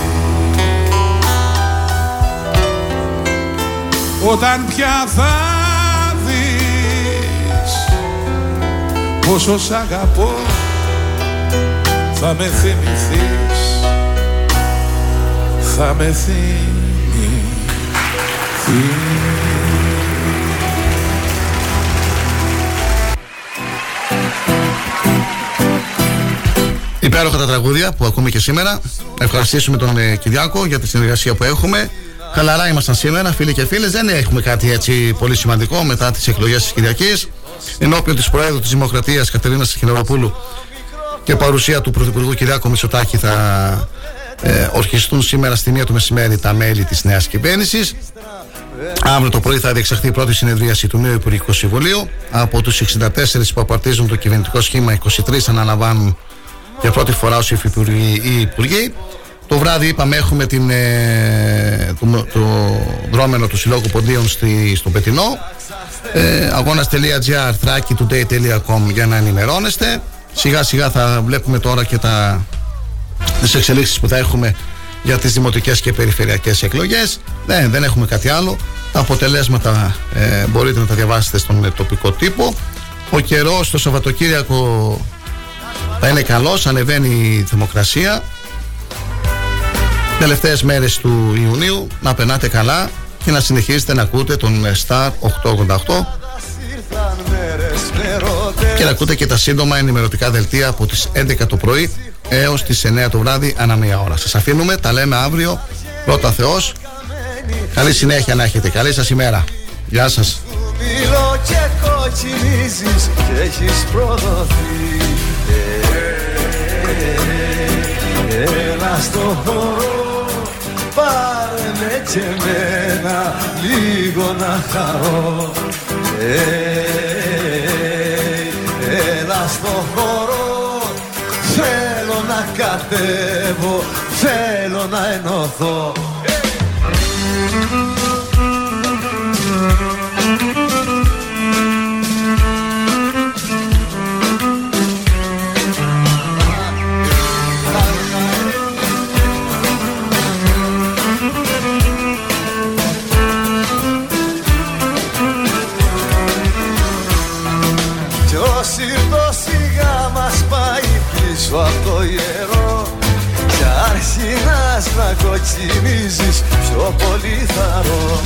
όταν πια θα δεις πόσο σ' αγαπώ, θα με θυμηθείς, θα με θυμηθείς. Υπέροχα τα τραγούδια που ακούμε και σήμερα. Ευχαριστήσουμε τον ε, Κυριάκο για τη συνεργασία που έχουμε. Χαλαρά ήμασταν σήμερα, φίλοι και φίλες. Δεν έχουμε κάτι έτσι πολύ σημαντικό μετά τις εκλογές της Κυριακής. Ενώπιον της Προέδρου της Δημοκρατίας Κατερίνας Χινοροπούλου και παρουσία του Πρωθυπουργού Κυριάκου Μητσοτάκη θα ε, ορχιστούν σήμερα στη μία το μεσημέρι τα μέλη της νέας κυβέρνησης. Αύριο το πρωί θα διεξαχθεί η πρώτη συνεδρίαση του νέου Υπουργικού Συμβουλίου. Από τους εξήντα τέσσερις που απαρτίζουν το κυβερνητικό σχήμα, είκοσι τρεις αναλαμβάνουν για πρώτη φορά ως υφυπουργοί ή υπουργοί. Το βράδυ είπαμε έχουμε την, ε, το, το δρόμενο του Συλλόγου Ποντίων στη, στο Πετεινό. ε, αγώνας τελεία τζι άρ, θράκη τουντέι τελεία κομ για να ενημερώνεστε. Σιγά σιγά θα βλέπουμε τώρα και τα, τις εξελίξεις που θα έχουμε για τις δημοτικές και περιφερειακές εκλογές. Ναι, δεν έχουμε κάτι άλλο. Τα αποτελέσματα ε, μπορείτε να τα διαβάσετε στον τοπικό τύπο. Ο καιρός το Σαββατοκύριακο θα είναι καλός, ανεβαίνει η θερμοκρασία. Τελευταίες μέρες του Ιουνίου, να περνάτε καλά και να συνεχίσετε να ακούτε τον Star ογδόντα οκτώ και να ακούτε και τα σύντομα ενημερωτικά δελτία από τις έντεκα το πρωί έως τις εννέα το βράδυ ανά μία ώρα. Σας αφήνουμε, τα λέμε αύριο, πρώτα Θεός. Καλή συνέχεια να έχετε, καλή σας ημέρα. Γεια σας. Έλα στο χώρο, πάρε με και εμένα λίγο να χαρώ. Έλα στο χώρο, θέλω να κατέβω, θέλω να ενωθώ. Απ' το ιερό κι αρχινάς να κοκκινίζεις πιο πολύ θαρώ.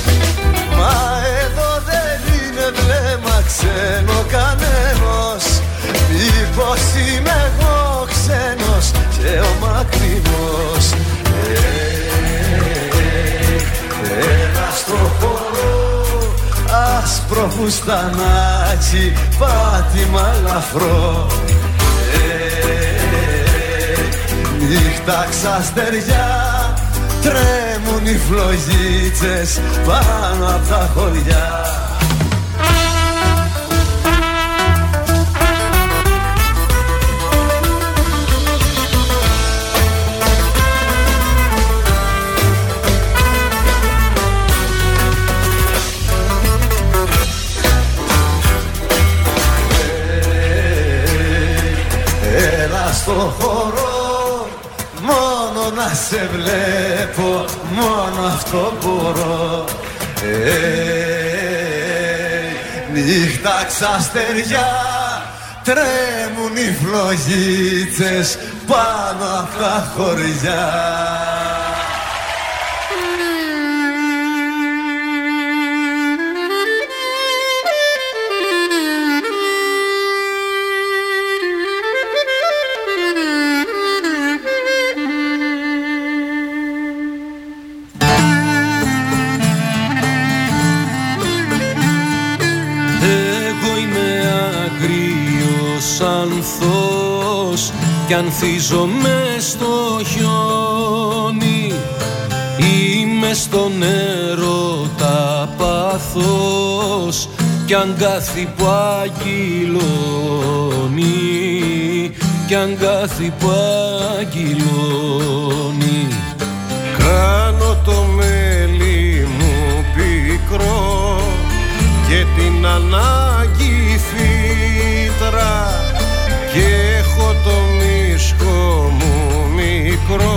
Μα εδώ δεν είναι βλέμμα ξένο κανένας, μήπως είμαι εγώ ξένος και ο μακρινός. ε, ε, Ένα στο χώρο άσπρο φουστανάκι, πάτημα ελαφρό. Νύχτα ξαστεριά, τρέμουν οι φλογίτσες πάνω απ' τα χωριά. Έλα στο χώρο, να σε βλέπω, μόνο αυτό μπορώ. ε, Νύχτα ξαστεριά, τρέμουν οι φλογίτσες πάνω απ' τα χωριά. Ανθός κι ανθίζω μες στο χιόνι, είμαι στο νερό τα πάθος κι αγκάθι που αγγυλώνει, κι αγκάθι που αγγυλώνει. Κάνω το μέλι μου πικρό και την ανάγκη φύτρα, και έχω το μίσκο μου μικρό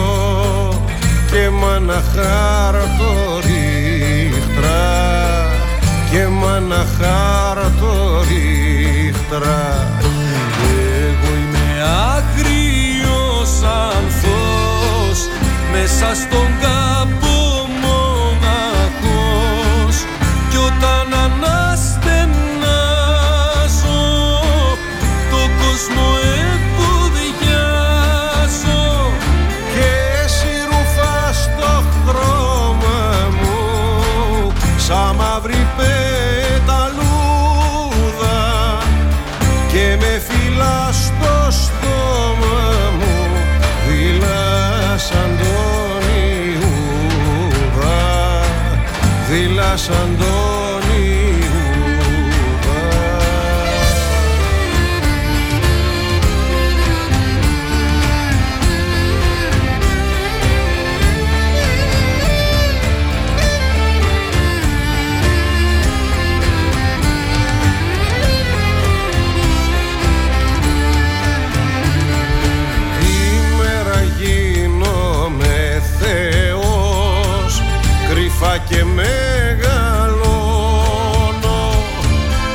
και μ' αναχαρτορίχτρα, και μ' αναχαρτορίχτρα. Εγώ είμαι άγριος ανθός, μέσα στον κάπο μοναχός, κι όταν αναστενάζω το κόσμο ευωδιάζω, και εσύ ρουφάς το χρώμα μου σαν μαύρη πεταλούδα και με φυλάς στο στόμα μου δειλά σαν τον Ιούδα, δειλά σαν τον και μεγαλώνω,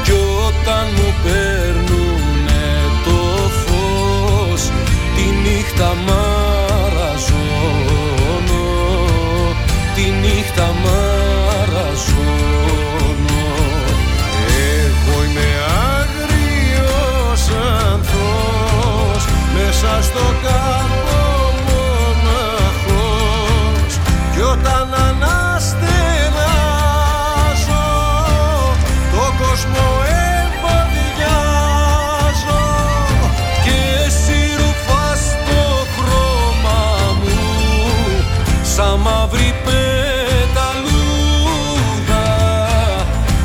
κι όταν μου παίρνουνε το φως τη νύχτα μαραζώνω, τη νύχτα μαραζώνω. Εγώ είμαι άγριος ανθός, μέσα στο κάπο μοναχός, κι όταν ανά σαν μαύρη πεταλούδα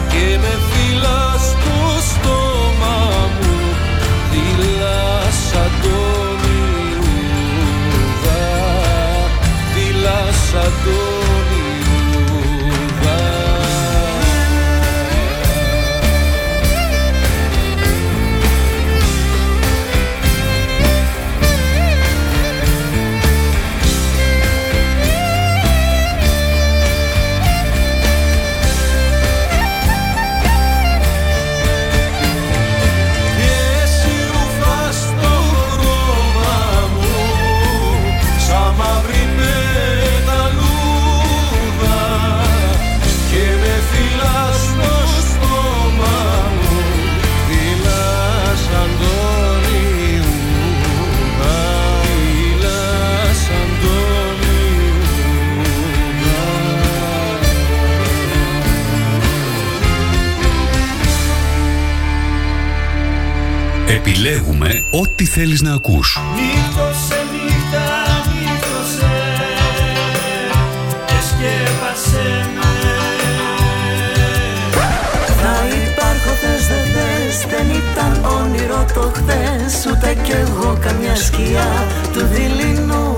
και με φύλλα στο στόμα μου δειλά σαν τον Ιούδα, δειλά σαν τον Ιούδα. Επιλέγουμε ό,τι θέλεις να ακούς. Νύχτωσε, νύχτα, νύχτωσε, εσκέπασε με. Θα υπάρχω θες δεν θες, δεν ήταν όνειρο το χθες, ούτε κι εγώ καμιά σκιά του δειλινού.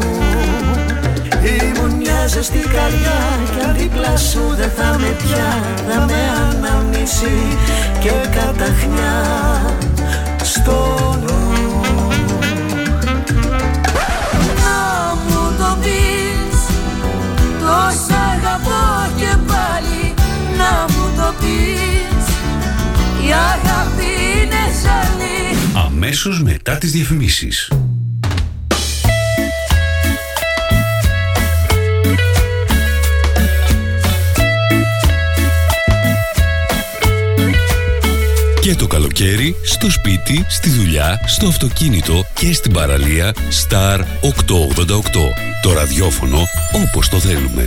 Ήμουν μια ζεστή καρδιά κι αν δίπλα σου δεν θα με πια, θα με αναμνήσει και καταχνιά στο νου. Να μου το πεις, τόσα αγαπώ και πάλι, να μου το πεις, η αγάπη είναι ζαλή. αμέσως μετά τις διαφημίσεις. Και το καλοκαίρι, στο σπίτι, στη δουλειά, στο αυτοκίνητο και στην παραλία, Star οκτακόσια ογδόντα οκτώ. Το ραδιόφωνο όπως το θέλουμε.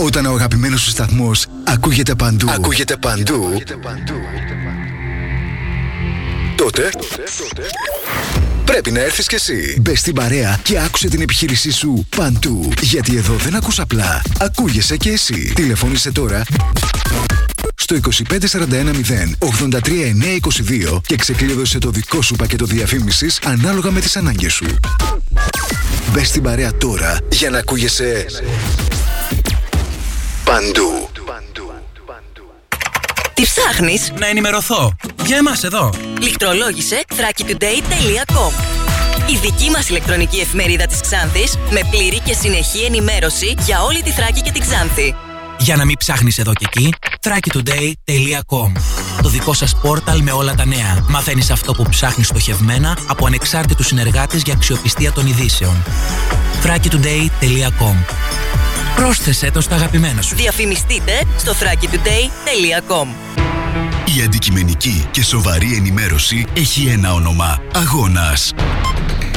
Όταν ο αγαπημένος σου σταθμός ακούγεται παντού, ακούγεται παντού, ακούγεται παντού, τότε, τότε, τότε πρέπει να έρθεις κι εσύ. Μπες στην παρέα και άκουσε την επιχείρησή σου παντού. Γιατί εδώ δεν ακούς απλά, ακούγεσαι κι εσύ. Τηλεφώνησε τώρα στο δύο πέντε τέσσερα ένα μηδέν ογδόντα τρία εννιακόσια είκοσι δύο και ξεκλείδωσε το δικό σου πακέτο διαφήμισης ανάλογα με τις ανάγκες σου. Μπες στην παρέα τώρα για να ακούγεσαι παντού. Τι ψάχνεις? Να ενημερωθώ. Για εμάς εδώ. Λιχτρολόγησε θράκι τουντέι τελεία κομ. Η δική μας ηλεκτρονική εφημερίδα της Ξάνθης με πλήρη και συνεχή ενημέρωση για όλη τη Θράκη και την Ξάνθη. Για να μην ψάχνεις εδώ και εκεί, θράκι τουντέι τελεία κομ. Το δικό σας πόρταλ με όλα τα νέα. Μαθαίνεις αυτό που ψάχνεις στοχευμένα από ανεξάρτητους συνεργάτες για αξιοπιστία των ειδήσεων. θράκι τουντέι τελεία κομ. Πρόσθεσέ το στα αγαπημένα σου. Διαφημιστείτε στο θράκι τουντέι τελεία κομ. Η αντικειμενική και σοβαρή ενημέρωση έχει ένα όνομα: Αγώνας.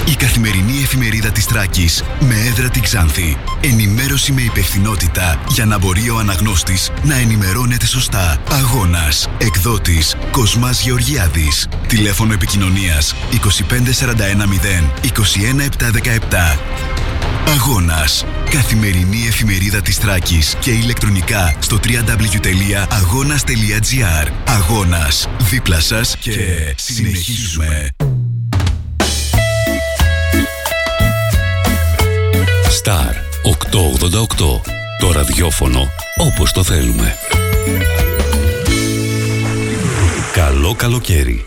Η καθημερινή εφημερίδα της Θράκης με έδρα την Ξάνθη. Ενημέρωση με υπευθυνότητα για να μπορεί ο αναγνώστης να ενημερώνεται σωστά. Αγώνας. Εκδότης Κοσμάς Γεωργιάδης. Τηλέφωνο επικοινωνίας δύο πέντε τέσσερα ένα μηδέν είκοσι ένα επτά δεκαεπτά. Αγώνας. Καθημερινή εφημερίδα της Θράκης και ηλεκτρονικά στο double-u double-u double-u τελεία αγώνας τελεία τζι άρ. Αγώνας. Δίπλα σας και συνεχίζουμε. Star οκτακόσια ογδόντα οκτώ. Το ραδιόφωνο όπως το θέλουμε. Καλό καλοκαίρι.